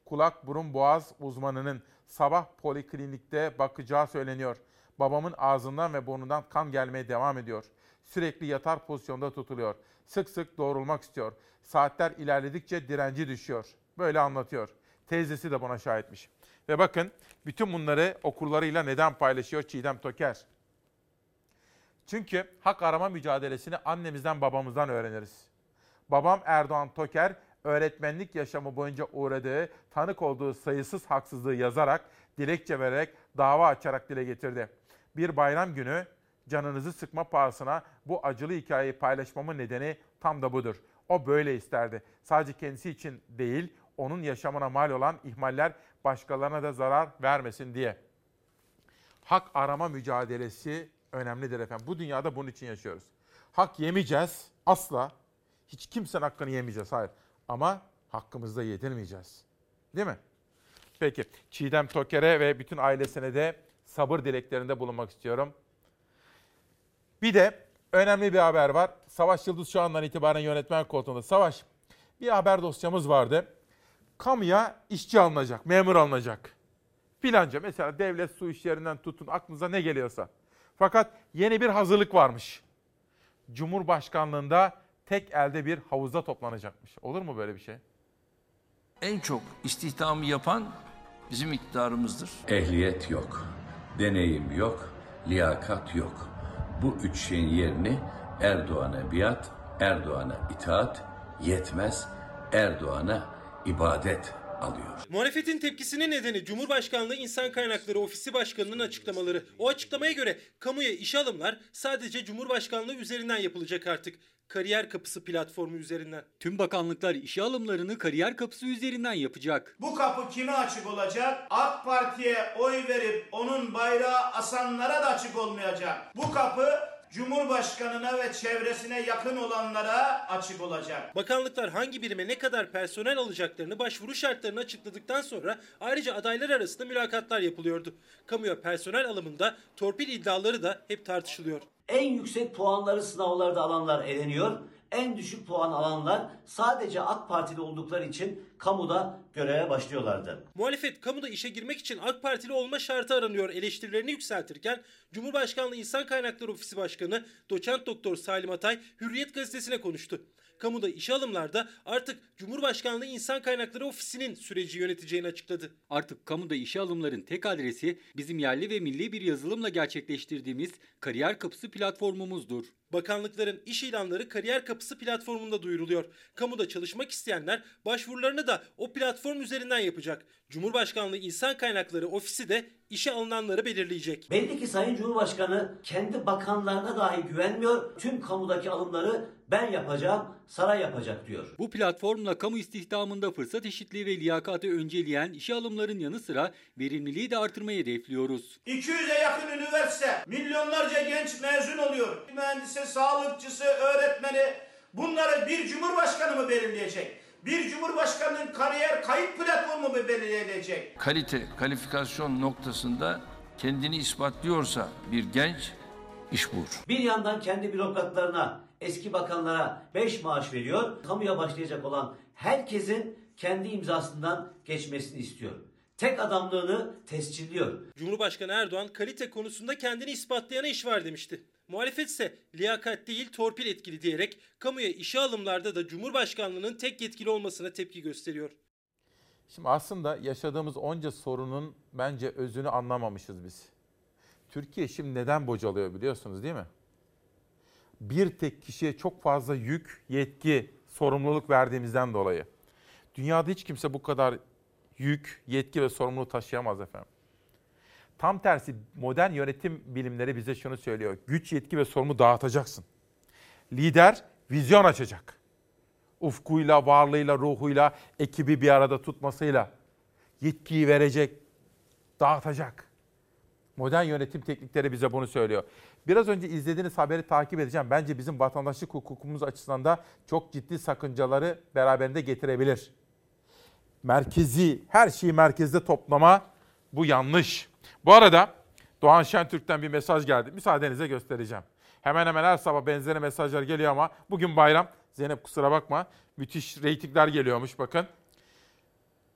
Kulak, burun, boğaz uzmanının sabah poliklinikte bakacağı söyleniyor. Babamın ağzından ve burnundan kan gelmeye devam ediyor. Sürekli yatar pozisyonda tutuluyor. Sık sık doğrulmak istiyor. Saatler ilerledikçe direnci düşüyor. Böyle anlatıyor. Teyzesi de buna şahitmiş. Ve bakın bütün bunları okurlarıyla neden paylaşıyor Çiğdem Toker? Çünkü hak arama mücadelesini annemizden, babamızdan öğreniriz. Babam Erdoğan Toker, öğretmenlik yaşamı boyunca uğradığı, tanık olduğu sayısız haksızlığı yazarak, dilekçe vererek, dava açarak dile getirdi. Bir bayram günü canınızı sıkma pahasına bu acılı hikayeyi paylaşmamın nedeni tam da budur. O böyle isterdi. Sadece kendisi için değil, onun yaşamına mal olan ihmaller başkalarına da zarar vermesin diye. Hak arama mücadelesi önemlidir efendim. Bu dünyada bunun için yaşıyoruz. Hak yemeyeceğiz asla. Hiç kimsenin hakkını yemeyeceğiz, hayır. Ama hakkımızda yedirmeyeceğiz. Değil mi? Peki. Çiğdem Toker'e ve bütün ailesine de sabır dileklerinde bulunmak istiyorum. Bir de önemli bir haber var. Savaş Yıldız şu andan itibaren yönetmen koltuğunda. Savaş, bir haber dosyamız vardı. Kamuya işçi alınacak, memur alınacak. Filanca mesela devlet su işlerinden tutun, aklınıza ne geliyorsa. Fakat yeni bir hazırlık varmış. Cumhurbaşkanlığında tek elde bir havuza toplanacakmış. Olur mu böyle bir şey? En çok istihdamı yapan bizim iktidarımızdır. Ehliyet yok, deneyim yok, liyakat yok. Bu üç şeyin yerini Erdoğan'a biat, Erdoğan'a itaat yetmez, Erdoğan'a ibadet alıyor. Muhalefetin tepkisinin nedeni Cumhurbaşkanlığı İnsan Kaynakları Ofisi Başkanı'nın açıklamaları. O açıklamaya göre kamuya iş alımlar sadece Cumhurbaşkanlığı üzerinden yapılacak artık. Kariyer Kapısı platformu üzerinden. Tüm bakanlıklar işe alımlarını Kariyer Kapısı üzerinden yapacak. Bu kapı kime açık olacak? AK Parti'ye oy verip onun bayrağı asanlara da açık olmayacak. Bu kapı Cumhurbaşkanına ve çevresine yakın olanlara açık olacak. Bakanlıklar hangi birime ne kadar personel alacaklarını, başvuru şartlarını açıkladıktan sonra ayrıca adaylar arasında mülakatlar yapılıyordu. Kamuya personel alımında torpil iddiaları da hep tartışılıyor. En yüksek puanları sınavlarda alanlar eleniyor. En düşük puan alanlar sadece AK Partili oldukları için kamuda göreve başlıyorlardı. Muhalefet kamuda işe girmek için AK Partili olma şartı aranıyor eleştirilerini yükseltirken Cumhurbaşkanlığı İnsan Kaynakları Ofisi Başkanı Doçent Doktor Salim Atay Hürriyet Gazetesi'ne konuştu. Kamuda işe alımlarda artık Cumhurbaşkanlığı İnsan Kaynakları Ofisi'nin süreci yöneteceğini açıkladı. Artık kamuda işe alımların tek adresi bizim yerli ve milli bir yazılımla gerçekleştirdiğimiz Kariyer Kapısı platformumuzdur. Bakanlıkların iş ilanları Kariyer Kapısı platformunda duyuruluyor. Kamuda çalışmak isteyenler başvurularını da o platform üzerinden yapacak. Cumhurbaşkanlığı İnsan Kaynakları Ofisi de işe alınanları belirleyecek. Belli ki Sayın Cumhurbaşkanı kendi bakanlarına dahi güvenmiyor. Tüm kamudaki alımları ben yapacağım, saray yapacak diyor. Bu platformla kamu istihdamında fırsat eşitliği ve liyakati önceleyen işe alımların yanı sıra verimliliği de artırmayı hedefliyoruz. 200'e yakın üniversite, milyonlarca genç mezun oluyor. Mühendisi, sağlıkçısı, öğretmeni, bunları bir cumhurbaşkanı mı belirleyecek? Bir cumhurbaşkanının kariyer kayıt platformu mu belirleyecek? Kalite, kalifikasyon noktasında kendini ispatlıyorsa bir genç iş bulur. Bir yandan kendi bürokratlarına, eski bakanlara 5 maaş veriyor. Kamuya başlayacak olan herkesin kendi imzasından geçmesini istiyor. Tek adamlığını tescilliyor. Cumhurbaşkanı Erdoğan kalite konusunda kendini ispatlayana iş var demişti. Muhalefet ise liyakat değil torpil etkili diyerek kamuya işe alımlarda da Cumhurbaşkanlığının tek yetkili olmasına tepki gösteriyor. Şimdi aslında yaşadığımız onca sorunun bence özünü anlamamışız biz. Türkiye şimdi neden bocalıyor biliyorsunuz değil mi? Bir tek kişiye çok fazla yük, yetki, sorumluluk verdiğimizden dolayı. Dünyada hiç kimse bu kadar yük, yetki ve sorumluluğu taşıyamaz efendim. Tam tersi modern yönetim bilimleri bize şunu söylüyor. Güç, yetki ve sorumluluğu dağıtacaksın. Lider vizyon açacak. Ufkuyla, varlığıyla, ruhuyla, ekibi bir arada tutmasıyla yetkiyi verecek, dağıtacak. Modern yönetim teknikleri bize bunu söylüyor. Biraz önce izlediğiniz haberi takip edeceğim. Bence bizim vatandaşlık hukukumuz açısından da çok ciddi sakıncaları beraberinde getirebilir. Merkezi, her şeyi merkezde toplama bu yanlış. Bu arada Doğan Şentürk'ten bir mesaj geldi. Müsaadenize göstereceğim. Hemen hemen her sabah benzeri mesajlar geliyor ama bugün bayram. Zeynep kusura bakma. Müthiş reytingler geliyormuş bakın.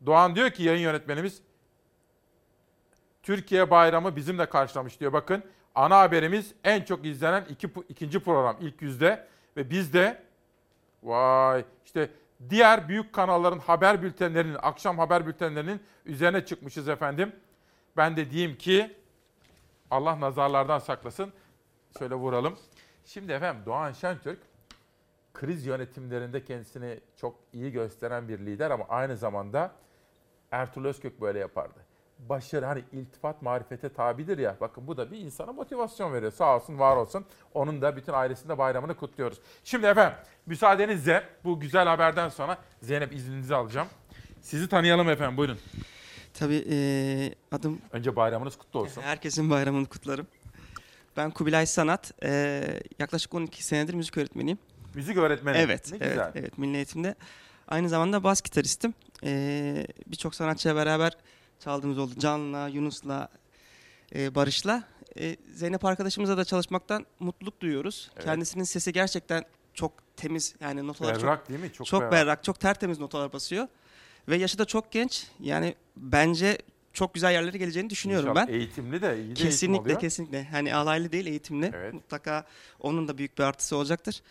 Doğan diyor ki yayın yönetmenimiz Türkiye bayramı bizimle karşılamış diyor. Bakın ana haberimiz en çok izlenen ikinci program ilk yüzde ve biz de vay işte diğer büyük kanalların haber bültenlerinin akşam haber bültenlerinin üzerine çıkmışız efendim. Ben de diyeyim ki Allah nazarlardan saklasın. Şöyle vuralım. Şimdi efendim Doğan Şentürk kriz yönetimlerinde kendisini çok iyi gösteren bir lider ama aynı zamanda Ertuğrul Özkök böyle yapardı. Başarı hani iltifat marifete tabidir ya. Bakın bu da bir insana motivasyon veriyor. Sağ olsun, var olsun. Onun da bütün ailesinde bayramını kutluyoruz. Şimdi efendim müsaadenizle bu güzel haberden sonra Zeynep izninizi alacağım. Sizi tanıyalım efendim. Buyurun. Tabii adım... Önce bayramınız kutlu olsun. Herkesin bayramını kutlarım. Ben Kubilay Sanat. Yaklaşık 12 senedir müzik öğretmeniyim. Müzik öğretmeni? Evet. Ne güzel. Evet, milli eğitimde. Aynı zamanda bas gitaristim. Birçok sanatçıyla beraber çaldığımız oldu. Can'la, Yunus'la, Barış'la. Zeynep arkadaşımızla da çalışmaktan mutluluk duyuyoruz. Evet. Kendisinin sesi gerçekten çok temiz. Yani notalar berrak, çok, değil mi? Çok berrak, çok tertemiz notalar basıyor. Ve yaşı da çok genç. Yani bence çok güzel yerlere geleceğini düşünüyorum İnşallah. Ben. Eğitimli de iyi de Kesinlikle. Hani alaylı değil eğitimli. Evet. Mutlaka onun da büyük bir artısı olacaktır.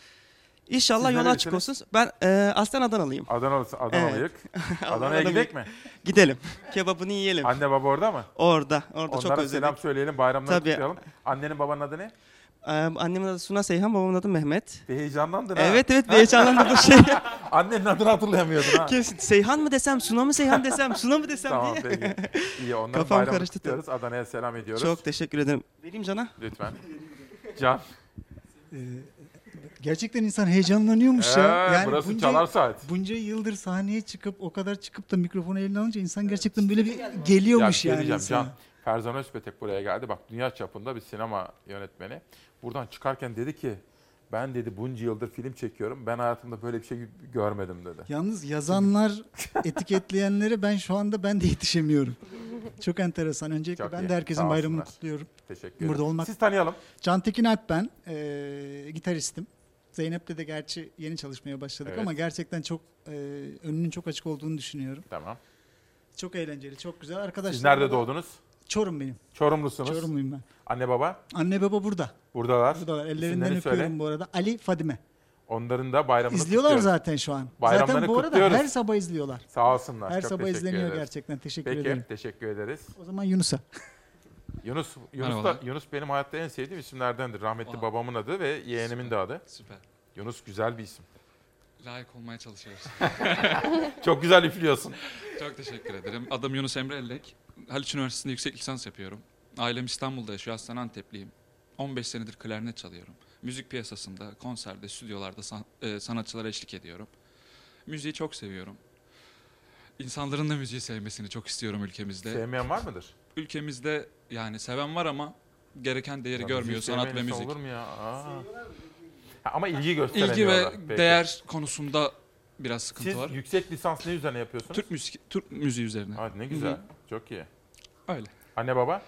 İnşallah siz yola açık olsun. Ben aslen Adanalıyım. Adanalıyız. Evet. Adana'ya gidelim mi? Gidelim. Kebabını yiyelim. Anne baba orada mı? Orada onlara çok özledik. Onlara selam söyleyelim, bayramları kutlayalım. Annenin babanın adı ne? Annemin adı Suna Seyhan, babamın adı Mehmet. Bir heyecanlandın ha. Evet, bir heyecanlandım. Annenin adını hatırlayamıyordun ha. Kesin. Seyhan mı desem, Suna mı desem tamam, diye. Tamam peki. İyi, onların kafam bayramını kutluyoruz. Adana'ya selam ediyoruz. Çok teşekkür ederim. Vereyim Can'a. Lütfen. Can. Gerçekten insan heyecanlanıyormuş ya. Yani burası Çalar Saat. Bunca yıldır sahneye çıkıp o kadar çıkıp da mikrofonu eline alınca insan gerçekten böyle bir geliyormuş ya, yani. Can, Ferzan Özpetek buraya geldi. Bak dünya çapında bir sinema yönetmeni. Buradan çıkarken dedi ki ben dedi bunca yıldır film çekiyorum. Ben hayatımda böyle bir şey görmedim dedi. Yalnız yazanlar, etiketleyenlere ben şu anda de yetişemiyorum. Çok enteresan. Öncelikle çok ben iyi. De herkesin sağ bayramını olsunlar. Kutluyorum. Teşekkür ederim. Burada olmak. Siz tanıyalım. Can Tekin Alp ben. Gitaristim. Zeynep'le de gerçi yeni çalışmaya başladık ama gerçekten çok önünün çok açık olduğunu düşünüyorum. Tamam. Çok eğlenceli, çok güzel. Arkadaşlar. Siz nerede doğdunuz? Çorum benim. Çorumlusunuz. Çorumluyum ben. Anne baba? Anne baba burada. Buradalar. Ellerinden öpüyorum bu arada. Ali, Fadime. Onların da bayramını izliyorlar zaten şu an. Zaten bu arada kutluyoruz. Her sabah izliyorlar. Sağ olsunlar. Her sabah izleniyor gerçekten. Teşekkür ederim. Peki, teşekkür ederiz. O zaman Yunus'a. Yunus benim hayatta en sevdiğim isimlerdendir. Rahmetli babamın adı ve yeğenimin de adı. Süper. Yunus güzel bir isim. Layık olmaya çalışıyoruz. Çok güzel üflüyorsun. Çok teşekkür ederim. Adım Yunus Emre Ellek. Haliç Üniversitesi'nde yüksek lisans yapıyorum. Ailem İstanbul'da yaşıyor. Aslen Antepliyim. 15 senedir klarnet çalıyorum. Müzik piyasasında, konserde, stüdyolarda sanatçılara eşlik ediyorum. Müziği çok seviyorum. İnsanların da müziği sevmesini çok istiyorum ülkemizde. Sevmeyen var mıdır? Ülkemizde yani seven var ama gereken değeri görmüyor sanat ve müzik. Olur mu ya? Ama ilgi gösteremiyorlar. İlgi ve değer konusunda biraz sıkıntı var. Siz yüksek lisans ne üzerine yapıyorsunuz? Türk müziği üzerine. Hadi ne güzel. Hı-hı. Çok iyi. Öyle. Anne baba?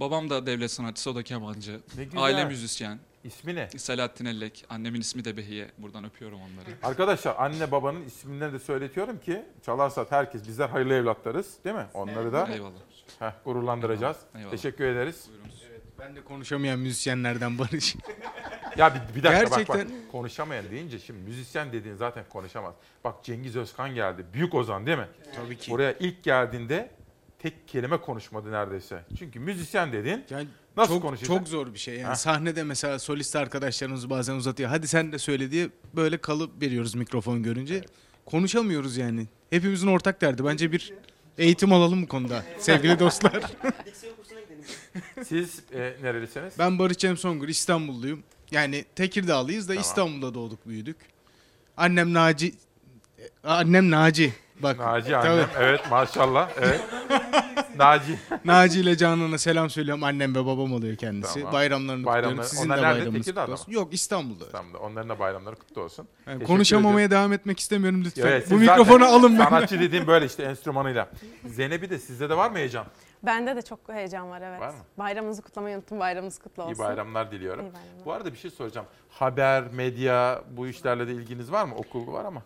Babam da devlet sanatçısı, o da kemancı. Aile müzisyen. İsmi ne? Selahattin Ellek. Annemin ismi de Behiye. Buradan öpüyorum onları. Arkadaşlar anne babanın isimlerini de söyletiyorum ki çalarsa herkes, bizler hayırlı evlatlarız değil mi? Onları da gururlandıracağız. Eyvallah. Teşekkür ederiz. Buyurunuz. Evet, ben de konuşamayan müzisyenlerden Barış. Ya bir dakika gerçekten... bak konuşamayan deyince şimdi müzisyen dediğin zaten konuşamaz. Bak Cengiz Özkan geldi. Büyük Ozan değil mi? Tabii ki. Oraya ilk geldiğinde tek kelime konuşmadı neredeyse. Çünkü müzisyen dedin. Yani nasıl konuşuyorsun? Çok zor bir şey. Yani sahnede mesela solist arkadaşlarımız bazen uzatıyor. Hadi sen de söyle diye böyle kalıp veriyoruz mikrofon görünce. Evet. Konuşamıyoruz yani. Hepimizin ortak derdi. Bence bir eğitim alalım bu konuda sevgili dostlar. Siz nerelisiniz? Ben Barış Cem Songur, İstanbulluyum. Yani Tekirdağlıyız da İstanbul'da doğduk, büyüdük. Annem Naci. Bak. Naci annem. Evet maşallah. Evet. Naci ile Canan'a selam söylüyorum. Annem ve babam oluyor kendisi. Tamam. Bayramlarını kutluyorum. Sizin onlar de bayramınız kutlu olsun. Yok İstanbul'da. İstanbul'da. Onların da bayramları kutlu olsun. Yani konuşamamaya devam etmek istemiyorum lütfen. Evet, bu mikrofonu alın bana. Sanatçı dediğim böyle işte enstrümanıyla. Zeynep'i de sizde de var mı heyecan? Bende de çok heyecan var evet. Var mı? Bayramınızı kutlamayı unuttum. Bayramınız kutlu olsun. İyi bayramlar diliyorum. İyi bayramlar. Bu arada bir şey soracağım. Haber, medya bu işlerle de ilginiz var mı? Okulu var ama.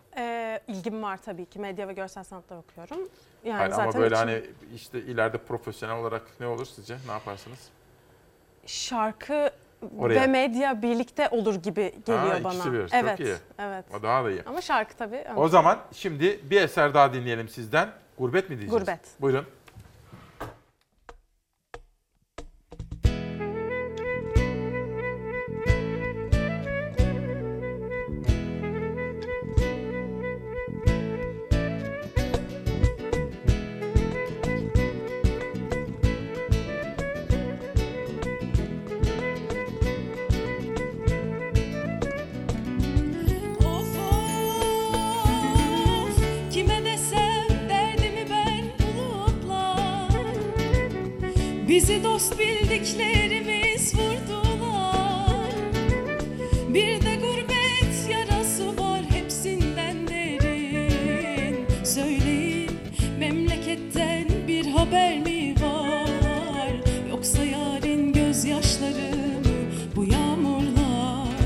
İlgim var tabii ki. Medya ve görsel sanatlar okuyorum. Yani hayır, zaten ama böyle hani işte ileride profesyonel olarak ne olur sizce? Ne yaparsınız? Şarkı oraya ve medya birlikte olur gibi geliyor bana. Evet, çok iyi. Evet. O daha da iyi. Ama şarkı tabii. Önemli. O zaman şimdi bir eser daha dinleyelim sizden. Gurbet mi diyeceğiz? Gurbet. Buyurun. Bizi dost bildiklerimiz vurdular. Bir de gurbet yarası var hepsinden derin. Söyleyin memleketten bir haber mi var? Yoksa yarın gözyaşları mı bu yağmurlar?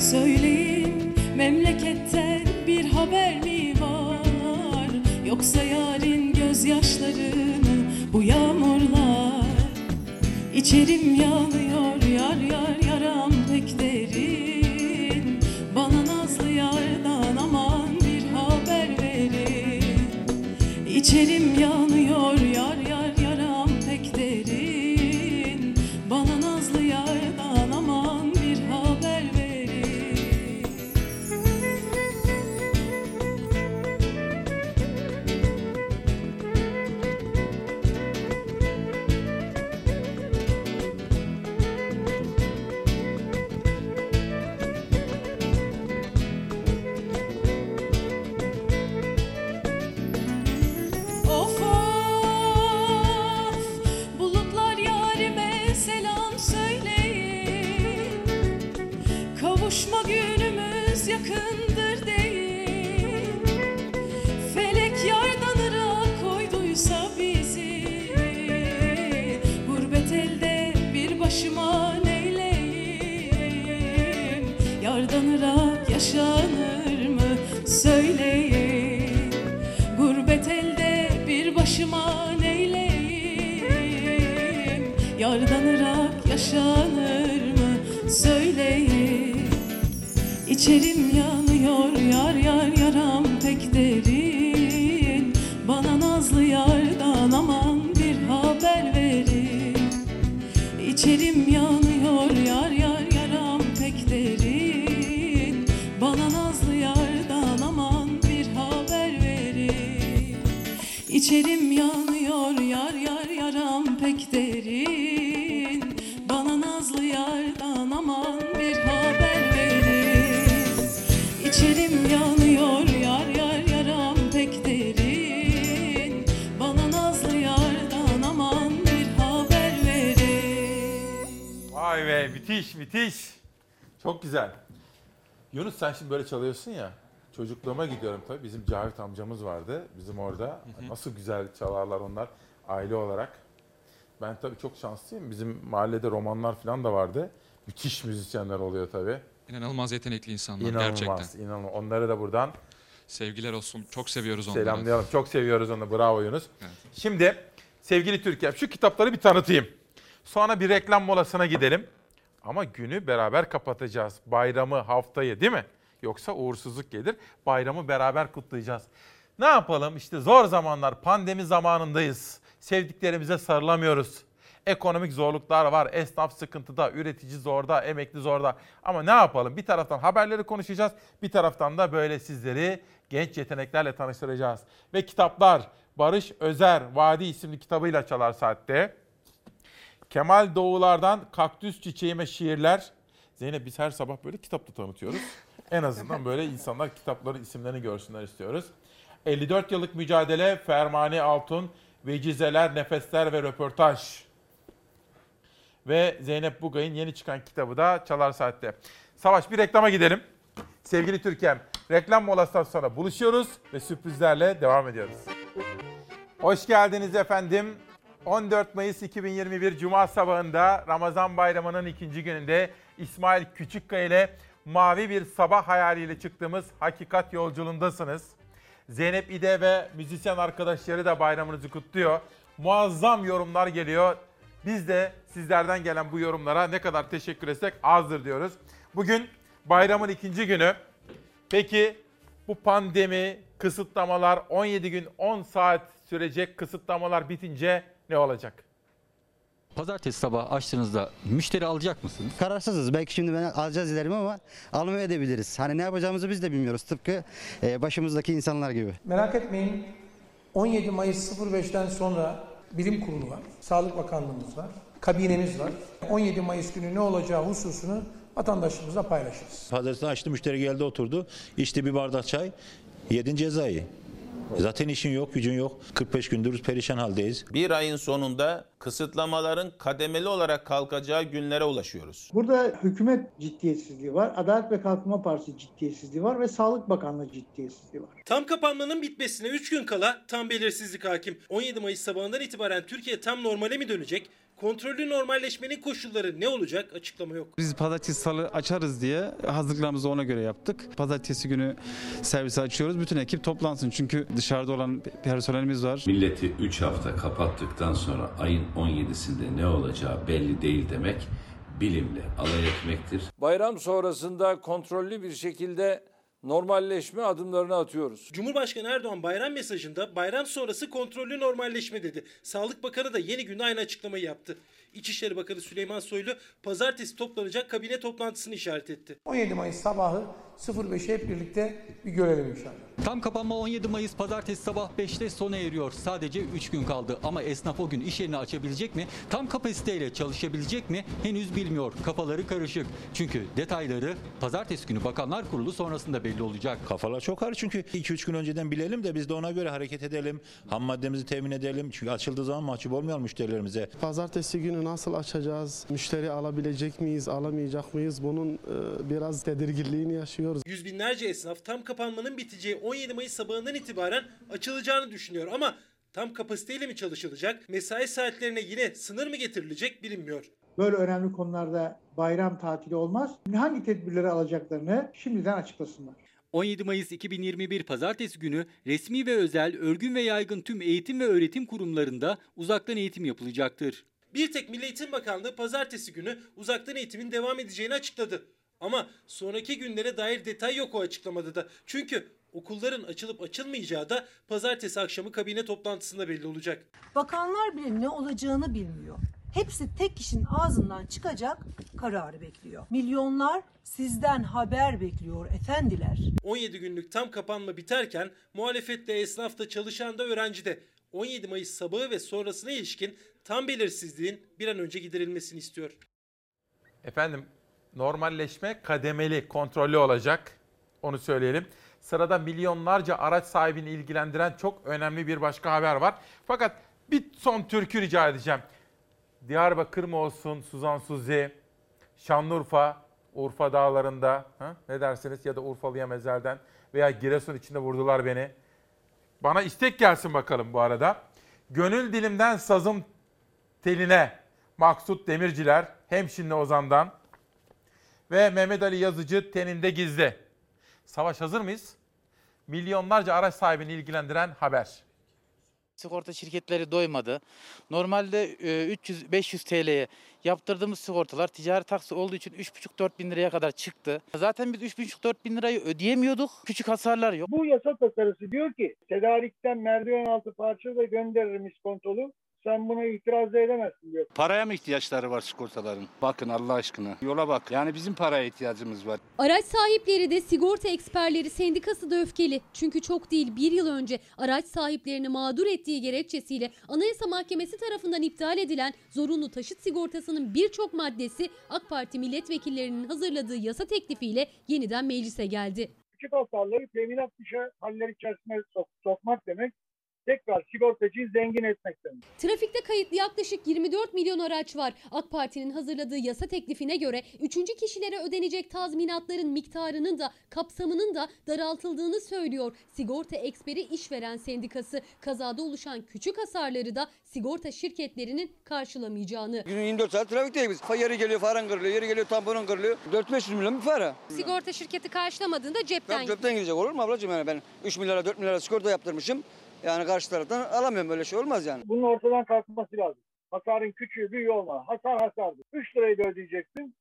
Söyleyin memleketten bir haber mi var? Yoksa yarın gözyaşları mı bu yağmurlar? İçerim yanıyor yar yar yaram pek derin. Bana nazlı yardan aman bir haber verin. İçerim yanıyor yar yar yaram pek derin. Bana nazlı yardan aman bir haber verin. Yakındır değil. Felek yardan ırak koyduysa bizi. Gurbet elde bir başıma neyleyim? Yardan ırak yaşanır mı? Söyleyin. Gurbet elde bir başıma neyleyim? Yardan ırak yaşanır mı? Söyleyin. İçerim yanıyor yar yar yaram pek derin. Bana nazlı yardan aman bir haber verin. İçerim yanıyor yar yar yaram pek derin. Bana nazlı yardan aman bir haber verin. İçerim yanıyor yar yar yaram pek derin. Bana nazlı yardan aman bir haber verin. Vay be, müthiş müthiş. Çok güzel. Yunus, sen şimdi böyle çalıyorsun ya. Çocukluğuma gidiyorum tabii. Bizim Cavit amcamız vardı bizim orada. Nasıl güzel çalarlar onlar aile olarak. Ben tabii çok şanslıyım. Bizim mahallede romanlar falan da vardı. Müthiş müzisyenler oluyor tabii. İnanılmaz yetenekli insanlar, inanılmaz, gerçekten. İnanılmaz. Onlara da buradan sevgiler olsun. Çok seviyoruz onları. Selamlayalım. Çok seviyoruz onu. Bravo Yunus. Evet. Şimdi sevgili Türkiye, şu kitapları bir tanıtayım. Sonra bir reklam molasına gidelim. Ama günü beraber kapatacağız. Bayramı, haftayı, değil mi? Yoksa uğursuzluk gelir. Bayramı beraber kutlayacağız. Ne yapalım? İşte zor zamanlar, pandemi zamanındayız. Sevdiklerimize sarılamıyoruz. Ekonomik zorluklar var. Esnaf sıkıntıda, üretici zorda, emekli zorda. Ama ne yapalım? Bir taraftan haberleri konuşacağız. Bir taraftan da böyle sizleri genç yeteneklerle tanıştıracağız. Ve kitaplar. Barış Özer, Vadi isimli kitabıyla Çalar Saat'te. Kemal Doğulardan Kaktüs Çiçeğime Şiirler. Zeynep, biz her sabah böyle kitapla tanıtıyoruz. En azından böyle insanlar kitapları, isimlerini görsünler istiyoruz. 54 yıllık mücadele, Fermani Altun, Vecizeler, Nefesler ve Röportaj. Ve Zeynep Bugay'ın yeni çıkan kitabı da Çalar Saat'te. Savaş, bir reklama gidelim. Sevgili Türkiye'm, reklam molası sonra buluşuyoruz ve sürprizlerle devam ediyoruz. Hoş geldiniz efendim. 14 Mayıs 2021 Cuma sabahında, Ramazan Bayramı'nın ikinci gününde İsmail Küçükkaya ile mavi bir sabah hayaliyle çıktığımız hakikat yolculuğundasınız. Zeynep İde ve müzisyen arkadaşları da bayramınızı kutluyor. Muazzam yorumlar geliyor. Biz de sizlerden gelen bu yorumlara ne kadar teşekkür etsek azdır diyoruz. Bugün bayramın ikinci günü. Peki bu pandemi, kısıtlamalar, 17 gün 10 saat sürecek kısıtlamalar bitince ne olacak? Pazartesi sabahı açtığınızda müşteri alacak mısınız? Kararsızız. Belki şimdi ben alacağız ilerim ama almaya edebiliriz. Hani ne yapacağımızı biz de bilmiyoruz. Tıpkı başımızdaki insanlar gibi. Merak etmeyin, 17 Mayıs 05'ten sonra bilim kurulu var. Sağlık Bakanlığımız var. Kabinemiz var. 17 Mayıs günü ne olacağı hususunu vatandaşımızla paylaşırız. Pazartesi açtı, müşteri geldi oturdu. İçti bir bardak çay, yedin cezayı. Zaten işin yok, gücün yok. 45 gündür perişan haldeyiz. Bir ayın sonunda kısıtlamaların kademeli olarak kalkacağı günlere ulaşıyoruz. Burada hükümet ciddiyetsizliği var, Adalet ve Kalkınma Partisi ciddiyetsizliği var ve Sağlık Bakanlığı ciddiyetsizliği var. Tam kapanmanın bitmesine 3 gün kala tam belirsizlik hakim. 17 Mayıs sabahından itibaren Türkiye tam normale mi dönecek? Kontrollü normalleşmenin koşulları ne olacak? Açıklama yok. Biz pazartesi salı açarız diye hazırlıklarımızı ona göre yaptık. Pazartesi günü servisi açıyoruz. Bütün ekip toplansın çünkü dışarıda olan personelimiz var. Milleti 3 hafta kapattıktan sonra ayın 17'sinde ne olacağı belli değil demek bilimle alay etmektir. Bayram sonrasında kontrollü bir şekilde normalleşme adımlarını atıyoruz. Cumhurbaşkanı Erdoğan bayram mesajında bayram sonrası kontrollü normalleşme dedi. Sağlık Bakanı da yeni gün aynı açıklamayı yaptı. İçişleri Bakanı Süleyman Soylu pazartesi toplanacak kabine toplantısını işaret etti. 17 Mayıs sabahı 05'i hep birlikte bir görelim inşallah. Tam kapanma 17 Mayıs pazartesi sabah 5'te sona eriyor. Sadece 3 gün kaldı ama esnaf o gün iş yerini açabilecek mi? Tam kapasiteyle çalışabilecek mi? Henüz bilmiyor. Kafaları karışık. Çünkü detayları pazartesi günü Bakanlar Kurulu sonrasında belli olacak. Kafalar çok ağır çünkü 2-3 gün önceden bilelim de biz de ona göre hareket edelim. Ham maddemizi temin edelim. Çünkü açıldığı zaman mahcup olmayalım müşterilerimize. Pazartesi günü nasıl açacağız? Müşteri alabilecek miyiz? Alamayacak mıyız? Bunun biraz tedirginliğini yaşıyoruz. Yüz binlerce esnaf tam kapanmanın biteceği 17 Mayıs sabahından itibaren açılacağını düşünüyor ama tam kapasiteyle mi çalışılacak? Mesai saatlerine yine sınır mı getirilecek bilinmiyor. Böyle önemli konularda bayram tatili olmaz. Hangi tedbirleri alacaklarını şimdiden açıklasınlar. 17 Mayıs 2021 Pazartesi günü resmi ve özel, örgün ve yaygın tüm eğitim ve öğretim kurumlarında uzaktan eğitim yapılacaktır. Bir tek Milli Eğitim Bakanlığı pazartesi günü uzaktan eğitimin devam edeceğini açıkladı. Ama sonraki günlere dair detay yok o açıklamada da. Çünkü okulların açılıp açılmayacağı da pazartesi akşamı kabine toplantısında belli olacak. Bakanlar bile ne olacağını bilmiyor. Hepsi tek kişinin ağzından çıkacak kararı bekliyor. Milyonlar sizden haber bekliyor efendiler. 17 günlük tam kapanma biterken muhalefette, esnafta, çalışan da, öğrencide 17 Mayıs sabahı ve sonrasına ilişkin tam belirsizliğin bir an önce giderilmesini istiyor. Efendim, normalleşme kademeli, kontrollü olacak. Onu söyleyelim. Sırada milyonlarca araç sahibini ilgilendiren çok önemli bir başka haber var. Fakat bir son türkü rica edeceğim. Diyarbakır mı olsun Suzan Suzi, Şanlıurfa, Urfa dağlarında, ne dersiniz, ya da Urfalı'ya mezelden veya Giresun içinde vurdular beni. Bana istek gelsin bakalım bu arada. Gönül dilimden sazım teline, Maksut Demirciler, Hemşinli Ozan'dan ve Mehmet Ali Yazıcı, Teninde Gizli. Savaş, hazır mıyız? Milyonlarca araç sahibini ilgilendiren haber. Sigorta şirketleri doymadı. Normalde 300-500 TL'ye yaptırdığımız sigortalar ticari taksi olduğu için 3,5-4 bin liraya kadar çıktı. Zaten biz 3,5-4 bin lirayı ödeyemiyorduk. Küçük hasarlar yok. Bu yasa tasarısı diyor ki tedarikten merdiven altı parça da gönderirim iskontolu. Sen buna itiraz edemezsin diyor. Paraya mı ihtiyaçları var sigortaların? Bakın Allah aşkına. Yola bak. Yani bizim paraya ihtiyacımız var. Araç sahipleri de sigorta eksperleri sendikası da öfkeli. Çünkü çok değil bir yıl önce araç sahiplerini mağdur ettiği gerekçesiyle Anayasa Mahkemesi tarafından iptal edilen zorunlu taşıt sigortasının birçok maddesi AK Parti milletvekillerinin hazırladığı yasa teklifiyle yeniden meclise geldi. Küçük hasarları teminat dışı haller içerisine sokmak demek. Tekrar sigortacıyı zengin etmek demek. Trafikte kayıtlı yaklaşık 24 milyon araç var. AK Parti'nin hazırladığı yasa teklifine göre üçüncü kişilere ödenecek tazminatların miktarının da kapsamının da daraltıldığını söylüyor. Sigorta eksperi işveren sendikası kazada oluşan küçük hasarları da sigorta şirketlerinin karşılamayacağını. Günün 24 saat trafikteyiz. Yeri geliyor faran kırılıyor, yeri geliyor tamponun kırılıyor. 4-500 milyon bir para. Sigorta şirketi karşılamadığında cepten. Cepten gidecek olur mu ablacığım? Yani ben 3 milyara 4 milyara sigorta yaptırmışım. Yani karşı taraftan alamıyorum, böyle şey olmaz yani. Bunun ortadan kalkması lazım. Hasarın küçüğü büyüğü olma. Hasar hasardır. 3 lirayı da ödeyeceksin.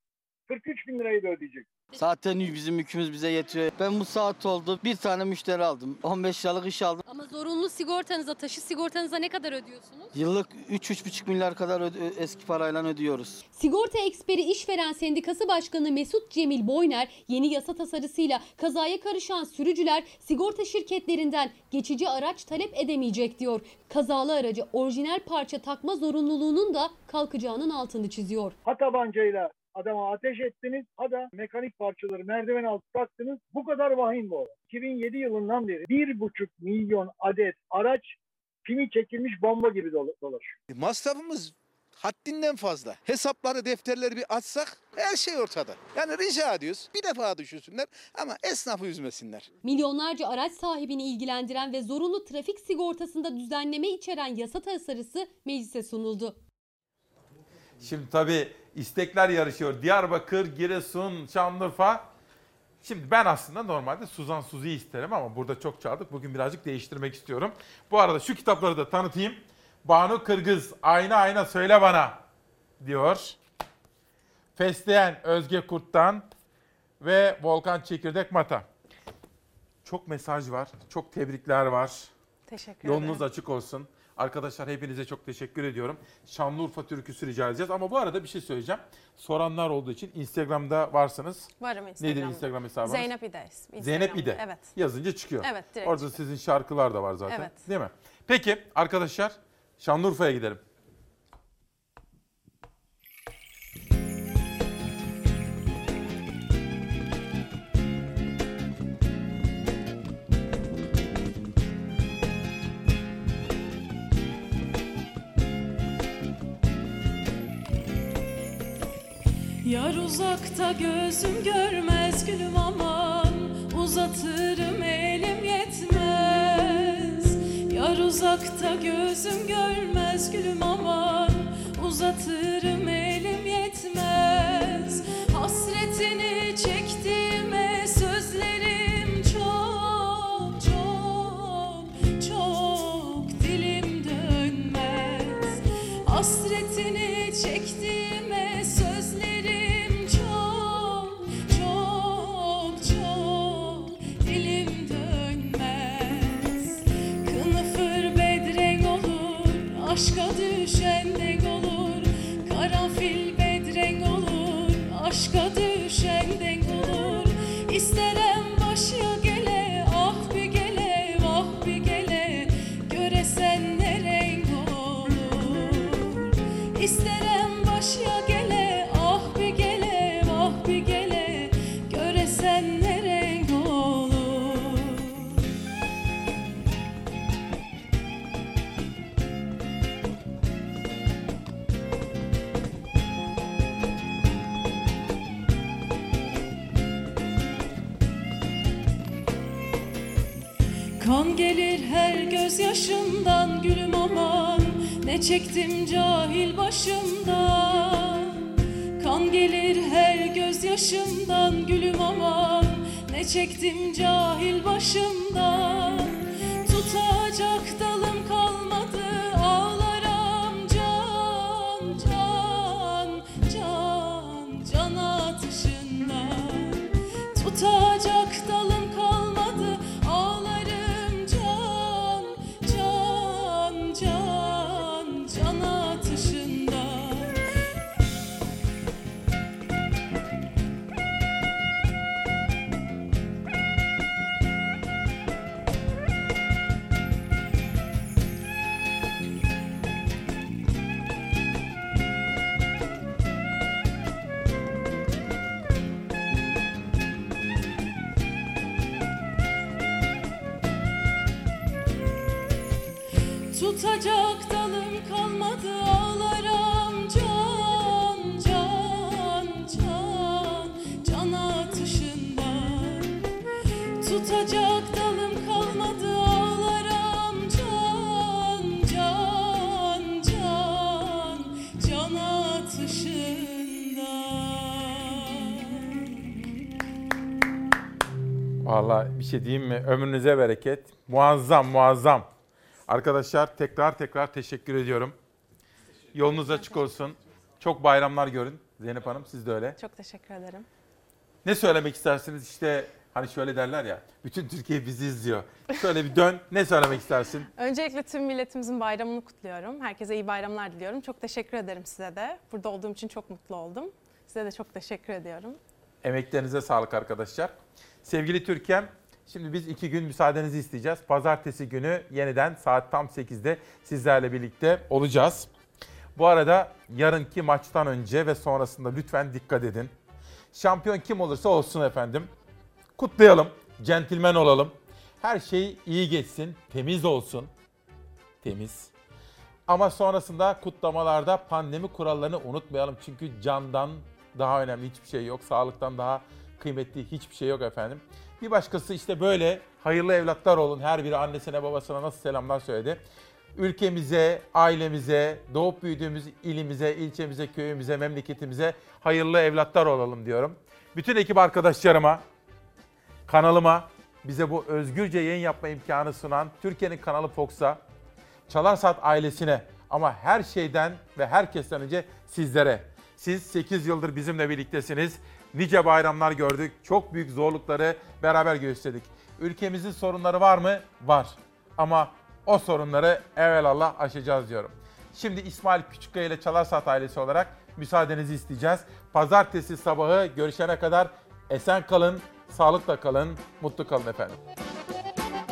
43 bin lirayı da ödeyeceksin. Zaten bizim yükümüz bize yetiyor. Ben bu saat oldu bir tane müşteri aldım. 15 liralık iş aldım. Ama zorunlu sigortanıza, taşıt sigortanıza ne kadar ödüyorsunuz? Yıllık 3-3,5 milyar kadar eski parayla ödüyoruz. Sigorta eksperi işveren sendikası başkanı Mesut Cemil Boyner yeni yasa tasarısıyla kazaya karışan sürücüler sigorta şirketlerinden geçici araç talep edemeyecek diyor. Kazalı aracı orijinal parça takma zorunluluğunun da kalkacağının altını çiziyor. Ha tabancayla adama ateş ettiniz, ha da mekanik parçaları merdiven altı taktınız. Bu kadar vahim bu. 2007 yılından beri 1,5 milyon adet araç pimi çekilmiş bomba gibi dolaşıyor. Masrafımız haddinden fazla. Hesapları, defterleri bir açsak her şey ortada. Yani rica ediyoruz bir defa düşünsünler ama esnafı üzmesinler. Milyonlarca araç sahibini ilgilendiren ve zorunlu trafik sigortasında düzenleme içeren yasa tasarısı meclise sunuldu. Şimdi tabii istekler yarışıyor. Diyarbakır, Giresun, Şanlıurfa. Şimdi ben aslında normalde Suzan Suzi'yi isterim ama burada çok çaldık. Bugün birazcık değiştirmek istiyorum. Bu arada şu kitapları da tanıtayım. Banu Kırgız, Ayna Ayna Söyle Bana diyor. Fesleğen Özge Kurt'tan ve Volkan Çekirdek Mata. Çok mesaj var, çok tebrikler var. Teşekkür ederim. Yolunuz açık olsun. Arkadaşlar hepinize çok teşekkür ediyorum. Şanlıurfa türküsü rica edeceğiz. Ama bu arada bir şey söyleyeceğim. Soranlar olduğu için Instagram'da varsınız. Varım Instagram'da. Nedir Instagram hesabınız? Zeynep İde. Zeynep İde. Evet. Yazınca çıkıyor. Evet, direkt orada çıkıyor. Sizin şarkılar da var zaten. Evet. Değil mi? Peki arkadaşlar Şanlıurfa'ya gidelim. Yar uzakta gözüm görmez gülüm aman, uzatırım elim yetmez. Yar uzakta gözüm görmez gülüm aman, uzatırım elim yetmez. Hasretini çektiğime sözlerim çok çok çok dilim dönmez. Hasretini çektiğime sözlerim aşka düşen de olur, Kan gelir her gözyaşımdan gülüm aman, ne çektim cahil başımdan. Kan gelir her gözyaşımdan gülüm aman, ne çektim cahil başımdan. Tutacak dalım kalmadı, ağlarım can can can can atışından. Tutacak dalım kalmadı, ağlarım can can can can atışından. Tutacak dalım kalmadı, ağlarım can can can can atışından. Tutacak dalım kalmadı, ağlarım can can can can atışından. Vallahi bir şey diyeyim mi? Ömrünüze bereket. Muazzam, muazzam. Arkadaşlar tekrar teşekkür ediyorum. Yolunuz açık olsun. Çok bayramlar görün. Zeynep Hanım siz de öyle. Çok teşekkür ederim. Ne söylemek istersiniz? İşte hani şöyle derler ya, bütün Türkiye bizi izliyor. Şöyle bir dön, ne söylemek istersin? Öncelikle tüm milletimizin bayramını kutluyorum. Herkese iyi bayramlar diliyorum. Çok teşekkür ederim size de. Burada olduğum için çok mutlu oldum. Size de çok teşekkür ediyorum. Emeklerinize sağlık arkadaşlar. Sevgili Türkiye'm. Şimdi biz 2 gün müsaadenizi isteyeceğiz. Pazartesi günü yeniden saat tam 8'de sizlerle birlikte olacağız. Bu arada yarınki maçtan önce ve sonrasında lütfen dikkat edin. Şampiyon kim olursa olsun efendim. Kutlayalım, centilmen olalım. Her şey iyi geçsin, temiz olsun. Temiz. Ama sonrasında kutlamalarda pandemi kurallarını unutmayalım. Çünkü candan daha önemli hiçbir şey yok. Sağlıktan daha kıymetli hiçbir şey yok efendim. Bir başkası işte böyle hayırlı evlatlar olun. Her biri annesine babasına nasıl selamlar söyledi. Ülkemize, ailemize, doğup büyüdüğümüz ilimize, ilçemize, köyümüze, memleketimize hayırlı evlatlar olalım diyorum. Bütün ekip arkadaşlarıma, kanalıma, bize bu özgürce yayın yapma imkanı sunan Türkiye'nin kanalı Fox'a, Çalar Saat ailesine ama her şeyden ve herkesten önce sizlere. Siz 8 yıldır bizimle birliktesiniz. Nice bayramlar gördük. Çok büyük zorlukları beraber gösterdik. Ülkemizin sorunları var mı? Var. Ama o sorunları evvelallah aşacağız diyorum. Şimdi İsmail Küçükkaya ile Çalar Saat ailesi olarak müsaadenizi isteyeceğiz. Pazartesi sabahı görüşene kadar esen kalın, sağlıkla kalın, mutlu kalın efendim.